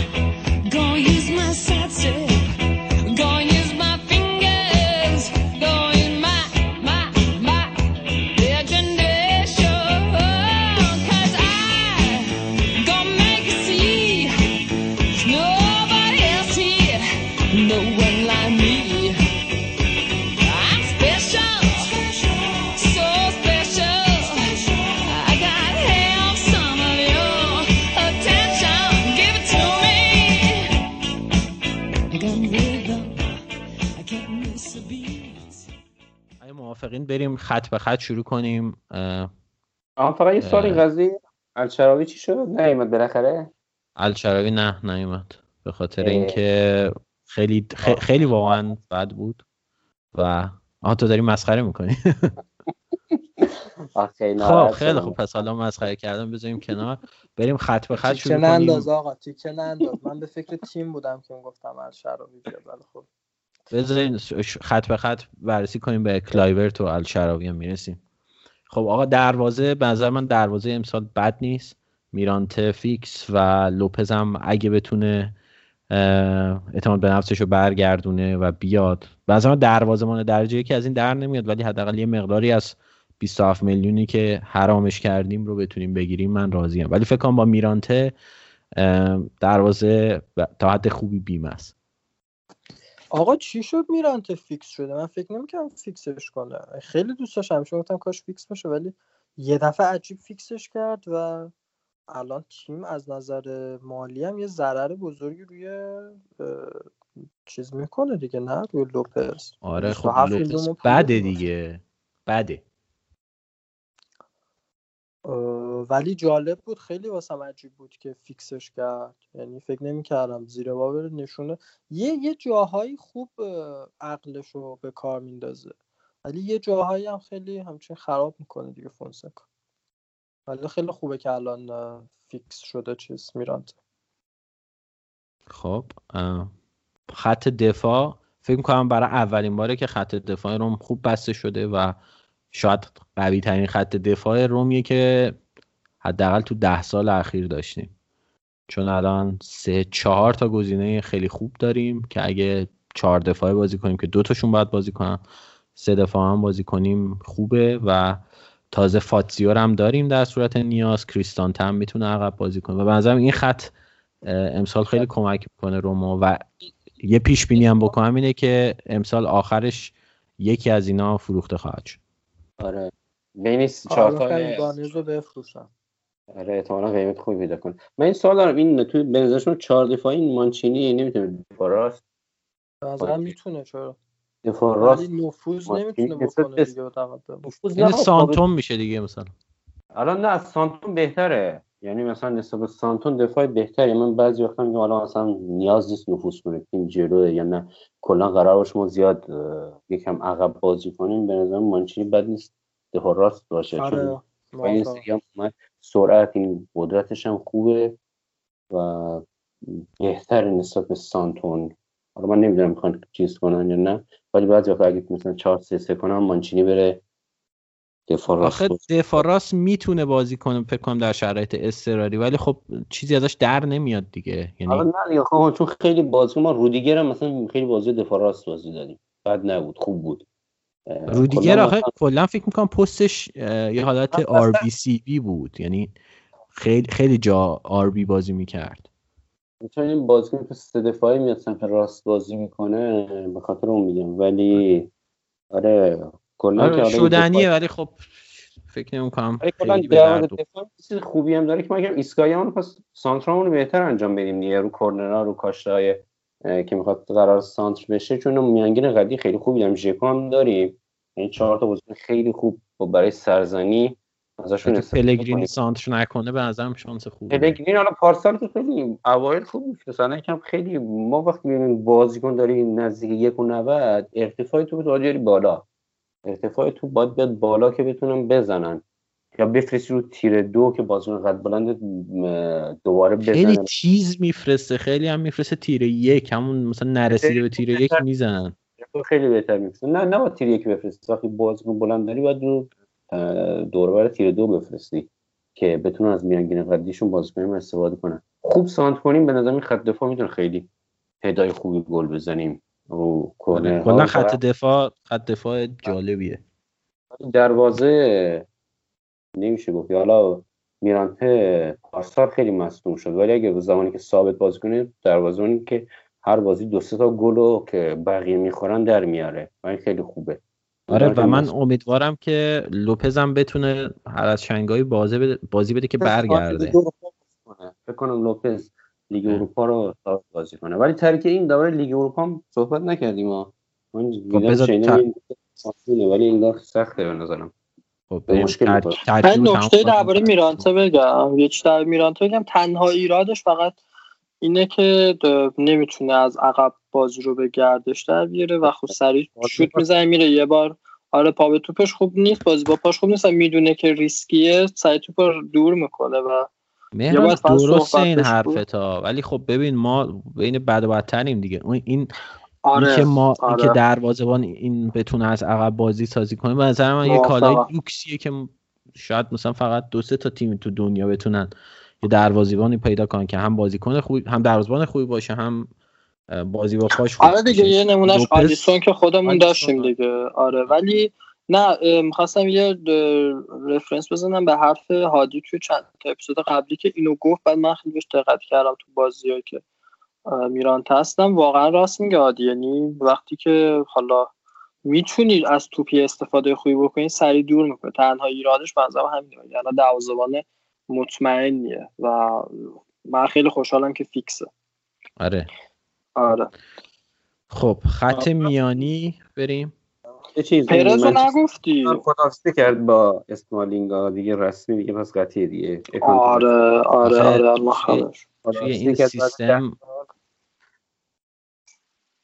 gonna use my side step, gonna use my fingers, gonna use my my my موافقین بریم خط به خط شروع کنیم. آها فقط یه سوالی، قضیه الشراوی چی شد؟ نیومد بالاخره؟ الشراوی نه نیومد به خاطر اینکه خیلی خ... خیلی واقعا بد بود و آها تو داری مسخره می‌کنی. خب خیلی خوب، پس حالا مسخره کردم بذاریم کنار، بریم خط به خط شروع کنیم. چه ننداز آقا، تیکه ننداز. من به فکر تیم بودم که میگفتم الشراوی بیاد، ولی خب بذارین خط به خط بررسی کنیم، به کلایورت و الشراوی هم میرسیم. خب آقا دروازه به نظر من دروازه امسال بد نیست. میرانته فیکس و لوپز هم اگه بتونه اعتماد به نفسشو برگردونه و بیاد، به نظر من دروازه‌بان درجه یکی از این در نمیاد، ولی حداقل یه مقداری از بیست و هفت میلیونی که حرامش کردیم رو بتونیم بگیریم من راضیم. ولی فکر کنم با میرانته دروازه تا حد خوبی بیمه است. آقا چی شد میرانته فیکس شده؟ من فکر نمی‌کنم فیکسش کنه. خیلی دوست داشتم، همیشه گفتم کاش فیکس بشه، ولی یه دفعه عجیب فیکسش کرد و الان تیم از نظر مالی هم یه ضرر بزرگی روی چیز میکنه دیگه، نه روی لوپز. آره خب لوپز بده دیگه، بده. ولی جالب بود، خیلی واسم عجیب بود که فیکسش کرد، یعنی فکر نمی‌کردم زیر باور نشونه. یه یه جاهایی خوب عقلش رو به کار میندازه، ولی یه جاهایی هم خیلی همچین خراب میکنه دیگه فونسکا. ولی خیلی خوبه که الان فیکس شده چیز میرانته. خب خط دفاع فکر می‌کنم برای اولین باره که خط دفاع روم خوب بسته شده و شاید قوی ترین خط دفاع رومیه که حداقل تو ده سال اخیر داشتیم، چون الان سه چهار تا گزینه خیلی خوب داریم که اگه چهار دفاعه بازی کنیم که دوتاشون باید بازی کنن، سه دفاع هم بازی کنیم خوبه. و تازه فاتزیو هم داریم در صورت نیاز، کریستانته هم میتونه عقب بازی کنه و به نظرم این خط امسال خیلی کمک میکنه روما. و یه پیش بینی هم بکنم اینه که امسال آخرش یکی از اینا فروخته خواهد شد. آره بین چهار تا ایگانز رو بفروشن. آره احتمالاً قیمت خوبی پیدا کنه. من این سوال دارم، این تو به نظرشون چهار دفاعی مانچینی نمیتونه دفاع راست؟ به نظرم میتونه، چرا دفاع راست نفوذ نمیتونه بکنه دیگه، نفوذ نه سانتون میشه دیگه مثلا. الان نه از سانتون بهتره، یعنی مثلا نسبت به سانتون دفاع بهتره. من بعضی وقتا میگم حالا اصلا نیاز نیست نفوذ کنه تیم جلو، یا نه کلا قرار باشه ما زیاد یکم عقب بازی کنیم. به نظرم مانچینی بد نیست دفاع راست باشه، آره. چون این سیام سرعت این قدرتش هم خوبه و بهتر نسبت به سانتون. حالا من نمیدونم میخوان چیز کنن یا نه، ولی بعضی وقتا اگه مثلا چهار سه سه کنن مانچینی بره دفاع راست. آخه دفاع راست میتونه بازی کنه فکر کنم در شرایط اضطراری، ولی خب چیزی ازش در نمیاد دیگه. یعنی حالا نه خب چون خیلی بازی ما رودیگر هم مثلا خیلی بازی دفاع راست بازی دادیم، بد نبود، خوب بود. رودیگر آخه کلا فکر میکنم پستش یه حالت آر بی سی بی بود، یعنی خیلی خیلی جا آر بی بازی میکرد. چون این بازیکن تو سه دفاعی میاد که راست بازی میکنه به خاطر اون میگم، ولی آره کلا آره شدنیه، ولی خب فکر نمیکنم خیلی به دفاع چیز خوبی هم داره که من میگم اسکای اون پس سانترامون رو بهتر انجام بدیم دیگه، رو کورنرها رو کاشته‌های که میخواد قرار سانتر بشه، چون میانگین قدی خیلی خوبی داریم، ژکو هم داریم، یعنی چهار تا بازیکن خیلی خوب برای سرزنی ازشون استفاده. پلگرینی سانتر نکنه به نظرم شانس خوبه. پلگرینی حالا پارسال تو خیلی اوایل خوب بود، مثلا یکم خیلی ما وقتی میبینیم بازیکن داری نزدیک یک و نود ارتفاع تو باید بالا، ارتفاع تو باید بیاد بالا که بتونن بزنن، یا بفرستی رو تیر دو که بازون قد بلند دوباره بزنه. خیلی چیز میفرسته، خیلی هم میفرسته تیر یک، همون مثلا نرسیده به تیر یک میزنن. خیلی بهتر میفرسته. نه نه با تیر یک بفرستی، وقتی بازون بلند داری باید رو دوربر تیر دو بفرستی که بتونن از میانگین قدیشون بازیکن‌ها استفاده کنن. خوب سانت کنیم به نظرم خط دفاع میتونه خیلی هدای خوبی گل بزنیم. او کلا کلا خط دفاع خط دفاع جالبیه. دروازه نمیشه گفت، حالا میرانته پارسال خیلی مصدوم شد، ولی اگه زمانی که ثابت بازی کنه دروازه‌بانی که هر بازی دو سه تا گلو که بقیه میخورن در میاره، این خیلی خوبه. آره و من مصدوم. امیدوارم که لوپز هم بتونه هر از شنگای بازی بده بازی بده که برگرده. فکر کنم لوپز لیگ اروپا رو ثابت بازی کنه، ولی ترک این دوره لیگ اروپا هم صحبت نکردیم ما. من دیدم ولی انگار سخته به نظرم. من نکته درباره میرانته بگم یه چی در میرانته بگم تنها ایرادش فقط اینه که نمیتونه از عقب بازی رو به گردش در بیاره و خب سریع شوت میزنه میره یه بار. آره پا به توپش خوب نیست، بازی با پاش خوب نیست، میدونه که ریسکیه، سریع توپ رو دور میکنه و مهران درسته این حرفتا. ولی خب ببین ما بین بد و بدتریم دیگه. این آره، این که ما آره. این که دروازه‌بان این بتونه از عقب بازی سازی کنه به نظر من یه کالای لوکسیه که شاید مثلا فقط دو سه تا تیم تو دنیا بتونن یه دروازه‌بانی پیدا کنن که هم بازیکن خوبی هم دروازه‌بان خوبی باشه هم بازی با پاش خوب. آره دیگه یه نمونهش آلیسون که خودمون داشتیم دیگه. آره ولی نه می‌خواستم یه رفرنس بزنم به حرف هادی توی چند تا اپیزود قبلی که اینو گفت، بعد من خیلی بهش دقت کردم تو بازی‌ها که میران تستم واقعا راست میگه عادی. یعنی وقتی که حالا میتونی از توپی استفاده خوبی بکنی سریع دور میکنه. تنها ایرادش بنظرم همینه، یعنی دروازه‌بان مطمئنیه و من خیلی خوشحالم که فیکسه. آره آره خب خط میانی بریم. یه چیز پرزو نگفتی، خداحافظی کرد با اسمالینگا دیگه، رسمی دیگه پس قطعی دیگه. آره آره آره ما خلاص توی این سیستم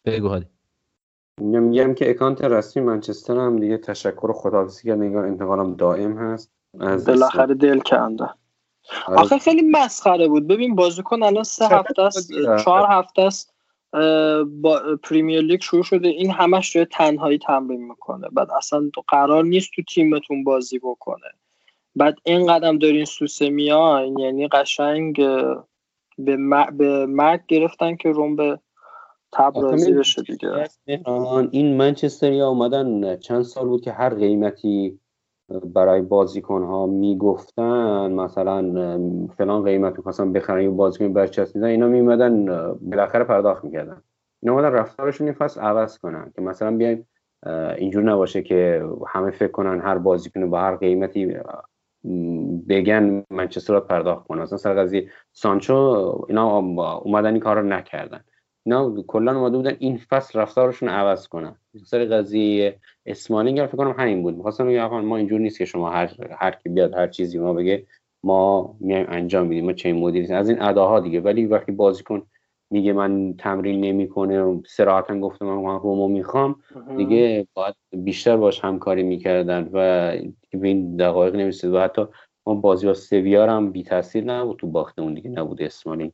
بگو هادی. میگم که اکانت رسمی منچستر هم دیگه تشکر و خداحافظی کرد، نگار انتقالم دائم هست از بالاخره دل کنده. آخه خیلی مسخره بود. ببین بازیکن الان سه هفته است چهار هفته است با پریمیر لیگ شروع شده، این همش روی تنهایی تمرین میکنه، بعد اصلا قرار نیست تو تیمتون بازی بکنه، بعد این قدم دارین سوسه میان. یعنی قشنگ به مرگ گرفتن که روم به تب راضی بشه دیگه. این منچستری ها اومدن چند سال بود که هر قیمتی برای بازیکن‌ها میگفتن مثلا فلان قیمت می‌خواستن بخرن و بازیکن برچسبیدن، اینا میومدن بالاخره پرداخت می‌کردن. اینا اومدن رفتارشون این فصل عوض کنن که مثلا بیایم اینجور نباشه که همه فکر کنن هر بازیکن با هر قیمتی بگن منچستر رو پرداخت کنه. مثلا سرقضی سانچو اینا اومدن این کارو نکردن، اینا کلا اومده بودن این فصل رفتارشون عوض کنن. سر قضیه اسمالینگ فکر کنم همین بود، می‌خواستن بگن آقا ما اینجور نیست که شما هر هر کی بیاد هر چیزی ما بگه ما میایم انجام میدیم، ما چه مدیری از این اداها دیگه. ولی وقتی بازیکن میگه من تمرین نمی‌کنه، صراحتاً گفتم من رومو می‌خوام دیگه، باید بیشتر باش همکاری می‌کردن و این دقایق نمی‌رسید. و حتی ما بازی با سویا هم بی‌تاثیر نبود، تو باخت اون دیگه نبود اسمالینگ.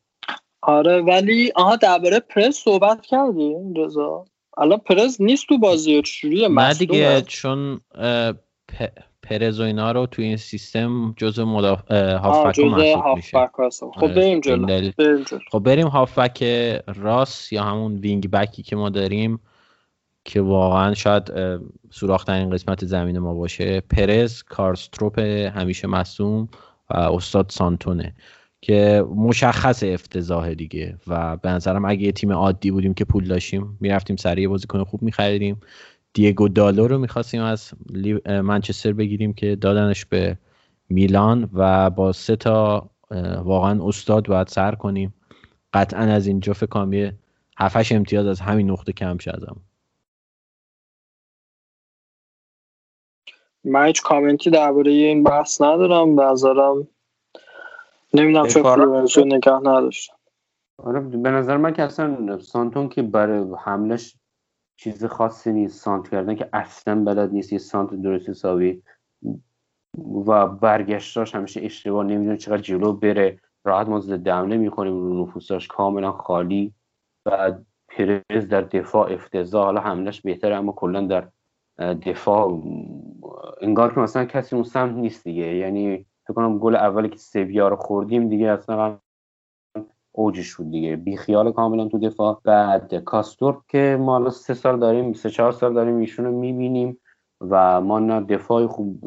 آره ولی آها درباره پرز صحبت کردیم رضا، الان پرز نیست تو بازی چجوریه؟ نه دیگه چون پ... پرز و اینا رو تو این سیستم جزء مدافع هافبک محسوب میشه. خب بریم جلو. خب بریم هافبک راست یا همون وینگ بکی که ما داریم که واقعا شاید سوراخ‌ترین قسمت زمین ما باشه، پرز، کارستروپ همیشه مصدوم و استاد سانتونه که مشخص افتضاحه دیگه. و به نظرم اگه یه تیم عادی بودیم که پول داشتیم میرفتیم سریع بازیکن خوب می‌خریدیم. دیگو دالو رو می‌خواستیم از منچستر بگیریم که دادنش به میلان و با سه تا واقعا استاد باید سر کنیم. قطعا از اینجا فکر کنم یه هفت هشت امتیاز از همین نقطه کم شه ازم. من هیچ کامنتی درباره این بحث ندارم، به نظرم نمیدونم چه پروژه نگاه نداشتم. آره به نظر من که اصلا سانتون که برای حملش چیز خاصی نیست، سانت کردن که اصلا بلد نیست، یه سانت درست حسابی و برگشتاش همیشه اشتباه، نمیدونه چقدر جلو بره، راحت ما ضد حمله می‌کنیم رو نفوذش کاملا خالی. و پرز در دفاع افتضاح، حالا حملش بهتره اما کلا در دفاع انگار که مثلا کسی اون سمت نیست دیگه. یعنی فکر کنم گل اولی که سویا رو خوردیم دیگه اصلا اوجش شد دیگه، بیخیال کاملا تو دفاع. بعد کاستور که ما الان سه سال داریم سه چهار سال داریم ایشونو میبینیم و ما نه دفاع خوب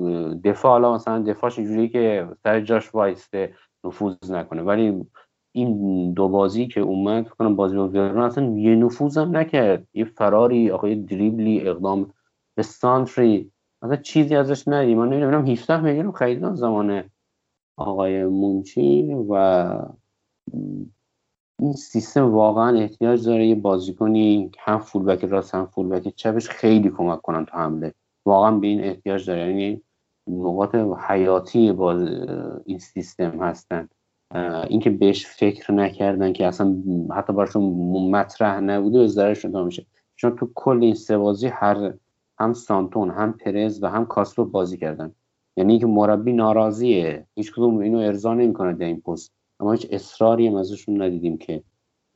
دفاع، حالا مثلا دفاعش اینجوری که سر جاش وایسته نفوذ نکنه، ولی این دو بازی که اومد فکر کنم بازی با ویرون اصلا یه نفوذم نکرد، یه فراری آقای دریبلی اقدام به سانتری اصلا چیزی ازش ندیدم. من نمیدونم هفده میلیون خریدن زمان آقای مونچی و این سیستم واقعا احتیاج داره یه بازیکنی هم فول بک راست هم فول بک چپش خیلی کمک کنن تو حمله، واقعا به این احتیاج داره. یعنی نقاط حیاتی باز این سیستم هستن، اینکه بهش فکر نکردن که اصلا حتی براشون مطرح نبوده به ضررشون تمام میشه. چون تو کل این سه بازی هر هم سانتون هم پرز و هم کاستو بازی کردن، یعنی اینکه مربی ناراضیه، هیچ کدوم اینو ارضا نمیکنه در این پست، اما هیچ اصراری هم ازشون ندیدیم که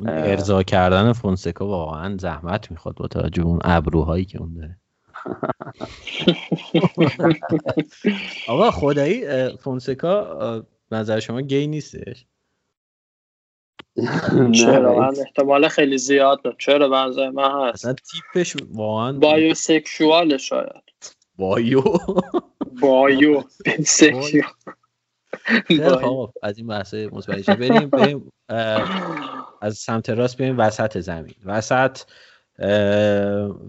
ارضا کردن فونسکا واقعا زحمت میخواد با توجه اون ابروهایی که اون داره. آقا خدایی فونسکا نظر شما گی نیستش؟ چرا؟ من احتمال خیلی زیاد دارم. چرا بنظر من هست اصلا تیپش واقعا بایوسکشوال، شاید بایو بایو سکشوال. خب از این بحث مثبتش بریم بریم از سمت راست بریم وسط زمین. وسط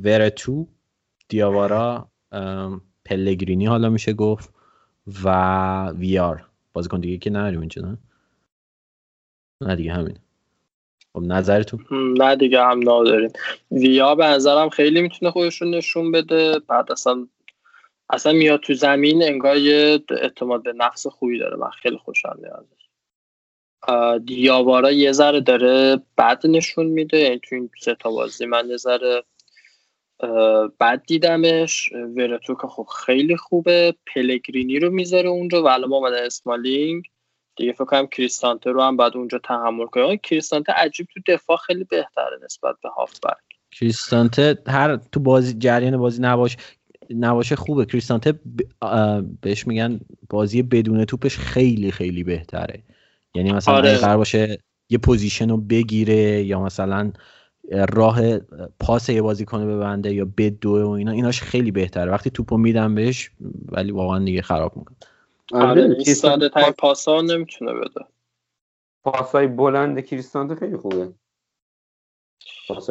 ورتو، دیاوارا، پلگرینی حالا میشه گفت و ویار. بازیکن دیگه که نداریم اینجا نه؟ نه دیگه همین. خب نظرتون؟ نه دیگه هم نداریم. ویار به نظرم خیلی میتونه خودشون نشون بده، بعد اصلا اصلا میاد تو زمین انگار یه اعتماد به نفس خوبی داره، من خیلی خوشحال میادش. دیاوارا یه ذره داره بد نشون میده، یعنی تو این سه تا بازی من یه ذره بد دیدمش. ورتو که خب خیلی خوبه، پلگرینی رو میذاره اونجا و الان اومده اسمالینگ دیگه، فکر کنم کریستانته رو هم بعد اونجا تحمل کنه. کریستانته عجیب تو دفاع خیلی بهتره نسبت به هافبک. کریستانته هر تو بازی جریان بازی نباشه نباشه خوبه. کریستانته بهش میگن بازی بدون توپش خیلی خیلی بهتره، یعنی مثلا اگه قرار باشه یه پوزیشن رو بگیره یا مثلا راه پاس یه بازیکن ببنده یا بدوه و اینا، ایناش خیلی بهتره. وقتی توپو میدم بهش ولی واقعا دیگه خراب میکنه. آره کریستیانو تای پاسا نمیتونه بده. پاسای بلند کریستیانو خیلی خوبه.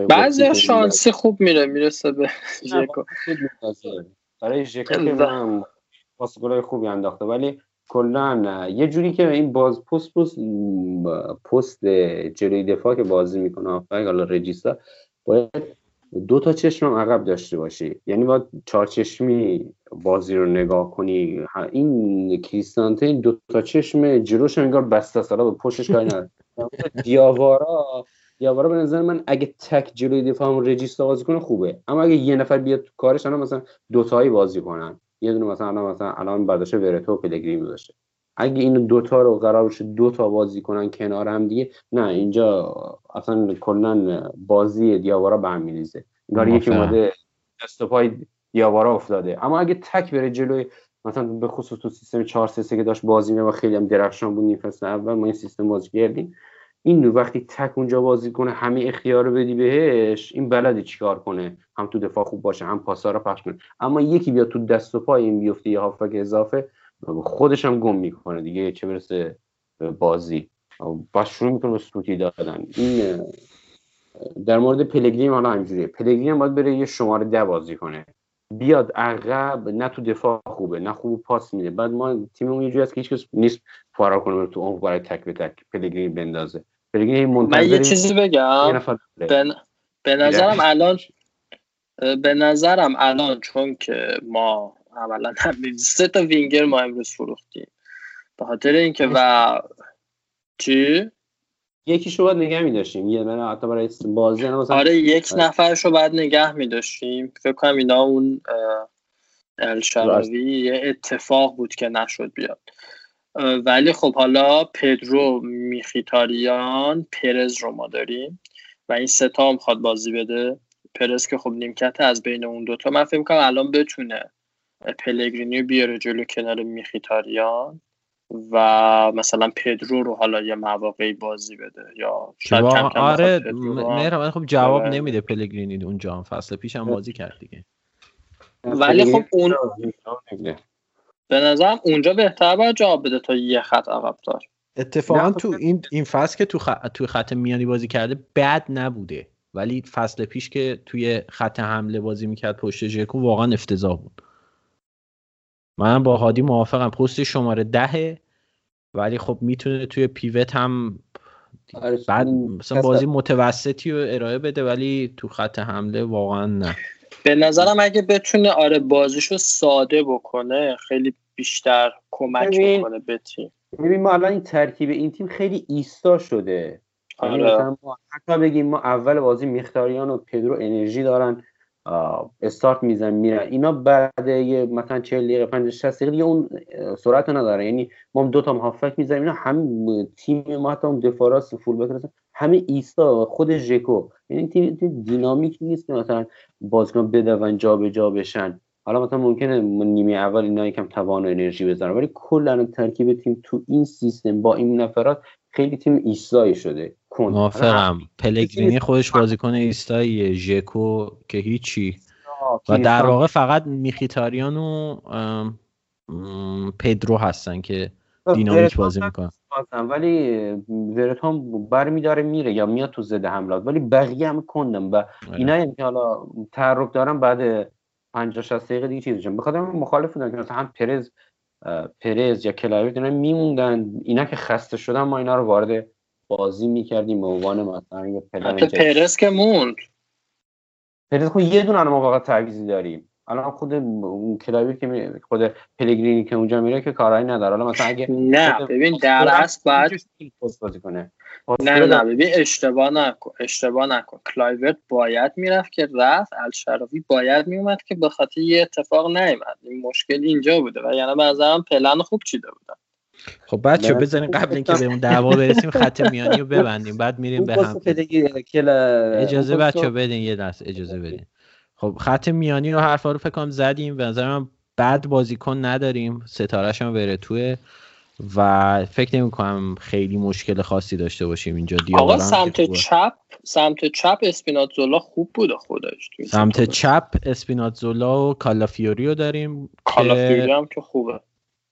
بعضی شانس خوب میره میرسه به ژکو. برای ژکو هم پاس گلای خوبی انداخته، ولی کلا یه جوری که این باز پست پست پست جلوی دفاع که بازی میکنه آفرین حالا رجیستا باید دو تا چشم عقب داشته باشی، یعنی باید چهارچشمی بازی رو نگاه کنی. این کریستانتین دو تا چشم جلوش انگار بسته است، حالا پشتش کاری نداره. دیاوارا دیاوارا به نظر من اگه تک جلوی دفاعمون رجیستا بازی کنه خوبه، اما اگه یه نفر بیاد تو کارش الان مثلا دو تایی بازی کنن، یه دونه مثلا الان مثلا الان برداشته ورتو پلگرینی میذاشه، اگه این دو تا رو قرار بشه دو تا بازی کنن کنار هم دیگه، نه اینجا اصلا کلا بازی دیاوارا به هم میریزه، انگار یکی اومده دست و پای دیاوارا افتاده. اما اگه تک بره جلوی مثلا به خصوص تو سیستم چهار سه سه که داشت بازی می‌کرد و خیلی هم درخشان بود نیم فصل اول ما این سیستم بازی کردیم، این وقتی تک اونجا بازی کنه همه اختیار رو بدی بهش، این بلدی چیکار کنه، هم تو دفاع خوب باشه هم پاسا رو پخش کنه. اما یکی بیا تو دست و پای این بیفته یه هافبک اضافه خودش هم گم میکنه دیگه، چه برسه بازی باز شروع میکنه به سوتی دادن. این در مورد پلگرینی حالا همینجوریه، پلگرینی هم باید بره یه شماره ده بازی کنه، بیاد عقب، نه تو دفاع خوبه نه خوب پاس میده، بعد ما تیممون یه جوری است که هیچ کس نیست فرار کنه تو اون برای تک به تک پلگرینی بندازه. پلگرینی منتظر، من یه چیزی بگم، بن... به نظرم الان به نظرم الان چون که ما اولا سه تا وینگر ما امروز فروختیم به خاطر اینکه و چی یکیشو بعد نگه می‌داشتیم، یه من حتی برای بازی انا مثلا آره یک نفرشو بعد نگه می‌داشتیم. فکر کنم اینا اون الشراوی یه اتفاق بود که نشد بیاد، ولی خب حالا پدرو، میخیتاریان، پرز رو ما داریم و این سه تا هم خواد بازی بده. پرز که خب نیمکت از بین اون دو تا، من فکر می‌کنم الان بتونه پلگرینیو بیاره جلو کنار میخیتاریان و مثلا پدرو رو حالا یه مواقعی بازی بده یا شاید کم کم. آره مهرم خب جواب آره. نمیده پلگرینی اونجا هم فصل پیش هم بازی کرد دیگه، ولی خب اون به نظرم اونجا بهتر باید جواب بده تا یه خط عقب دار. اتفاقا تو این این فصل که تو خط تو خط میانی بازی کرده بد نبوده، ولی فصل پیش که توی خط حمله بازی میکرد پشت ژکو واقعا افتضاح بود. من با هادی موافقم، پست شماره دهه، ولی خب میتونه توی پیوت هم بعد مثلا بازی متوسطی رو ارائه بده، ولی تو خط حمله واقعا نه. به نظرم اگه بتونه آره بازیشو ساده بکنه خیلی بیشتر کمک میکنه به تیم. ببین ما الان این ترکیب این تیم خیلی ایستا شده. مثلا ما حتی بگیم ما اول بازی میختاریان و پدرو انرژی دارن استارت میزن میرن، اینا بعد یه مثلا چهل دقیقه پنجاه شصت دقیقه اون سرعت نداره، یعنی ما دو تا هافک میذاریم اینا هم تیم ما تا اون دفاع راست فول بک راست همه ایستا خود ژکو، یعنی تیم دینامیک نیست که مثلا بازیکن بدون جابجا بشن. حالا مثلا ممکنه نیمه اول اینا یکم توان و انرژی بذارن، ولی کلا ترکیب تیم تو این سیستم با این نفرات خیلی تیم ایستایی شده. موافقم، پلگرینی خودش بازیکن ایستایی، ژکو که هیچی و در واقع فقط میخیتاریان و پدرو هستن که دینامیک بازی میکنن، ولی ورت هم برمی داره میره یا میاد تو زده حملات، ولی بقیه هم کندم و اینایی که حالا تعرق دارن بعد پنجاه شصت دقیقه دیگه چیزی میشن. بخاطر من مخالف بودم که مثلا هم پرز پرز یا کلاوی اینا میموندن، اینا که خسته شدن ما اینا رو وارد بازی میکردیم به عنوان مثلا یه پلن. حتی پرز که موند، پرز خود یه دونه ما واقعا تعویضی داریم الان، خود کلاوی که می... خود پلگرینی که اونجا میره که کارایی نداره. حالا مثلا اگه نه ببین در اصل بعد پست بازی کنه، نه نه ببین اشتباه نکن اشتباه نکن کلایورت باید میرفت که رفت، الشراوی باید میومد که به خاطر یه اتفاق نیومد. این مشکل اینجا بوده و یعنی بعضی‌ها پلن خوب چیده بودن. خب بچه‌ها بزنین قبل اینکه به اون دعوا برسیم خط میانی رو ببندیم بعد میریم به هم. اجازه بچه‌ها بدین یه لحظه اجازه بدین. خب خط میانی رو حرفا رو فکر کنم زدیم، به نظر من بد بازیکن نداریم، ستاره‌شون ورتوئه و فکر نمی کنم خیلی مشکل خاصی داشته باشیم اینجا. آقا سمت چپ سمت چپ اسپیناتزولا خوب بود خودش. سمت, سمت چپ اسپیناتزولا و کالافیوریو داریم. کالافیوری هم که خوبه،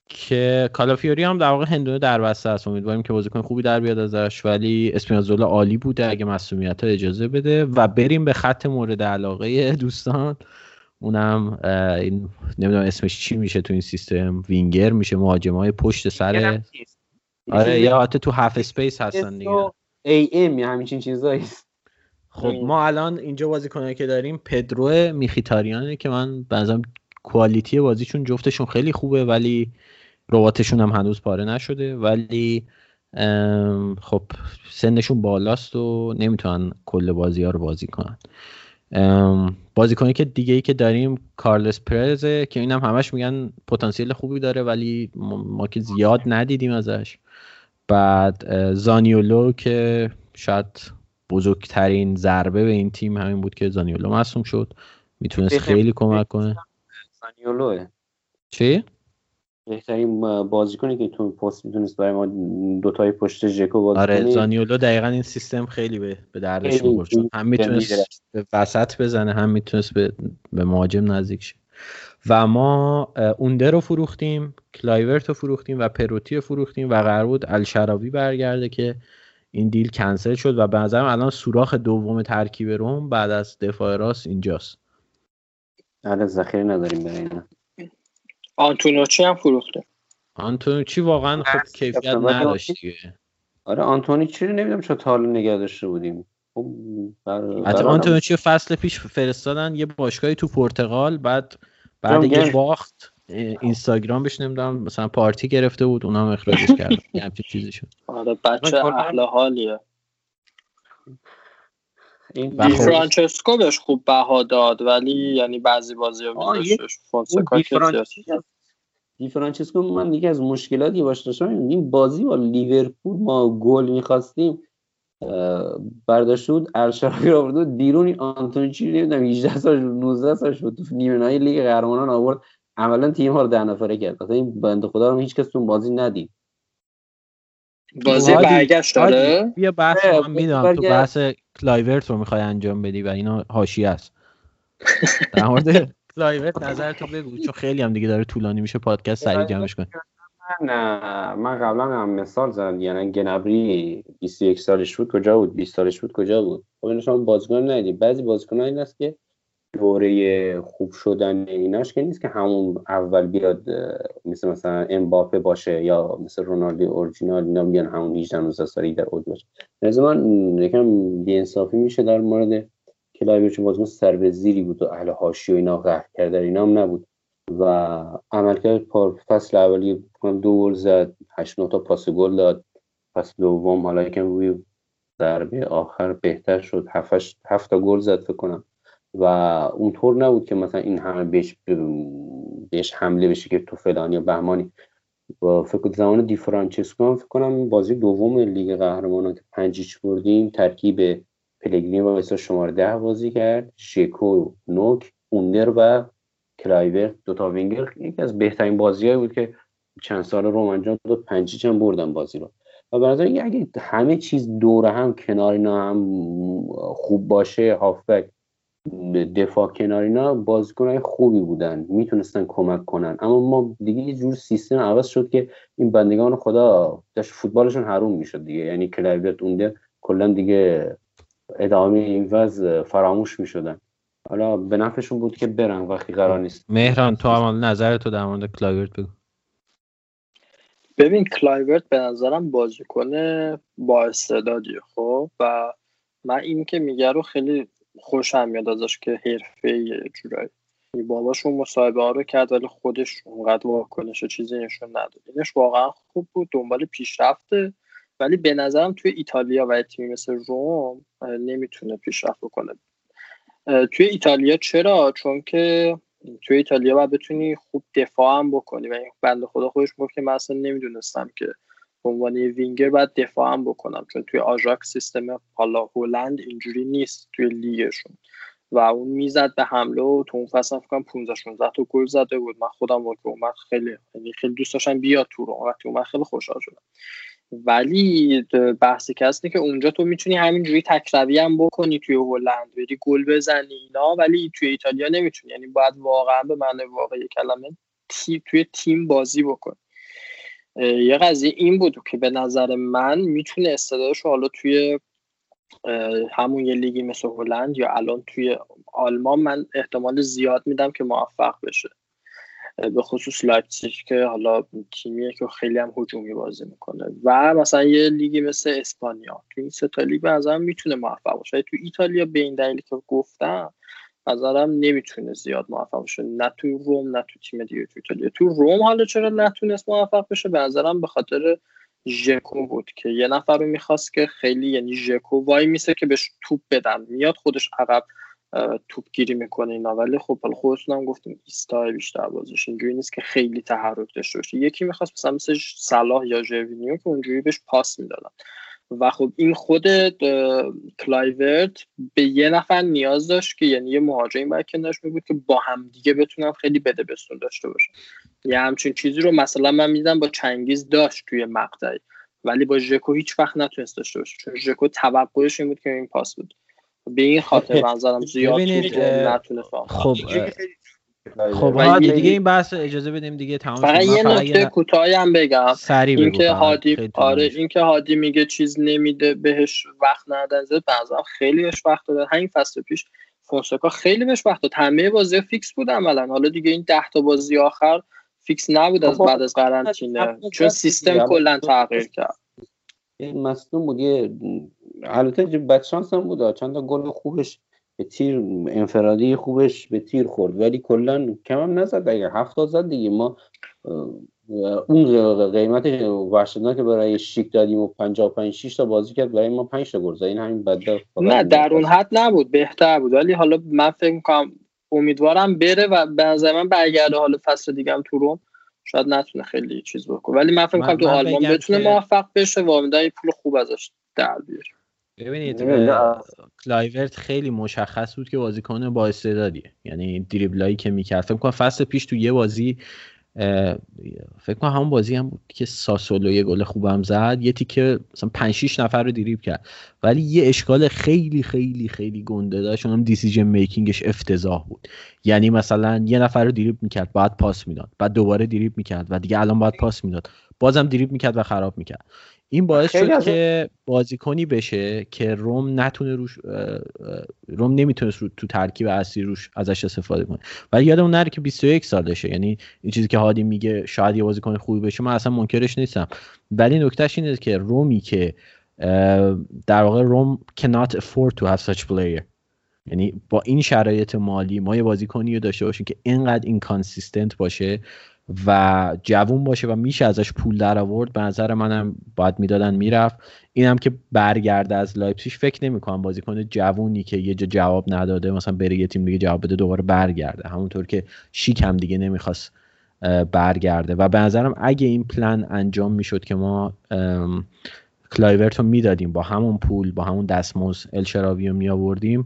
که کالافیوری هم در واقع هندونه در بسته است، امیدواریم که بازیکن خوبی در بیاد ازش، ولی اسپیناتزولا عالی بوده اگه مسئولیت‌ها اجازه بده. و بریم به خط مورد علاقه دوستان، اونم این نمیدونم اسمش چی میشه تو این سیستم، وینگر میشه، مهاجمای پشت سر. آره یا حتی تو هاف اسپیس هستن دیگه، ای ام همین چیزایی. خب ما الان اینجا بازیکنایی که داریم پدرو، میخیتاریانه که من بنظرم کوالیتی بازیشون جفتشون خیلی خوبه، ولی رباتشون هم هنوز پاره نشده، ولی خب سنشون بالاست و نمیتونن کل بازی‌ها رو بازی کنن. بازیکنی که دیگه ای که داریم کارلس پرزه که اینم هم همش میگن پتانسیل خوبی داره، ولی ما که زیاد ندیدیم ازش. بعد زانیولو که شاید بزرگترین ضربه به این تیم همین بود که زانیولو مصدوم شد، میتونست خیلی کمک کنه. زانیولو چی؟ بهترین بازیکنی که تو پست میتونست برای ما دوتای پشت ژکو بازی کنه. آره زانیولو دقیقاً این سیستم خیلی به به دردش می‌خورد، هم میتونست به وسط بزنه، هم میتونست به به مهاجم نزدیک شه. و ما اوندر رو فروختیم، کلایورت رو فروختیم و پروتی رو فروختیم و قرار بود الشراوی برگرده که این دیل کنسل شد و به نظرم الان سوراخ دوم ترکیب روم بعد از دفاع راست اینجاست. آره ذخیره نداریم برای اینا. آنتونوچی هم فروخته. آنتونوچی واقعا خب کیفیت نداشت دیگه. آره آنتونوچی رو نمیدونم چرا تا حالا نگه داشته بودیم. خب حتی آنتونوچی فصل پیش فرستادن یه باشگاهی تو پرتغال، بعد بعد دیگه باخت، اینستاگرام بهش نمیدونم مثلا پارتی گرفته بود، اونا هم اخراجش کردن. همین چیزی شد. آره بچه اهل حالیه. این فرانچسکو بهش خوب بها داد، ولی یعنی بعضی بازی‌ها می‌داشتش فونسکا که دی فرانچسکو من دیگه از مشکلاتی باش داشتم. این بازی با لیورپول ما گل می‌خواستیم برداشت شد، الشراوی رو آورد بیرون، آنتونیچی نمیدونم هجده سالش نوزده سالش بود، تو نیمه نهایی لیگ قهرمانان آورد، عملاً تیم‌ها رو ده نفره کرد. مثلا این بنده خدا رو هیچ کس تو بازی ندید. بازی برگشت داره. یه بحث من میدونم تو بحث کلایورت رو میخوای انجام بدی و اینا حاشیه است. در مورد کلایورت نظر تو بگو، چون خیلی هم دیگه داره طولانی میشه پادکست، سریع جمعش کن. نه من قبلا هم مثال زدم، یعنی گنبری بیست و یک سالش بود کجا بود، بیست سالش بود کجا بود. خب اینا شما بازیکن ندیدی. بعضی بازیکن‌ها این است که دوره خوب شدن ایناش که نیست که همون اول بیاد، مثل مثلا امباپه باشه یا مثل رونالدو اورجینال اینا میگن همون هجده نوزده سالگی در اوج باشه. لازمان یکم بی‌انصافی میشه در مورد کلایبر، چون بازیکن سر به زیری بود و اهل حاشیه و اینا قهر کرده اینا هم نبود و عملکرد فصل اولی دو گل زد، هشت نه تا پاس گل داد، پاس دوم حالا یکم روی ضربه آخر بهتر شد، هفت هفت تا گل زد فکر کنم و اونطور نبود که مثلا این همه بهش بهش حمله بشه که تو فلانی و بهمانی. و فکر کنم زمان دی فرانچسکو هم فکر کنم بازی دوم لیگ قهرمانان که پنج هیچ بردیم، ترکیب پلگرینی با واسه شماره ده بازی کرد، شیکو، نوک، اوندر و کلایورت، دو تا وینگر. یکی از بهترین بازیایی بود که چند سال روم انجام داد، پنج هیچ هم بردن بازی رو. و به نظر من اگه همه چیز دوره هم کنار اینا هم خوب باشه، هافبک دفاع کنار اینا بازیکن‌های خوبی بودن میتونستن کمک کنن، اما ما دیگه یه جور سیستم عوض شد که این بندگان خدا داشت فوتبالشون حروم میشد دیگه، یعنی کلایورت اونده کلا دیگه ادامه این وضع فراموش میشدن. حالا به نفعشون بود که برن وقتی قرار نیست. مهران تو هم نظر تو در مورد کلایورت بگو. ببین کلایورت به نظرم بازیکن با استعدادیه، خب و من این که میگه رو خیلی خوشم میاد ازش که حرفه‌ایه، جورایی باباشون مصاحبه ها رو کرد ولی خودش اونقدر واکنش چیزی نشون نداد. اینش واقعا خوب بود، دنبال پیشرفته، ولی به نظرم توی ایتالیا و تیمی مثل روم نمیتونه پیشرفت بکنه. توی ایتالیا چرا؟ چون که توی ایتالیا باید بتونی خوب دفاع هم بکنی و این بنده خدا خودش گفت که من اصلا نمیدونستم که به عنوان وینگر باید دفاع هم بکنم، چون توی آژاک سیستم حالا هلند اینجوری نیست توی لیگشون و اون میزد به حمله و تو اون فصل افکام پانزده شانزده تا گل زده بود. من خودم واقعا اومد خیلی خیلی دوست داشتم بیاد تو رو، وقتی اومد خیلی خوشحال شدم. ولی بحثی که هستی که اونجا تو میتونی همینجوری تکروی هم بکنی توی هلند، بری گل بزنی اینا، ولی توی ایتالیا نمیتونی. یعنی باید واقعا به معنی واقعی کلمه تی توی تیم بازی بکنی. یه قضیه این بود که به نظر من میتونه استعدادش حالا توی همون یه لیگی مثل هلند یا الان توی آلمان من احتمال زیاد میدم که موفق بشه، به خصوص لایپزیگ که حالا تیمیه که خیلی هم هجومی بازی میکنه و مثلا یه لیگی مثل اسپانیا. توی این سه تا لیگ به نظرم میتونه موفق باشه. تو ایتالیا به این دلیلی که گفتم به نظرم نمیتونه زیاد موفق بشه، نه تو روم نه تو تیم دیگه. تو ایتالیا تو روم حالا چرا نتونست موفق بشه؟ به نظرم به خاطر ژکو بود که یه نفر رو میخواست که خیلی، یعنی ژکو وای میسه که بهش توپ بدن، میاد خودش عقب توپ گیری میکنه اینا، ولی خب حالا خودتونم گفتیم ایستای بیشتر بازش اینجوری نیست که خیلی تحرک داشته باشه. یکی میخواست مثلا مثل صلاح یا ژوینیو که اونجوری بهش پاس میدادن و خب این خود کلایورت به یه نفر نیاز داشت که یعنی یه مهاجم باید کنارش میبود که با هم دیگه بتونن خیلی بده بستون داشته باشه. یه همچین چیزی رو مثلا من میدیدم با چنگیز داشت توی مقطعی، ولی با ژکو هیچ وقت نتونست داشته باشه، چون ژکو توقعش این بود که این پاس بود. به این خاطر منظرم زیاد بود نتونه فهم. خب خب ها دیگه این بحث اجازه بدیم دیگه تمام. فقط یه نکته کوتاهی هم بگم، اینکه هادی آره اینکه هادی میگه چیز نمیده بهش وقت ندادن، بعضا خیلی بهش وقت دادن. همین فصل پیش فونسکا خیلی بهش وقت داد، همه بازی فیکس بود عملا. حالا دیگه این ده تا بازی آخر فیکس نبود از بعد از قرنطینه، چون سیستم کلا تغییر کرد. این مصدوم بود، یه البته بدشانس هم بود، چند تا گل خوبش به تیر انفرادی خوبش به تیر خورد، ولی کلا کم هم نزد. اگر هفت زد دیگه ما اون قیمت وحشتناک برای شیک دادیم و پنجاه و پنج شش تا بازی کرد، برای ما پنج تا گل زد. این همین بده نه در اون حد نبود، بهتر بود. ولی حالا من فکر می‌کنم امیدوارم بره و به نظر من برگرده. حالا فصل دیگه هم تو روم شاید نتونه خیلی چیز بکنه، ولی من فکر می‌کنم تو آلمان بتونه موفق بشه و امیدوارم پول خوب ازش در بیاره. ببینید کلایورت خیلی مشخص بود که بازیکن با استعدادیه، یعنی دریبلایی که میکرد. فکر کنم فصل پیش تو یه بازی، فکر کنم همون بازی هم بود که ساسولو یه گل خوبم زد، یه تیکه مثلا پنج شش نفر رو دریبل کرد، ولی یه اشکال خیلی خیلی خیلی گنده داشت، اونم دیسیژن میکینگش افتضاح بود. یعنی مثلا یه نفر رو دریبل میکرد بعد پاس میداد، بعد دوباره دریبل میکرد و دیگه الان بعد پاس میداد، بازم دریبل میکرد و خراب میکرد. این باعث شد عزب. که بازیکنی بشه که روم نتونه روش روم نمیتونه رو تو ترکیب اصلی روش ازش استفاده کنه. ولی یادمون نره که بیست و یک سالشه، یعنی این چیزی که هادی میگه شاید یه بازیکن خوبی بشه من اصلا منکرش نیستم، ولی نکتهش اینه که رومی که در واقع روم cannot afford to have such player، یعنی با این شرایط مالی ما یه بازیکنی رو داشته باشیم که اینقدر اینکانسیستنت باشه و جوون باشه و میشه ازش پول در آورد. به نظر منم باید میدادن میرفت. اینم که برگرده از لایپزیگ فکر نمی‌کنم بازیکن جوونی که یه جا جواب نداده مثلا بره یه تیم دیگه جواب بده دوباره برگرده، همونطور که شیک هم دیگه نمیخواست برگرده. و به نظرم اگه این پلن انجام میشد که ما کلایورتو میدادیم با همون پول با همون دستمزد الشراوی رو میآوردیم،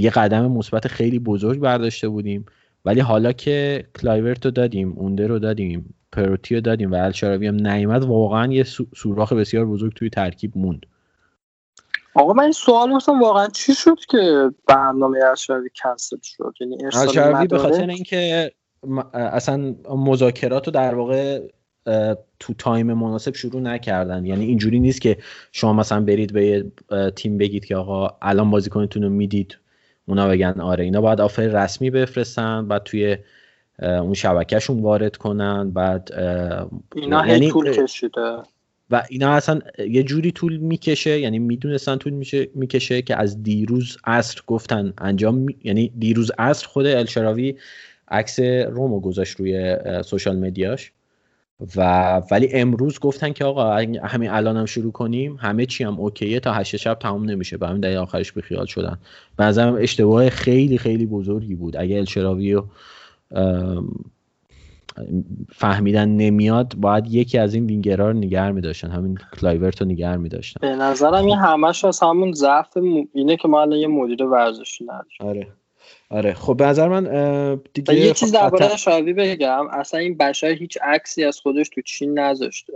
یه قدم مثبت خیلی بزرگ برداشته بودیم. ولی حالا که کلایورت رو دادیم، اونده رو دادیم، پروتی رو دادیم و الشراوی هم نیامد، واقعا یه سوراخ بسیار بزرگ توی ترکیب موند. آقا من این سوال هستم، واقعا چی شد که برنامه الشراوی کنسل شد؟ یعنی الشراوی به خاطر اینکه اصلا مذاکرات رو در واقع تو تایم مناسب شروع نکردن. یعنی اینجوری نیست که شما مثلا برید به یه تیم بگید که آقا الان بازیکنتون رو میدید، اونا بگن آره. اینا باید آفر رسمی بفرستن، بعد توی اون شبکهشون وارد کنن، بعد اینا یعنی هی طول کشیده و اینا اصلا یه جوری طول میکشه. یعنی میدونستن طول میشه میکشه که از دیروز عصر گفتن انجام می... یعنی دیروز عصر خود الشراوی عکس رومو گذاشت روی سوشال مدیاش و ولی امروز گفتن که آقا همین الان هم شروع کنیم، همه چی هم اوکیه، تا هشت شب تمام نمیشه. به همین دلیل آخرش بیخیال شدن. به نظرم اشتباه خیلی خیلی بزرگی بود. اگه الشراوی رو فهمیدن نمیاد، باید یکی از این وینگرها رو نگه می‌داشتن، همین کلایورت رو نگه می‌داشتن. به نظرم این همش از همون ضعف م... اینه که ما الان یه مدیر ورزشی نداریم. آره آره خب به نظر من دیگه یه چیز درباره شاوی بگم. اصلا این بشر هیچ عکسی از خودش تو چین نذاشته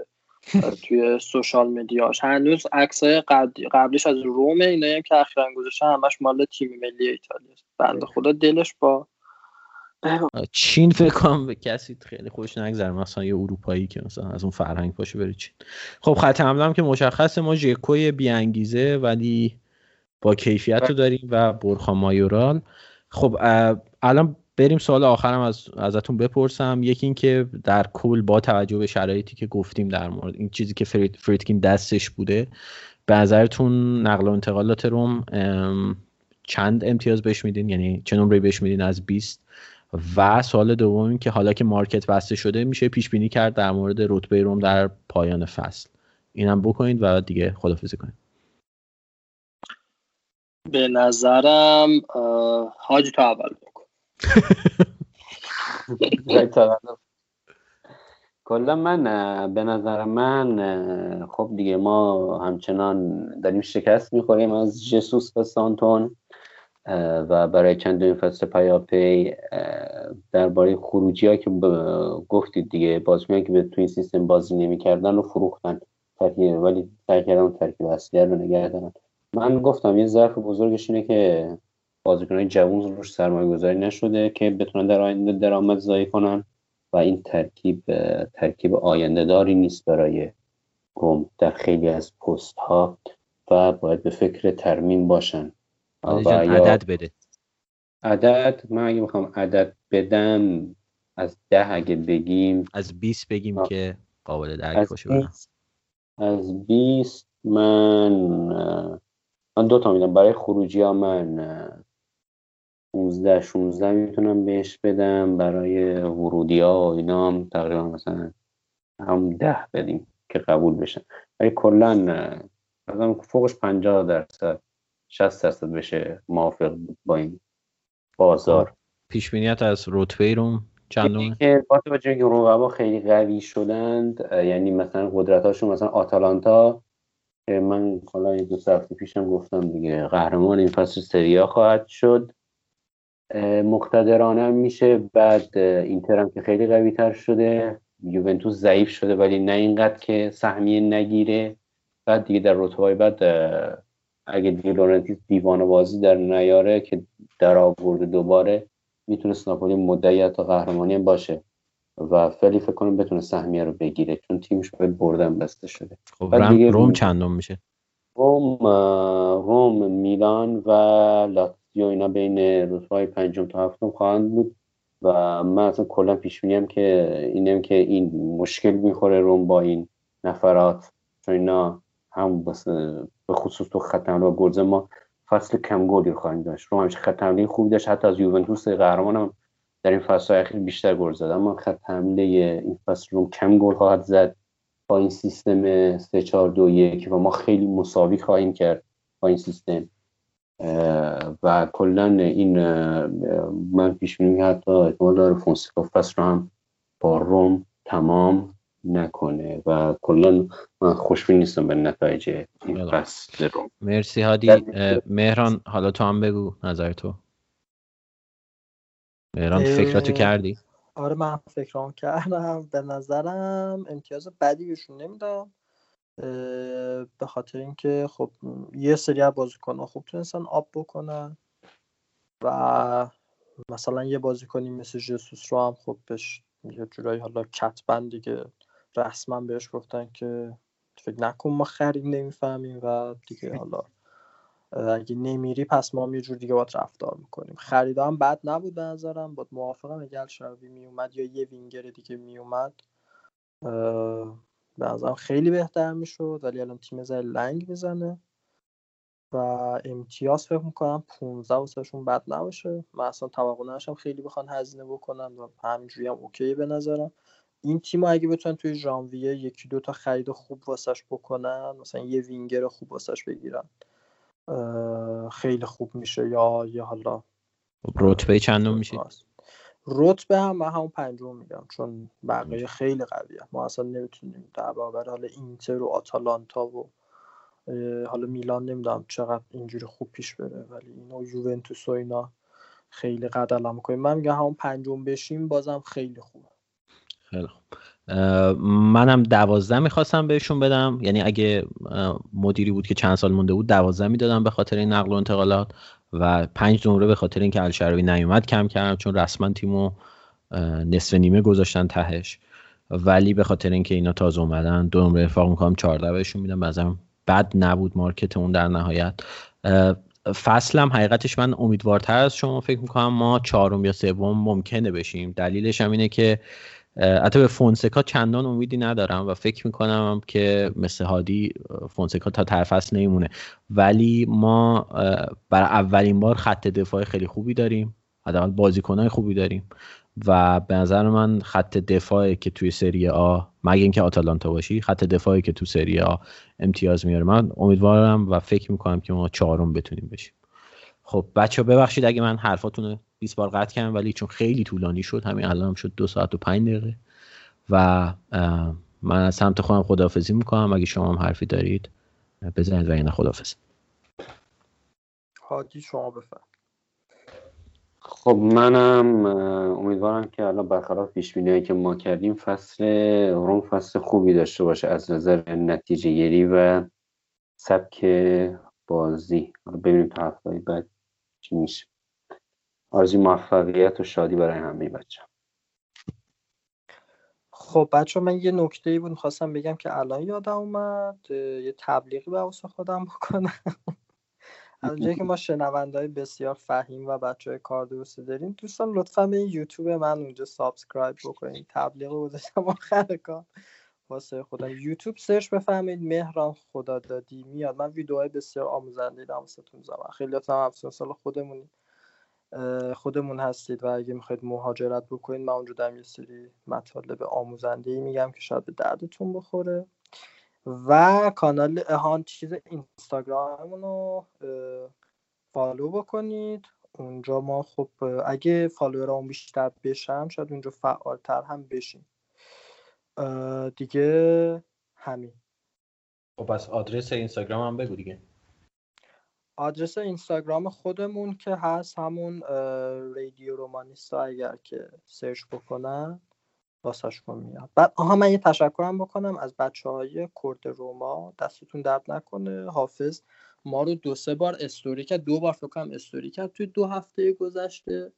توی سوشال میدیاش. هنوز عکسای قبلش از روم اینایی هم که اخیراً گذاشتن همش مال تیم ملی ایتالیا است. بنده خدا دلش با چین فکر کنم به کسی خیلی خوش نگذره، مثلا یه اروپایی که مثلا از اون فرهنگ پاشه بره چین. خب خط حمله هم که مشخصه، ما ژکوی بی انگیزه ولی با کیفیت رو داریم و برخا مایورال. خب الان بریم سوال آخرم از ازتون بپرسم. یکی این که در کل با توجه به شرایطی که گفتیم در مورد این چیزی که فرید فریدکین دستش بوده، به نظرتون نقل و انتقالات روم چند امتیاز بهش میدین؟ یعنی چه نمره بهش میدین از بیست؟ و سوال دوم این که حالا که مارکت بسته شده میشه پیش بینی کرد در مورد رتبه روم در پایان فصل. اینم بکنید و دیگه خداحافظی کنید. به نظرم حاج تو اول بکن. کلا من به نظر من خب دیگه ما همچنان داریم شکست میخوریم از جسوس و سانتون و برای چندمین فصل پیاپی. درباره خروجی ها که گفتید دیگه، بازیکنایی که به تو این سیستم بازی نمی‌کردن و فروختن ترکیه، ولی ترکیه ترکیب اصلی رو نگه دارن. من گفتم یه ظرف بزرگش اینه که بازیکنای جوون روش سرمایه‌گذاری نشده که بتونن در آینده درآمدزایی کنن و این ترکیب ترکیب آینده داری نیست برای روم در خیلی از پست‌ها و باید به فکر ترمیم باشن. عدد بده. عدد من اگه میخوام عدد بدم از ده اگه بگیم، از بیست بگیم آه. که قابل درک باشه. برم از بیست من من دوتا میدم. برای خروجی ها من پونزده شونزده میتونم بهش بدم. برای ورودی ها و اینا هم تقریبا مثلا هم ده بدیم که قبول بشن. ولی کلن فوقش پنجاه درصد شصت درصد بشه موافق با این بازار. پیش بینیت از رتبه روم چندونه؟ که با توجه به رقبا خیلی قوی شدند، یعنی مثلا قدرتاشون مثلا آتالانتا که من حالا دو سه هفته پیشم گفتم دیگه قهرمان این فصل سری آ خواهد شد، مقتدرانه میشه. بعد اینتر هم که خیلی قوی تر شده، یوونتوس ضعیف شده ولی نه اینقدر که سهمیه نگیره. بعد دیگه در رتبه‌های بعد اگه دیگه لورنتیس دیوانه بازی در نیاره که در آورد دوباره، میتونه ناپولی مدعی تا قهرمانی باشه و فعلی فکر کنم بتونه سهمیه رو بگیره چون تیمش به بردن بسته شده. خب رم روم چندم میشه؟ روم روم میلان و لاتزیو اینا بین رتبه‌های پنجم تا هفتم خواهند بود و من اصلا کلا پیش میگم که اینم که این مشکل میخوره روم با این نفرات، چون اینا هم بسه به خصوص تو خط حمله و گلزن ما فصل کم گلی رو خواهیم داشت. روم همیشه خط حمله خوبی داشت، حتی از یوونتوس قهرمان هم در این فصل‌های اخیر بیشتر گل زد، اما خط حمله این فصل روم کم گل خواهد زد با این سیستم سه چهار دو یک و ما خیلی مساوی خواهیم کرد با این سیستم و کلا این من پیش بینی حتی احتمال داره فونسکا فصل رو هم با روم تمام نکنه و کلا من خوشبین نیستم به نتایج این فصل روم. مرسی هادی. مهران حالا تو هم بگو نظر تو. مهران فکراتو کردی؟ آره من فکرام کردم. به نظرم امتیاز بدی بهشون نمیدم به خاطر اینکه خب یه سری از بازیکن‌ها خوب تونستن آب بکنن و مثلا یه بازیکنی مثل ژسوس رو هم خب بهش یه جورایی حالا کتبند دیگه رسما بهش گفتن که فکر نکن ما خریم نمیفهمیم و دیگه حالا اگه نمیری پس ما هم یه جور دیگه باید رفتار میکنیم. خریدا هم بد نبود به نظرم، باید موافقم. اگه الشراوی میومد یا یه وینگر دیگه میومد به نظرم خیلی بهتر میشد، ولی الان تیم زر لنگ میزنه و امتیاز فکر میکنم پونزده واسهشون بد نباشه. من اصلا توقع نداشتم خیلی بخوان هزینه بکنن و همینجوری هم اوکی به نظرم. این تیم اگه بتونن توی ژانویه یکی دو تا خرید خوب واسش بکنن، مثلا یه وینگر خوب واسش بگیرن خیلی خوب میشه. یا یه حالا رتبه چندم میشه؟ رتبه هم من همون پنجم میگم چون بقیه خیلی قویه. ما اصلا نمیتونیم در برابر حالا اینتر و آتالانتا و حالا میلان نمیدونم چقدر اینجوری خوب پیش بره، ولی اینا یوونتوس و اینا خیلی قدر میکنیم. من میگم همون پنجم بشیم بازم خیلی خوبه. خیلی خوب. منم دوازده میخواستم بهشون بدم، یعنی اگه مدیری بود که چند سال مونده بود دوازده میدادم به خاطر این نقل و انتقالات، و پنج نمره به خاطر اینکه الشراوی نیومد کم کردم چون رسما تیمو نصف نیمه گذاشتن تهش، ولی به خاطر اینکه اینا تازه اومدن دو نمره افاق میکنم چهارده بهشون میدم. بازم بد نبود مارکت اون در نهایت. فصلم حقیقتش من امیدوارتر از شما فکر میکنم ما چهارم یا سوم ممکنه بشیم. دلیلش هم اینه که حتی به فونسکا چندان امیدی ندارم و فکر میکنم که مثل هادی فونسکا تا طرف اصل نیمونه، ولی ما برای اولین بار خط دفاعی خیلی خوبی داریم، حداقل بازیکنای خوبی داریم و به نظر من خط دفاعی که توی سری آ، مگه اینکه آتالانتا باشی، خط دفاعی که تو سری آ امتیاز میاره. من امیدوارم و فکر میکنم که ما چهارم بتونیم بشیم. خب بچه‌ها ببخشید اگه من حرفاتونه بیست بار قطع کردم، ولی چون خیلی طولانی شد همین الان هم شد دو ساعت و پنج دقیقه و من از سمت خودم خداحافظی میکنم. اگه شما هم حرفی دارید بزنید و اینا خداحافظ. حاجی شما بفرمایید. خب منم امیدوارم که الان برخلاف پیش‌بینی‌هایی که ما کردیم فصل رون فصل خوبی داشته باشه از نظر نتیجه گیری و سبک بازی. ببینیم تا هفته‌ی بعد چی میشه. آرزوی موفقیت و شادی برای همه بچه‌ها. خب بچه من یه نکته‌ای بود می‌خواستم بگم که الان یادم اومد، یه تبلیغی به واسه خودم بکنم. از اونجایی که ما شنونده‌های بسیار فهیم و بچه‌های کاردوستی داریم، دوستان لطفاً به یوتیوب من اونجا سابسکرایب بکنید. تبلیغ رو گذاشتم آخر کار واسه خودم. یوتیوب سرچ بفرمایید مهران خدادادی میاد. من ویدیوهای بسیار آموزنده دارم واسهتون می‌ذارم. خیلی هم افسوسال خودمون خودمون هستید و اگه میخواید مهاجرت بکنید من اونجا دارم یه سری مطالب آموزنده‌ای میگم که شاید به دردتون بخوره. و کانال اهان چیز اینستاگراممون رو فالو بکنید. اونجا ما خب اگه فالوورامون بیشتر بشن شاید اونجا فعالتر هم بشیم دیگه. همین. خب پس آدرس اینستاگرام هم بگو دیگه. آدرس اینستاگرام خودمون که هست همون رادیو رومانیستا، اگر که سرچ بکنن واسش ما میاد. بعد آها من یه تشکرم بکنم از بچهای کرد روما، دستتون درد نکنه. حافظ ما رو دو سه بار استوری کرد، دو بار فکر کنم استوری کرد توی دو هفته گذشته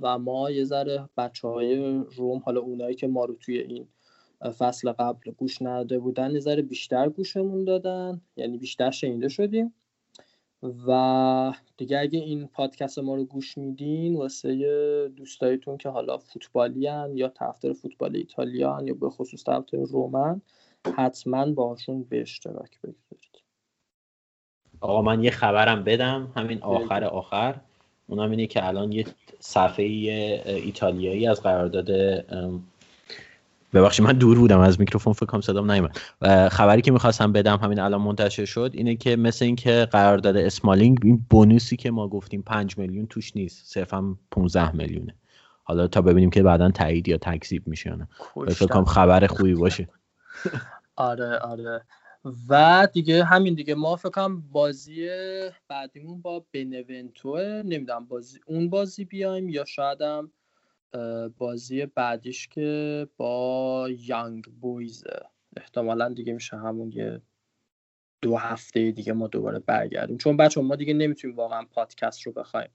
و ما یه ذره بچهای روم، حالا اونایی که ما رو توی این فصل قبل گوش نداده بودن یه ذره بیشتر گوشمون دادن، یعنی بیشتر شنیده شدیم. و دیگه اگه این پادکست ما رو گوش میدین واسه دوستایتون که حالا فوتبالیان یا طرفدار فوتبال ایتالیان یا به خصوص طرفدار رومن، حتما باشون به اشتراک بگذارید. آقا من یه خبرم بدم همین آخر آخر، اونم اینه که الان یه صفحه ایتالیایی از قرارداد، ببخشید من دور بودم از میکروفون فکر کنم صدام نیومد، خبری که میخواستم بدم همین الان منتشر شد اینه که مثل اینکه قرارداد اسمالینگ این بونوسی که ما گفتیم پنج میلیون توش نیست، صرفا پانزده میلیونه. حالا تا ببینیم که بعداً تایید یا تکذیب میشه یا نه. فکر کنم خبر خوبی باشه. آره آره. و دیگه همین دیگه ما فکر کنم بازی بعدیمون با بنونتو، نمیدونم بازی اون بازی بیایم یا شایدم بازی بعدیش که با یانگ بویزه احتمالا دیگه میشه همون یه دو هفته دیگه ما دوباره برگردیم، چون بچه ما دیگه نمیتونیم واقعا پادکست رو بخوایم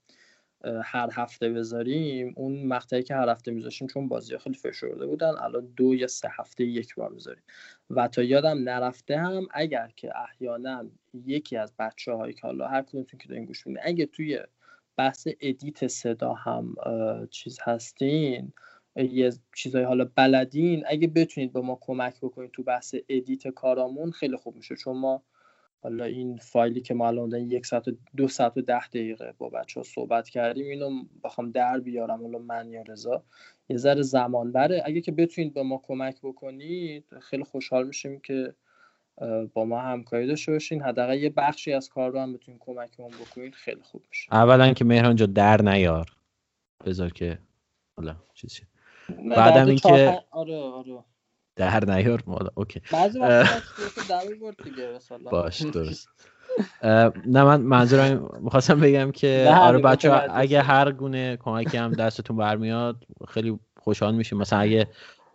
هر هفته بذاریم. اون مقطعی که هر هفته میذاشیم چون بازی خیلی فشرده بودن الان دو یا سه هفته یک بار میذاریم. و تا یادم نرفته هم اگر که احیانا یکی از بچه هایی که حالا هر کدومتون که دارین گوش میدین اگه توی بحث ادیت صدا هم چیز هستین، یه چیزای حالا بلدین، اگه بتونید با ما کمک بکنید تو بحث ادیت کارامون خیلی خوب میشه، چون ما حالا این فایلی که ما الان یک ساعت و دو ساعت و ده دقیقه با بچه ها صحبت کردیم اینو بخوام در بیارم حالا من یا رضا یه ذره زمان بره. اگه که بتونید با ما کمک بکنید خیلی خوشحال میشیم که با ما همکاری داشته باشین، حداقل یه بخشی از کار رو هم بتونین کمکمون بکنید خیلی خوب میشه. اولا که مهران جا در نیار، بذار که حالا چیزی بعدم این چاپن... که آره آره در نیار مالا اوکی بعضی وقتا در برد دیگه باش درست. نه من منظورم می‌خواستم بگم که آره بچه‌ها اگه هر گونه کمکی هم دستتون برمیاد خیلی خوشحال میشیم. مثلا اگه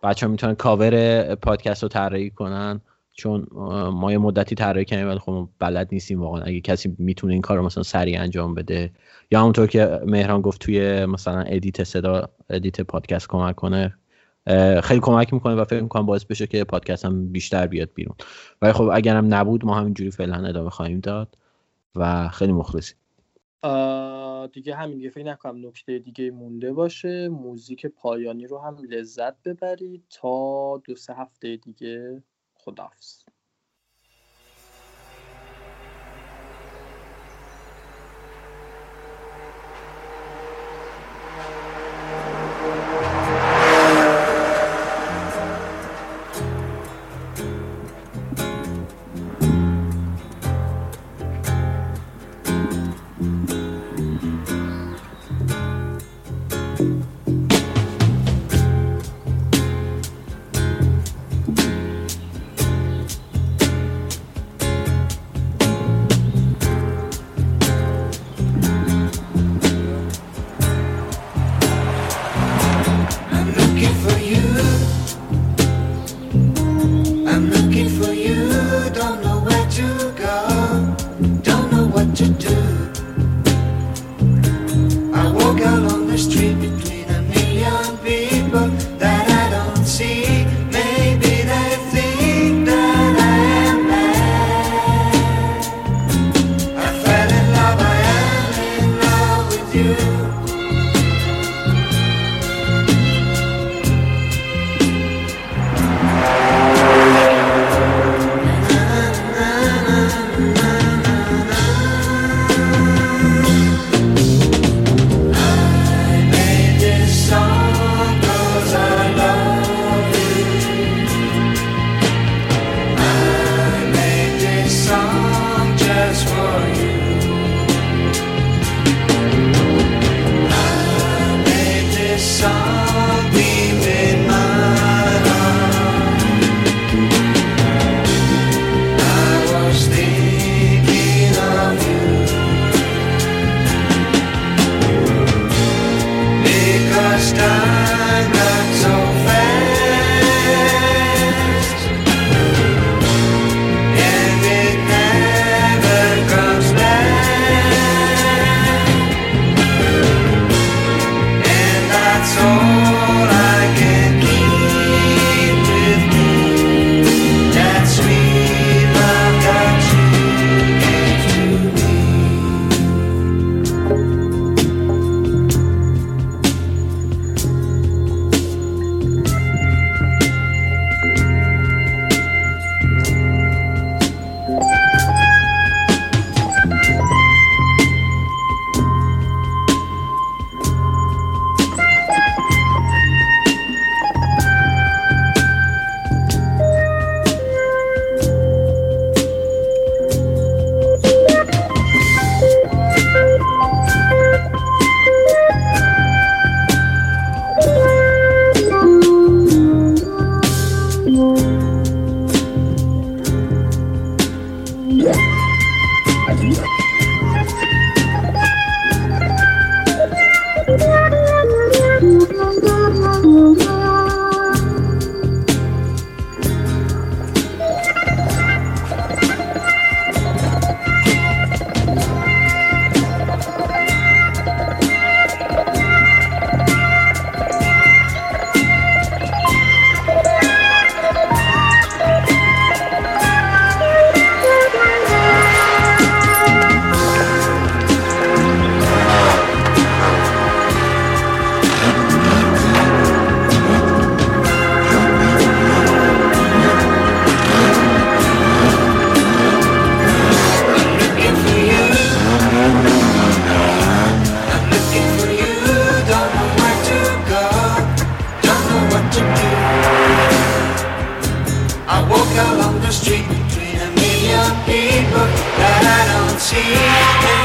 بچه‌ها میتونن کاور پادکست رو طراحی کنن، چون ما یه مدتی طراحی کردیم ولی خب بلد نیستیم واقعا. اگه کسی میتونه این کارو مثلا سریع انجام بده یا همونطور که مهران گفت توی مثلا ادیت صدا، ادیت پادکست کمک کنه، خیلی کمک میکنه و فکر میکنم باعث بشه که پادکست هم بیشتر بیاد بیرون. ولی خب اگرم نبود ما همینجوری فعلا ادامه خواهیم داد و خیلی مخلصیم دیگه. همین دیگه، فکر نکنم نکته دیگه مونده باشه. موزیک پایانی رو هم لذت ببرید تا دو سه هفته دیگه. خداحافظ. Along the street between a million people that I don't see.